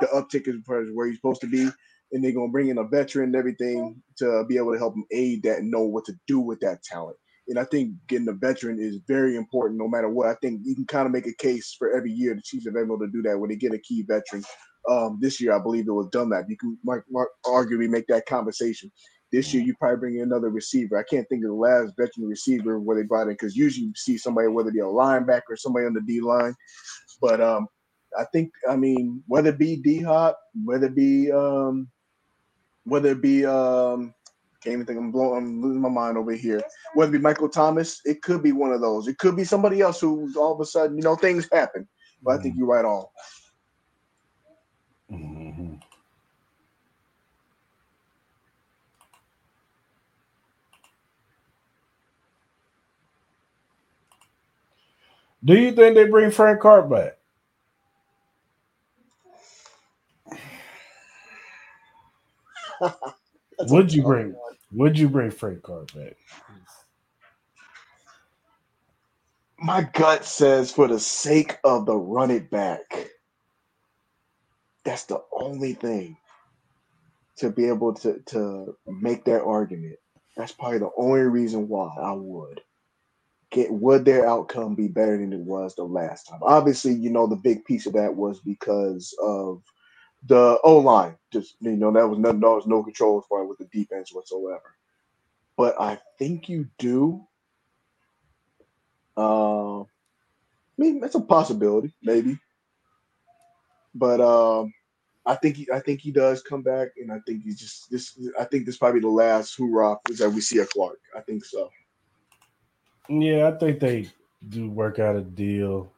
the uptick as far as where he's supposed to be, and they're gonna bring in a veteran and everything to be able to help him aid that and know what to do with that talent. And I think getting a veteran is very important, no matter what. I think you can kind of make a case for every year the Chiefs have been able to do that when they get a key veteran. Um, this year, I believe it was Dunlap. You can Mark, Mark, arguably make that conversation. This year, you probably bring in another receiver. I can't think of the last veteran receiver where they brought in, because usually you see somebody, whether they're a linebacker or somebody on the D line. But um, I think, I mean, whether it be D Hop, whether it be, um, whether it be, um, can't even think, I'm blowing, I'm losing my mind over here. Whether it be Michael Thomas, it could be one of those. It could be somebody else who's all of a sudden, you know, things happen. But mm-hmm. I think you're right on. Mm-hmm. Do you think they bring Frank Clark back? Would you bring? One. Would you bring Frank Clark back? My gut says, for the sake of the run it back. That's the only thing to be able to, to make that argument. That's probably the only reason why I would. Get, would their outcome be better than it was the last time? Obviously, you know, the big piece of that was because of the O-line. Just, you know, that was nothing. There was no control as far as with the defense whatsoever. But I think you do. Uh, I mean, that's a possibility, maybe. But um, I think he, I think he does come back, and I think he's just this. I think this is probably the last hoorah is that we see a Clark. I think so. Yeah, I think they do work out a deal.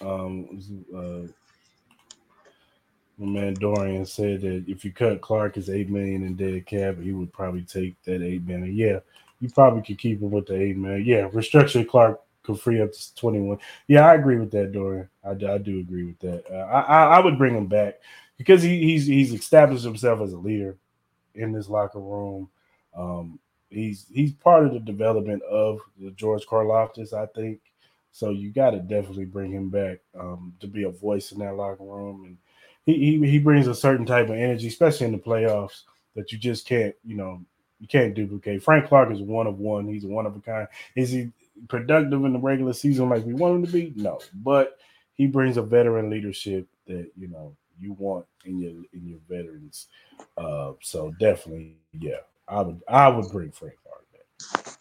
Um, uh, my man Dorian said that if you cut Clark, it's eight million in dead cap, he would probably take that eight million. Yeah, you probably could keep him with the eight million. Yeah, restructure Clark. Could free up to twenty-one. Yeah, I agree with that, Dorian. I, I do agree with that. Uh, I, I I would bring him back because he, he's he's established himself as a leader in this locker room. Um, he's he's part of the development of the George Karlaftis, I think. So you got to definitely bring him back um, to be a voice in that locker room, and he, he he brings a certain type of energy, especially in the playoffs, that you just can't you know you can't duplicate. Frank Clark is one of one. He's one of a kind. Is he productive in the regular season like we want him to be? No, but he brings a veteran leadership that you know you want in your in your veterans. Uh, so definitely, yeah, I would I would bring Frank Clark back.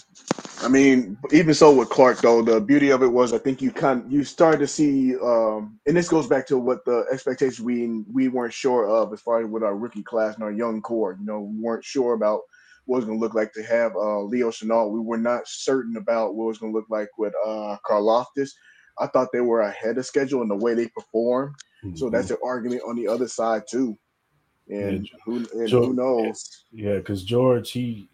I mean, even so with Clark though, the beauty of it was I think you kind of, you started to see, um, and this goes back to what the expectations we we weren't sure of as far as with our rookie class and our young core. You know, we weren't sure about what was going to look like to have uh, Leo Chenal. We were not certain about what was going to look like with uh, Karlaftis. I thought they were ahead of schedule in the way they performed. Mm-hmm. So that's an argument on the other side too. And, yeah. who, and George, who knows? Yeah, because George, he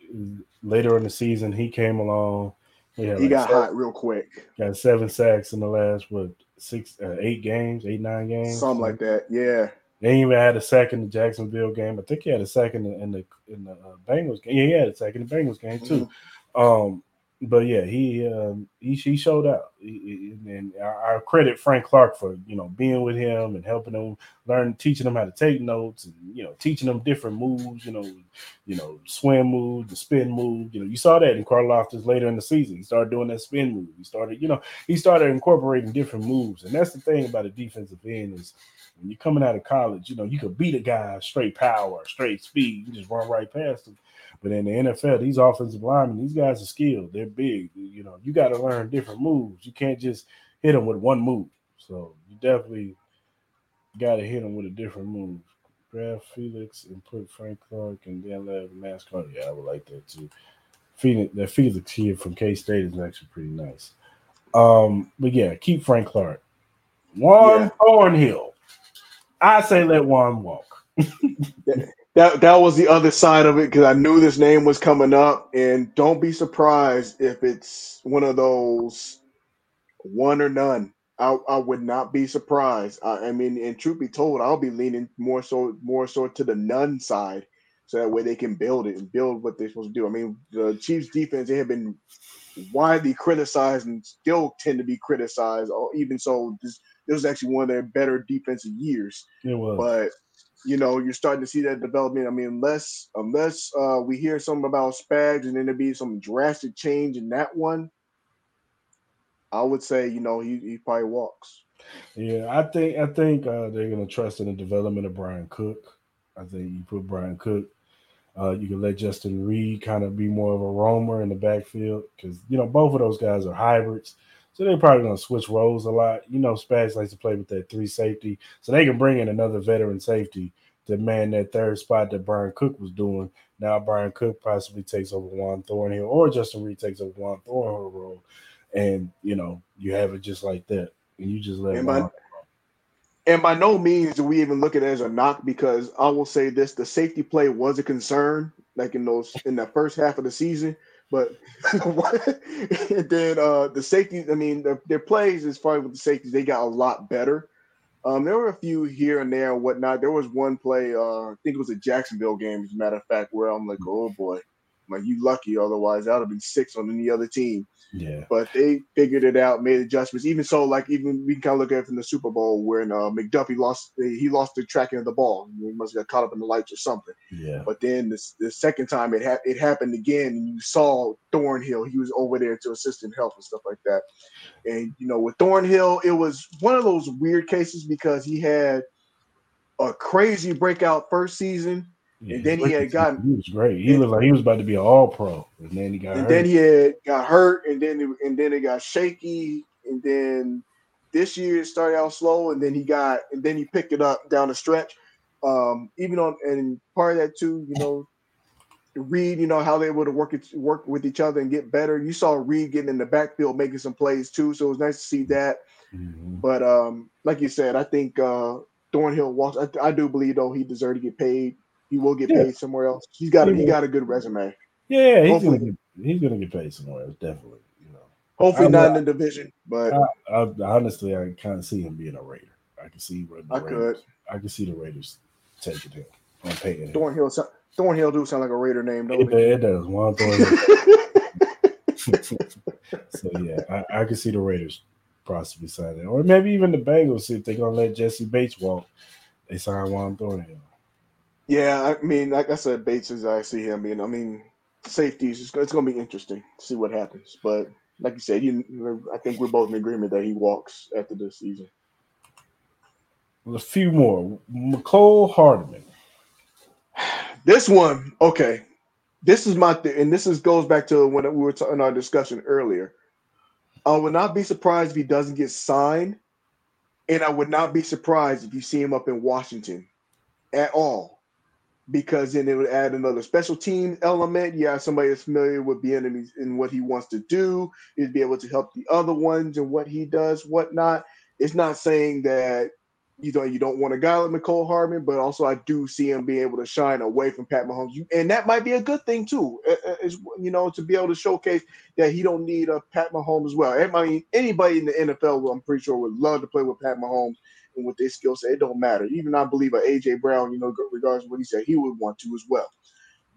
later in the season, he came along. He, had he like got seven, hot real quick. Got seven sacks in the last, what, six, uh, eight games, eight, nine games? Something like that, yeah. They even had a sack in the Jacksonville game. I think he had a sack in the in the, in the uh, Bengals game. Yeah, he had a sack in the Bengals game too. Mm-hmm. Um, but yeah, he um, he he showed out, he, he, and I, I credit Frank Clark for you know being with him and helping him learn, teaching him how to take notes, and you know teaching him different moves. You know, you know swim move, the spin move. You know, you saw that in Karlaftis later in the season. He started doing that spin move. He started, you know, he started incorporating different moves, and that's the thing about a defensive end is. When you're coming out of college, you know, you could beat a guy straight power, straight speed. You just run right past him. But in the N F L, these offensive linemen, these guys are skilled. They're big. You know, you got to learn different moves. You can't just hit them with one move. So you definitely got to hit them with a different move. Grab Felix and put Frank Clark and then let NASCAR. Yeah, I would like that too. Felix, that Felix here from K-State is actually pretty nice. Um, but, yeah, keep Frank Clark. Juan yeah. Thornhill. I say let Juan walk. that, that that was the other side of it because I knew this name was coming up, and don't be surprised if it's one of those one or none. I, I would not be surprised. I, I mean, and truth be told, I'll be leaning more so more so to the none side, so that way they can build it and build what they're supposed to do. I mean, the Chiefs defense, they have been widely criticized and still tend to be criticized, or even so, this, this was actually one of their better defensive years. It was. But, you know, you're starting to see that development. I mean, unless unless uh, we hear something about Spags and then there be some drastic change in that one, I would say, you know, he, he probably walks. Yeah, I think I think uh, they're going to trust in the development of Brian Cook. I think you put Brian Cook. Uh, you can let Justin Reed kind of be more of a roamer in the backfield because, you know, both of those guys are hybrids. So they're probably going to switch roles a lot. You know, Spags likes to play with that three safety. So they can bring in another veteran safety to man that third spot that Brian Cook was doing. Now Brian Cook possibly takes over Juan Thornhill, or Justin Reed takes over Juan Thornhill role. And, you know, you have it just like that. And you just let and by, and by no means do we even look at it as a knock, because I will say this, the safety play was a concern, like in those in the first half of the season. But and then uh, the safety, I mean, the, their plays as far as with the safeties, they got a lot better. Um, there were a few here and there and whatnot. There was one play, uh, I think it was a Jacksonville game, as a matter of fact, where I'm like, oh boy, I'm like, you lucky, otherwise that would have been six on any other team. Yeah, but they figured it out, made adjustments. Even so, like even we can kind of look at it from the Super Bowl when uh, McDuffie lost, he lost the tracking of the ball. He must have got caught up in the lights or something. Yeah. But then the the second time it ha- it happened again, and you saw Thornhill. He was over there to assist in help and stuff like that. And you know, with Thornhill, it was one of those weird cases because he had a crazy breakout first season. Yeah, and then he had gotten he was great. He and, looked like he was about to be an all pro. And then he got and hurt. then he had got hurt, and then it, and then it got shaky. And then this year it started out slow, and then he got and then he picked it up down the stretch. Um, even on and part of that too, you know, Reed, you know, how they would work it, work with each other and get better. You saw Reed getting in the backfield making some plays too, so it was nice to see that. Mm-hmm. But um, like you said, I think uh, Thornhill walks. I, I do believe though he deserved to get paid. He will get yeah. paid somewhere else. He's got yeah. he got a good resume. Yeah, he's hopefully. gonna get, he's gonna get paid somewhere else, definitely. You know, hopefully I'm not in the division, but I, I, honestly, I kind of see him being a Raider. I can see the I Raiders. Could. I can see the Raiders taking him on paying him. Thornhill, Thornhill do sound like a Raider name, don't it? It, it does. Juan Thornhill. So yeah, I, I can see the Raiders possibly signing, or maybe even the Bengals see if they're gonna let Jesse Bates walk. They sign Juan Thornhill. Yeah, I mean, like I said, Bates is I see him. I mean, I mean, safeties. It's, it's going to be interesting to see what happens. But like you said, you, I think we're both in agreement that he walks after this season. Well, a few more. McCole Hardman. This one, okay. This is my thing, and this is goes back to when we were t- in our discussion earlier. I would not be surprised if he doesn't get signed, and I would not be surprised if you see him up in Washington at all. Because then it would add another special team element. You have somebody that's familiar with Bieniemy and what he wants to do. He'd be able to help the other ones and what he does, whatnot. It's not saying that you know you don't want a guy like McCole Hardman, but also I do see him being able to shine away from Pat Mahomes, and that might be a good thing too. Is you know to be able to showcase that he don't need a Pat Mahomes as well. I mean, anybody in the N F L, I'm pretty sure, would love to play with Pat Mahomes. And with their skill set, it don't matter. Even I believe a A J Brown, you know, regardless of what he said, he would want to as well.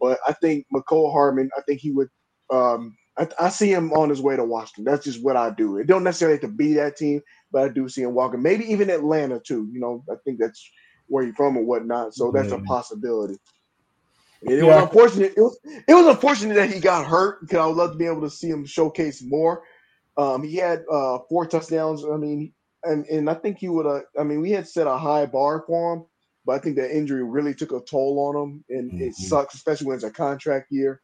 But I think McCole Hardman, I think he would. Um, I, I see him on his way to Washington. That's just what I do. It don't necessarily have to be that team, but I do see him walking. Maybe even Atlanta too. You know, I think that's where he's from and whatnot. So that's yeah. a possibility. And it yeah. was unfortunate. It was it was unfortunate that he got hurt, because I would love to be able to see him showcase more. Um, he had uh, four touchdowns. I mean. And and I think he would have – I mean, we had set a high bar for him, but I think that injury really took a toll on him, and mm-hmm. it sucks, especially when it's a contract year.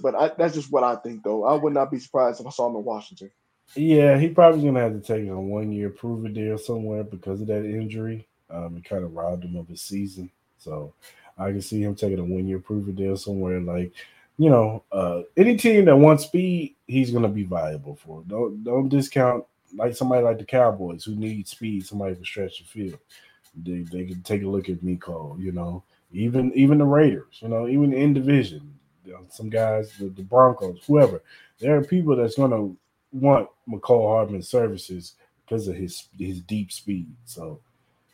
But I, that's just what I think, though. I would not be surprised if I saw him in Washington. Yeah, he probably going to have to take a one-year prove it deal somewhere because of that injury. Um, it kind of robbed him of his season. So I can see him taking a one-year prove it deal somewhere. Like, you know, uh, any team that wants speed, he's going to be viable for. Don't Don't discount – like somebody like the Cowboys who need speed, somebody can stretch the field. They they can take a look at Nico, you know, even even the Raiders, you know, even in division, you know, some guys, the, the Broncos, whoever. There are people that's going to want McCole Hardman's services because of his his deep speed. So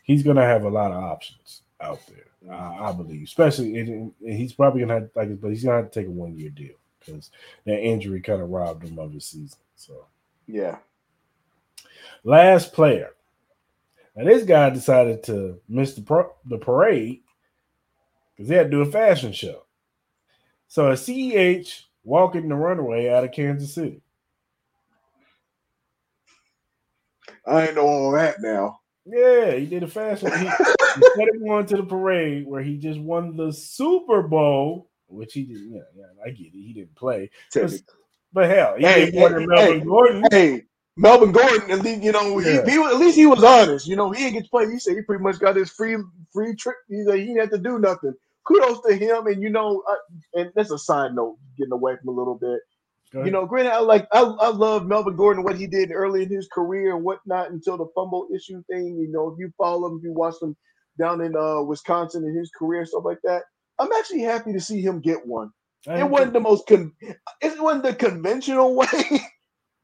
he's going to have a lot of options out there, I, I believe, especially in, in, he's probably going to have like, but he's going to have to take a one year deal. because that injury kind of robbed him of his season. So yeah. Last player. Now this guy decided to miss the pro- the parade because he had to do a fashion show. So a C E H walking the runway out of Kansas City. I ain't know all that now. Yeah, he did a fashion. He, instead of going to the parade where he just won the Super Bowl, which he didn't. Yeah, yeah, I get it. He didn't play. But, but hell, he hey, didn't hey, win hey, Melvin hey, Gordon. Hey, Melvin Gordon, at least, you know, yeah. he, he, at least he was honest. You know, he didn't get to play. He said he pretty much got his free free trip. He said he didn't have to do nothing. Kudos to him. And, you know, I, and that's a side note, getting away from a little bit. You know, granted, I like I, I love Melvin Gordon, what he did early in his career and whatnot until the fumble issue thing. You know, if you follow him, if you watch him down in uh, Wisconsin in his career, stuff like that. I'm actually happy to see him get one. I it wasn't the most con- it wasn't the conventional way,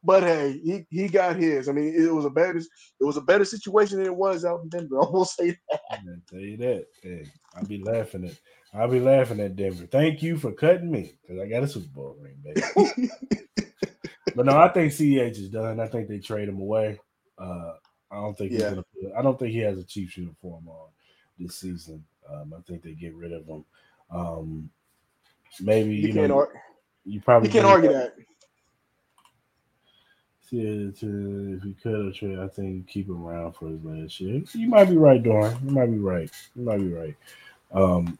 but hey, he, he got his. I mean, it was a better it was a better situation than it was out in Denver. I won't say that. I'll tell you that. Hey, I'll be laughing at. I'll be laughing at Denver. Thank you for cutting me because I got a Super Bowl ring, baby. But no, I think C E H is done. I think they trade him away. Uh, I don't think yeah. he's gonna. I don't think he has a Chiefs uniform on this season. Um, I think they get rid of him. Um, maybe you, you know. Ar- you probably you can't argue that. Yeah, to, if you could have traded, I think keep him around for his last year. You might be right, Dorn. You might be right. You might be right. Um,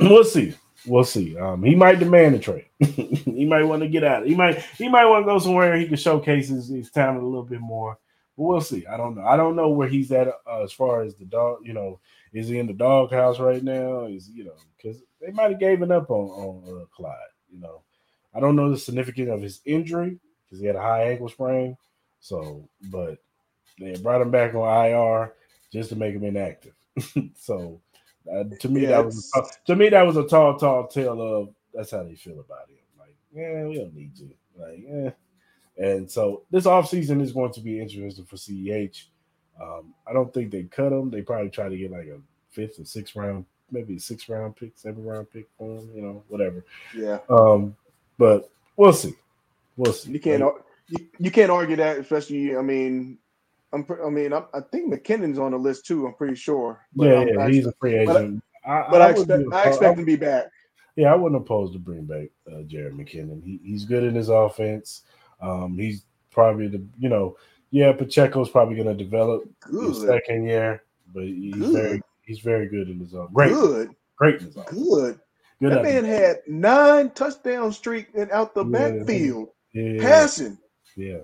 We'll see. We'll see. Um, he might demand a trade. He might want to get out. He might. He might want to go somewhere he can showcase his, his talent a little bit more. But we'll see. I don't know. I don't know where he's at uh, as far as the dog. You know, is he in the doghouse right now? Is you know because they might have given up on on uh, Clyde. You know, I don't know the significance of his injury because he had a high ankle sprain. So, but they brought him back on I R just to make him inactive. so. Uh, to me, yeah, that was a, to me that was a tall, tall tale of that's how they feel about him. Like, yeah, we don't need you. Like, yeah. And so this offseason is going to be interesting for C E H. Um, I don't think they cut him. They probably try to get like a fifth or sixth round, maybe a sixth round pick, seventh round pick for him. You know, whatever. Yeah. Um, but we'll see. We'll see. You can't. Like, you, you can't argue that, especially. I mean. I'm, I mean, I'm, I think McKinnon's on the list too. I'm pretty sure. But yeah, yeah he's a free agent. But I, but I, I, I expect, I expect him to be back. Yeah, I wasn't opposed to bring back uh, Jared McKinnon. He he's good in his offense. Um, he's probably the you know, yeah, Pacheco's probably going to develop his second year, but he's good. very he's very good in his offense. Great, good, great in his offense. Good. good. That man had nine touchdown streak and out the yeah. backfield yeah. passing. Yeah,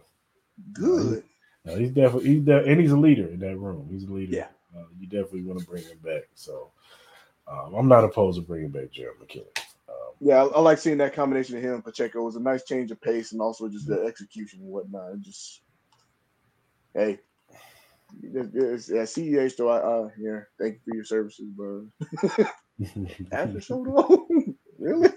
good. No, he's definitely he's de- and he's a leader in that room. He's a leader. Yeah, uh, you definitely want to bring him back. So um, I'm not opposed to bringing back Jared McKinnon. Um, yeah, I, I like seeing that combination of him and Pacheco. It was a nice change of pace and also just the execution and whatnot. It just hey, at C E H though, I uh, yeah, thank you for your services, bro. After so long, really?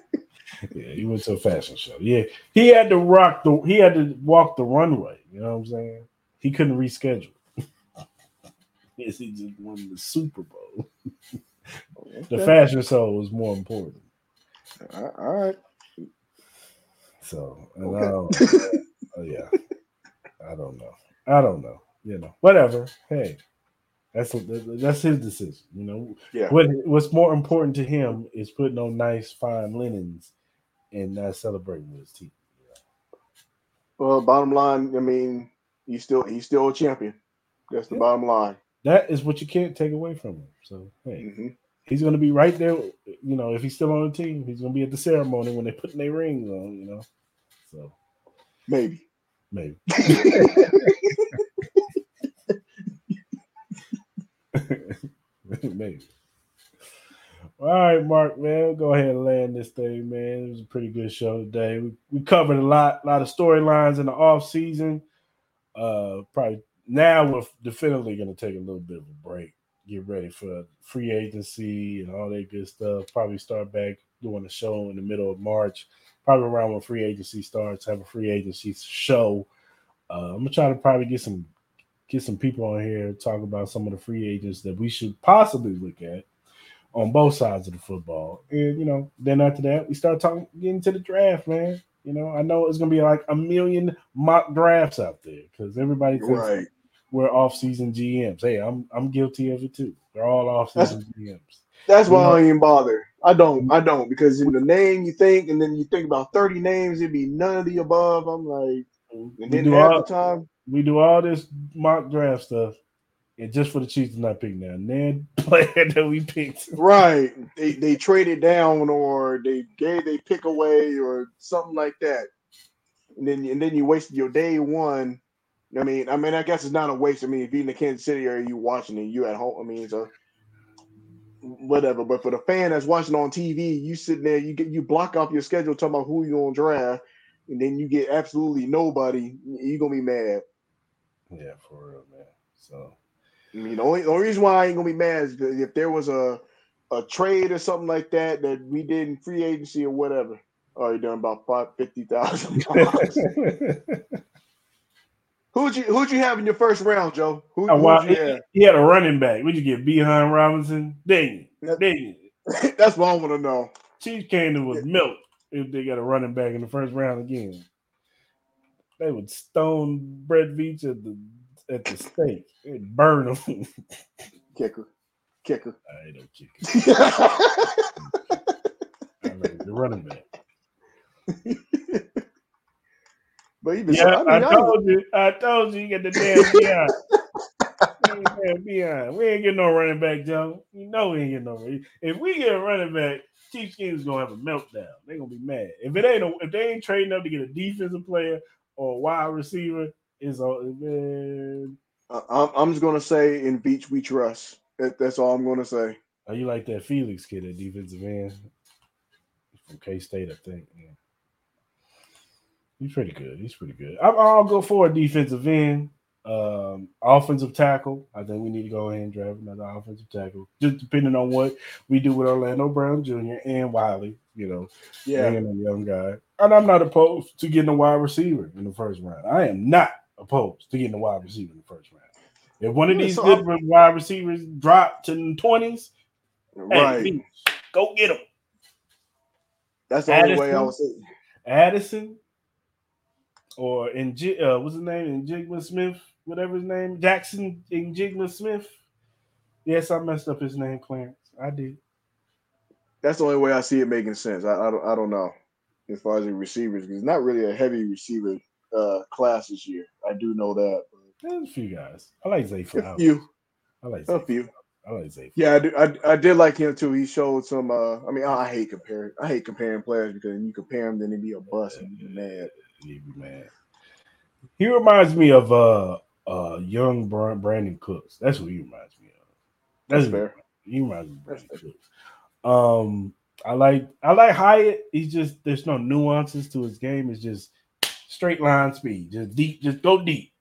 Yeah, he went to a fashion show. Yeah, he had to rock the he had to walk the runway. You know what I'm saying? He couldn't reschedule. Yes, he just won the Super Bowl. Okay. The fashion show was more important. All right. So, and okay. um, uh, yeah, I don't know. I don't know. You know, whatever. Hey, that's a, that's his decision. You know, yeah. What what's more important to him is putting on nice, fine linens and not celebrating with his team. Yeah. Well, bottom line, I mean. He's still he's still a champion. That's the yeah. bottom line. That is what you can't take away from him. So hey, mm-hmm. he's gonna be right there. You know, if he's still on the team, he's gonna be at the ceremony when they're putting their rings on. You know, so maybe, maybe. maybe. All right, Mark, man, we'll go ahead and land this thing, man. It was a pretty good show today. We we covered a lot, a lot of storylines in the off season. Uh, probably now we're definitely going to take a little bit of a break, get ready for free agency and all that good stuff. Probably start back doing a show in the middle of March, probably around when free agency starts. Have a free agency show. Uh, I'm gonna try to probably get some get some people on here talk about some of the free agents that we should possibly look at. on both sides of the football. And, you know, then after that, we start talking, getting to the draft, man. You know, I know it's going to be like a million mock drafts out there because everybody thinks right. we're off-season G Ms. Hey, I'm I'm guilty of it too. They're all off-season that's, G Ms. That's you why know? I don't even bother. I don't. I don't because in the name you think, and then you think about thirty names, it'd be none of the above. I'm like, and then half all, the time. We do all this mock draft stuff. And just for the Chiefs to not pick now, and then player that we picked, right? They they traded down, or they gave they pick away, or something like that. And then and then you wasted your day one. I mean, I mean, I guess it's not a waste. I mean, if you're in the Kansas City area, you watching it, you at home. I mean, so whatever. But for the fan that's watching on T V, you sitting there, you get you block off your schedule talking about who you gonna draft, and then you get absolutely nobody. You're gonna be mad. Yeah, for real, man. So. I mean, the only, the only reason why I ain't gonna be mad is if there was a, a trade or something like that that we did in free agency or whatever. Oh, you done about five fifty thousand dollars. Who'd you who'd you have in your first round, Joe? Who, oh, wow. you he, he had a running back. What'd you get? Behind Robinson? Dang, that's, dang. That's what I want to know. Chiefs came in with milk if they got a running back in the first round again. They would stone Brett Veach at the. At the stake, it burn them. Kicker, kicker. I don't kick. I mean, the running back. But even yeah, so, I, mean, I, I told you, I told you, you get the damn Beyond. Beyond. We ain't getting no running back, Joe. You know we ain't getting no. If we get a running back, Chiefs team's gonna have a meltdown. They gonna be mad if it ain't. A, if they ain't trading up to get a defensive player or a wide receiver. Is all man. I'm I'm just gonna say in Beach we trust. That, that's all I'm gonna say. Oh, you like that Felix kid at defensive end from K-State, I think. Yeah. He's pretty good. He's pretty good. I'm, I'll go for a defensive end, um, offensive tackle. I think we need to go ahead and draft another offensive tackle, just depending on what we do with Orlando Brown Junior and Wiley. You know, yeah, and a young guy. And I'm not opposed to getting a wide receiver in the first round. I am not. Opposed to getting a wide receiver in the first round. If one of these so good I'm, wide receivers drop to the twenties, right? Hey, go get them. That's the Addison, only way I would say. Addison, or in uh, what's his name? Njigba Smith, whatever his name, Jaxon Njigba Smith. Yes, I messed up his name, Clarence. I did. That's the only way I see it making sense. I, I don't. I don't know as far as the receivers because it's not really a heavy receiver. Uh, class this year. I do know that. There's a few guys. I like Zay Flowers. A few. I like Zay a few. I like Zay Flowers. Yeah, I, do, I I did like him too. He showed some. Uh, I mean, I hate comparing. I hate comparing players because when you compare him, then he'd be a bust and you'd be mad. He'd be mad. He reminds me of uh uh young Brandon Cooks. That's who he reminds me of. That's, That's fair. He reminds me of Brandon That's Cooks. Fair. Um, I like I like Hyatt. He's just there's no nuances to his game. It's just. Straight line speed, just deep, just go deep.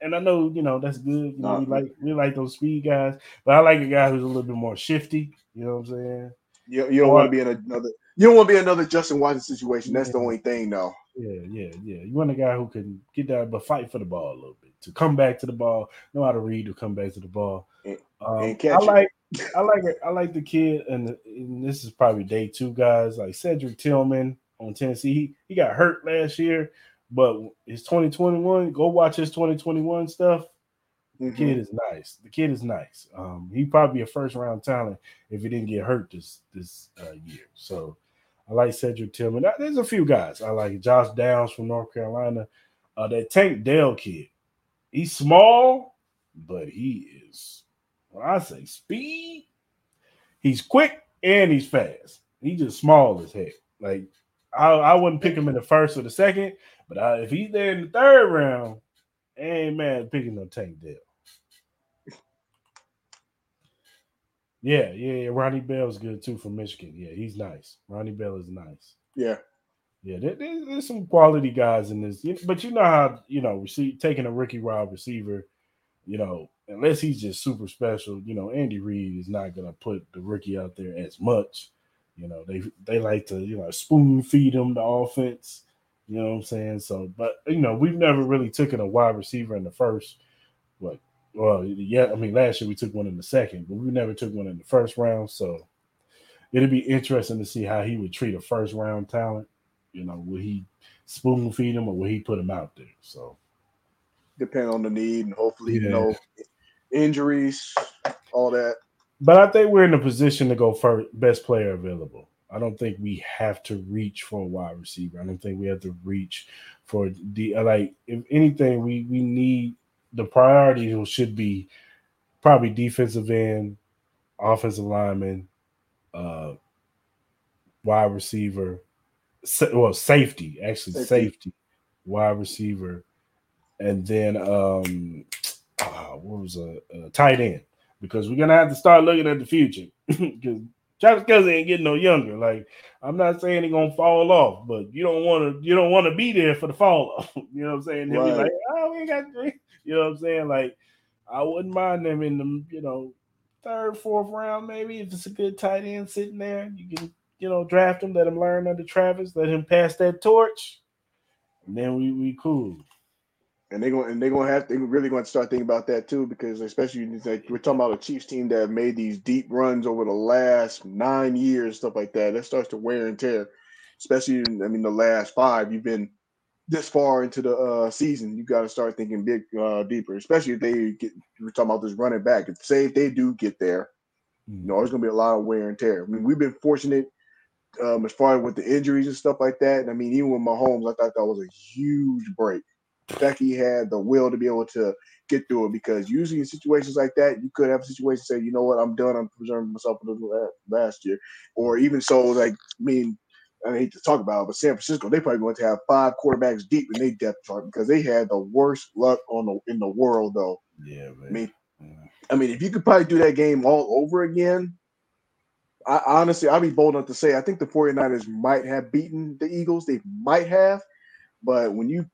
And I know, you know, that's good. You know, we like we like those speed guys, but I like a guy who's a little bit more shifty. You know what I'm saying? You, you don't want to be in another. You don't want to be in another Justin Watson situation. That's yeah. the only thing, though. Yeah, yeah, yeah. You want a guy who can get down but fight for the ball a little bit to come back to the ball, know how to read to come back to the ball. And, um, and catch I like, it. I like, I like the kid, and, the, and this is probably day two guys like Cedric Tillman on Tennessee. He, he got hurt last year. But his twenty twenty-one, go watch his twenty twenty-one stuff. The mm-hmm. kid is nice. The kid is nice. Um, he'd probably be a first round talent if he didn't get hurt this this uh, year. So I like Cedric Tillman. There's a few guys I like. Josh Downs from North Carolina. Uh, that Tank Dell kid. He's small, but he is. When I say speed, he's quick and he's fast. He's just small as heck. Like I, I wouldn't pick him in the first or the second. But I, if he's there in the third round, I ain't mad at picking no Tank Dell. Yeah, yeah, yeah. Ronnie Bell's good too from Michigan. Yeah, he's nice. Ronnie Bell is nice. Yeah, yeah. There, there, there's some quality guys in this, but you know how you know receive, taking a Ricky Wild receiver, you know, unless he's just super special, you know, Andy Reid is not gonna put the rookie out there as much. You know, they they like to you know spoon feed him the offense. You know what I'm saying? So, but, you know, we've never really taken a wide receiver in the first, what, well, yeah, I mean, last year we took one in the second, but we never took one in the first round. So, it'd be interesting to see how he would treat a first round talent. You know, will he spoon feed him or will he put him out there? So, depending on the need and hopefully, yeah. you know, injuries, all that. But I think we're in a position to go first, best player available. I don't think we have to reach for a wide receiver. I don't think we have to reach for the like. If anything, we we need the priority should be probably defensive end, offensive lineman, uh, wide receiver, sa- well safety actually safety. safety, wide receiver, and then um, oh, what was a, a tight end, because we're gonna have to start looking at the future because. Travis Kelsey ain't getting no younger. Like, I'm not saying he's gonna fall off, but you don't want to you don't want to be there for the fall off. You know what I'm saying? He'll right. be like, oh, we got three. You know what I'm saying? Like, I wouldn't mind them in the you know third, fourth round, maybe if it's a good tight end sitting there. You can you know draft him, let him learn under Travis, let him pass that torch, and then we we cool. And they're going and they're going to have to really going to start thinking about that too, because especially like we're talking about a Chiefs team that have made these deep runs over the last nine years, stuff like that. That starts to wear and tear, especially I mean the last five. You've been this far into the uh, season, you got to start thinking big, uh, deeper. Especially if they get we're talking about this running back. If say if they do get there, you know there's going to be a lot of wear and tear. I mean we've been fortunate um, as far as with the injuries and stuff like that. And I mean even with Mahomes, I thought that was a huge break. Becky had the will to be able to get through it, because usually in situations like that, you could have a situation say, you know what, I'm done. I'm preserving myself for the last year. Or even so, like, I mean, I hate to talk about it, but San Francisco, they probably going to have five quarterbacks deep in their depth chart because they had the worst luck on the, in the world, though. Yeah, man. I mean, yeah. I mean, if you could probably do that game all over again, I honestly, I'd be bold enough to say I think the 49ers might have beaten the Eagles. They might have. But when you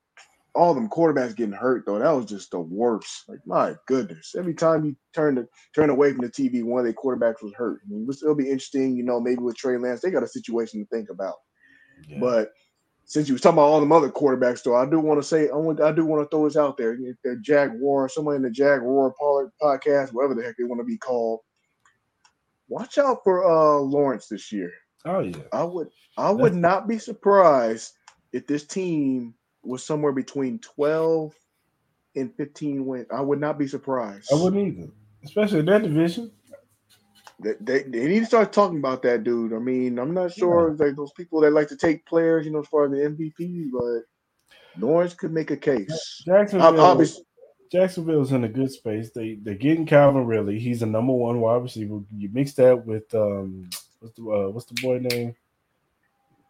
all them quarterbacks getting hurt, though, that was just the worst. Like, my goodness. Every time you turn to, turn away from the T V, one of their quarterbacks was hurt. I mean, it'll be interesting, you know, maybe with Trey Lance, they got a situation to think about. Yeah. But since you was talking about all them other quarterbacks, though, I do want to say, I, want, I do want to throw this out there. If they're Jack War, someone in the Jack War podcast, whatever the heck they want to be called, watch out for uh, Lawrence this year. Oh, yeah. I would, I would That's- not be surprised if this team was somewhere between twelve and fifteen wins. I would not be surprised. I wouldn't either, especially in that division. They, they, they need to start talking about that, dude. I mean, I'm not sure yeah. like those people that like to take players, you know, as far as the M V P, but Lawrence could make a case. Jacksonville, Jacksonville's in a good space. They, they're getting Calvin Ridley. He's a number one wide receiver. You mix that with um, what's the uh, what's the boy name?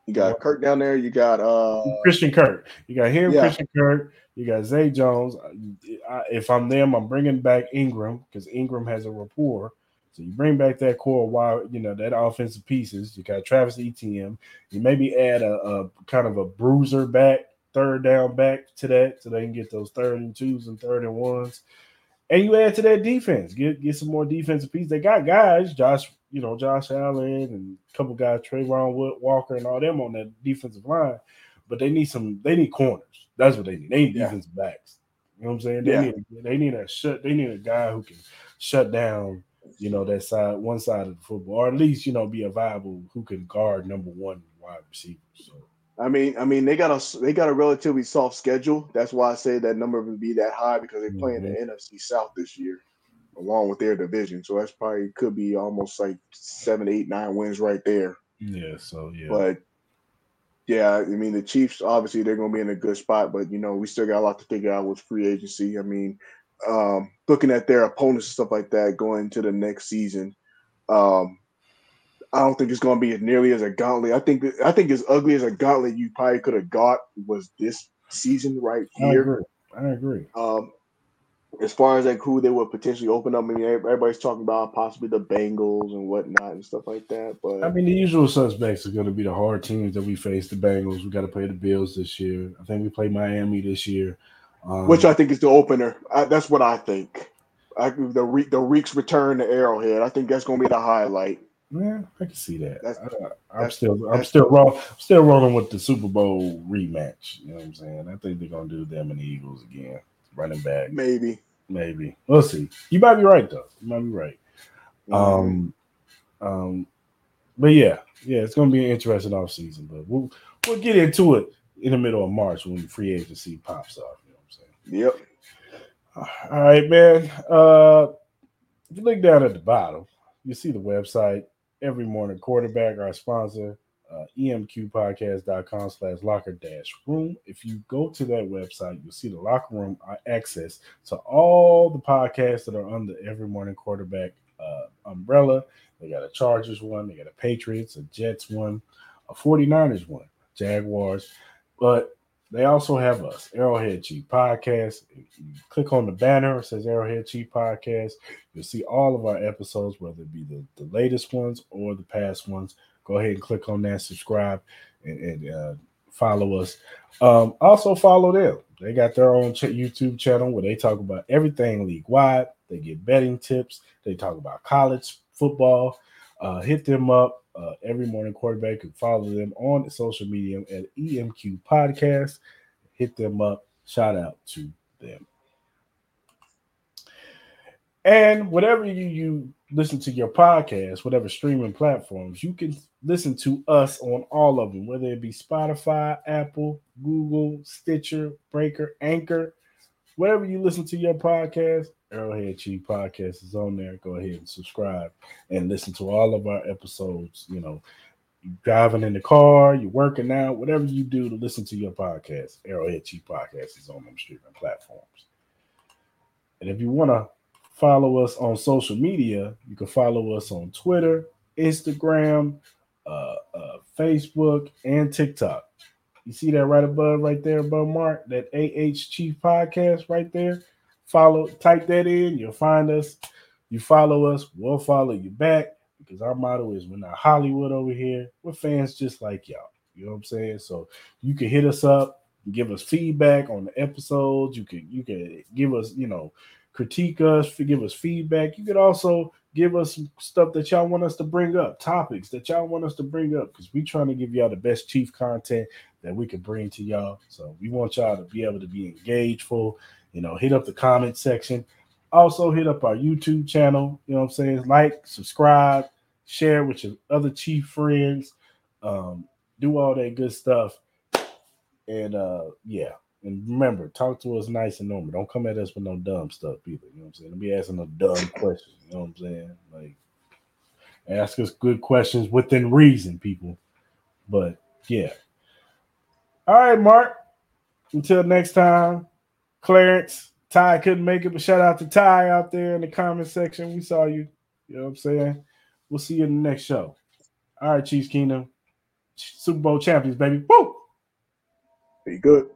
You got Kirk down there. You got uh, Christian Kirk. You got him, yeah. Christian Kirk. You got Zay Jones. I, I, if I'm them, I'm bringing back Ingram, because Ingram has a rapport. So you bring back that core, wide, you know, that offensive pieces. You got Travis Etienne. You maybe add a, a kind of a bruiser back, third down back to that, so they can get those third and twos and third and ones. And you add to that defense. Get get some more defensive pieces. They got guys, Josh. You know, Josh Allen and a couple guys, Trayvon Wood, Walker, and all them on that defensive line, but they need some. They need corners. That's what they need. They need yeah. defensive backs. You know what I'm saying? They yeah. need. They need a shut. They need a guy who can shut down. You know, that side, one side of the football, or at least you know, be a viable who can guard number one wide receiver. So I mean, I mean, they got a they got a relatively soft schedule. That's why I say that number would be that high, because they're mm-hmm. playing the N F C South this year, along with their division. So that's probably could be almost like seven, eight, nine wins right there. Yeah, so yeah. But yeah, I mean the Chiefs, obviously they're gonna be in a good spot, but you know, we still got a lot to figure out with free agency. I mean, um, looking at their opponents and stuff like that going into the next season, um, I don't think it's gonna be nearly as a gauntlet. I think I think as ugly as a gauntlet you probably could have got was this season right here. I agree. I agree. Um As far as like who they would potentially open up, I mean, everybody's talking about possibly the Bengals and whatnot and stuff like that. But I mean, the usual suspects are going to be the hard teams that we face. The Bengals, we got to play the Bills this year. I think we play Miami this year, um, which I think is the opener. I, that's what I think. I the re, the Reeks return to Arrowhead. I think that's going to be the highlight. Yeah, I can see that. That's, I, I'm that's, still I'm still wrong. I'm still rolling with the Super Bowl rematch. You know what I'm saying? I think they're going to do them and the Eagles again. Running back, maybe, maybe we'll see. You might be right though. You might be right. Um, um, but yeah, yeah, it's going to be an interesting offseason. But we'll we'll get into it in the middle of March when free agency pops off. You know what I'm saying? Yep. All right, man. Uh, if you look down at the bottom, you see the website Every Morning Quarterback, our sponsor. Uh, emqpodcast.com slash locker dash room. If you go to that website, you'll see the locker room access to all the podcasts that are under Every Morning Quarterback uh, umbrella. They got a Chargers one, they got a Patriots, a Jets one, a 49ers one, Jaguars. But they also have us, Arrowhead Chief Podcast. If you click on the banner, it says Arrowhead Chief Podcast. You'll see all of our episodes, whether it be the, the latest ones or the past ones. Go ahead and click on that, subscribe, and, and uh, follow us. Um, also follow them. They got their own ch- YouTube channel where they talk about everything league-wide. They get betting tips. They talk about college football. Uh, hit them up. Uh, Every Morning Quarterback, can follow them on social media at E M Q Podcast. Hit them up. Shout out to them. And whatever you, you listen to your podcast, whatever streaming platforms, you can listen to us on all of them, whether it be Spotify, Apple, Google, Stitcher, Breaker, Anchor. Whatever you listen to your podcast, Arrowhead Chief Podcast is on there. Go ahead and subscribe and listen to all of our episodes. You know, you're driving in the car, you're working out, whatever you do to listen to your podcast, Arrowhead Chief Podcast is on them streaming platforms. And if you want to follow us on social media, you can follow us on Twitter, Instagram, uh, uh, Facebook, and TikTok. You see that right above, right there above Mark, that A H Chief Podcast right there. Follow, type that in, you'll find us. You follow us, we'll follow you back, because our motto is we're not Hollywood over here. We're fans just like y'all. You know what I'm saying? So you can hit us up, give us feedback on the episodes. You can you can give us, you know, critique us, give us feedback. You could also give us some stuff that y'all want us to bring up, topics that y'all want us to bring up, because we're trying to give y'all the best Chief content that we can bring to y'all. So we want y'all to be able to be engageful. You know, hit up the comment section. Also hit up our YouTube channel. You know what I'm saying? Like, subscribe, share with your other Chief friends. Um, do all that good stuff. And, uh, yeah. And remember, talk to us nice and normal. Don't come at us with no dumb stuff either. You know what I'm saying? Don't be asking no dumb questions. You know what I'm saying? Like, ask us good questions within reason, people. But, yeah. All right, Mark. Until next time, Clarence. Ty couldn't make it, but shout out to Ty out there in the comment section. We saw you. You know what I'm saying? We'll see you in the next show. All right, Chiefs Kingdom. Super Bowl champions, baby. Woo! Be good.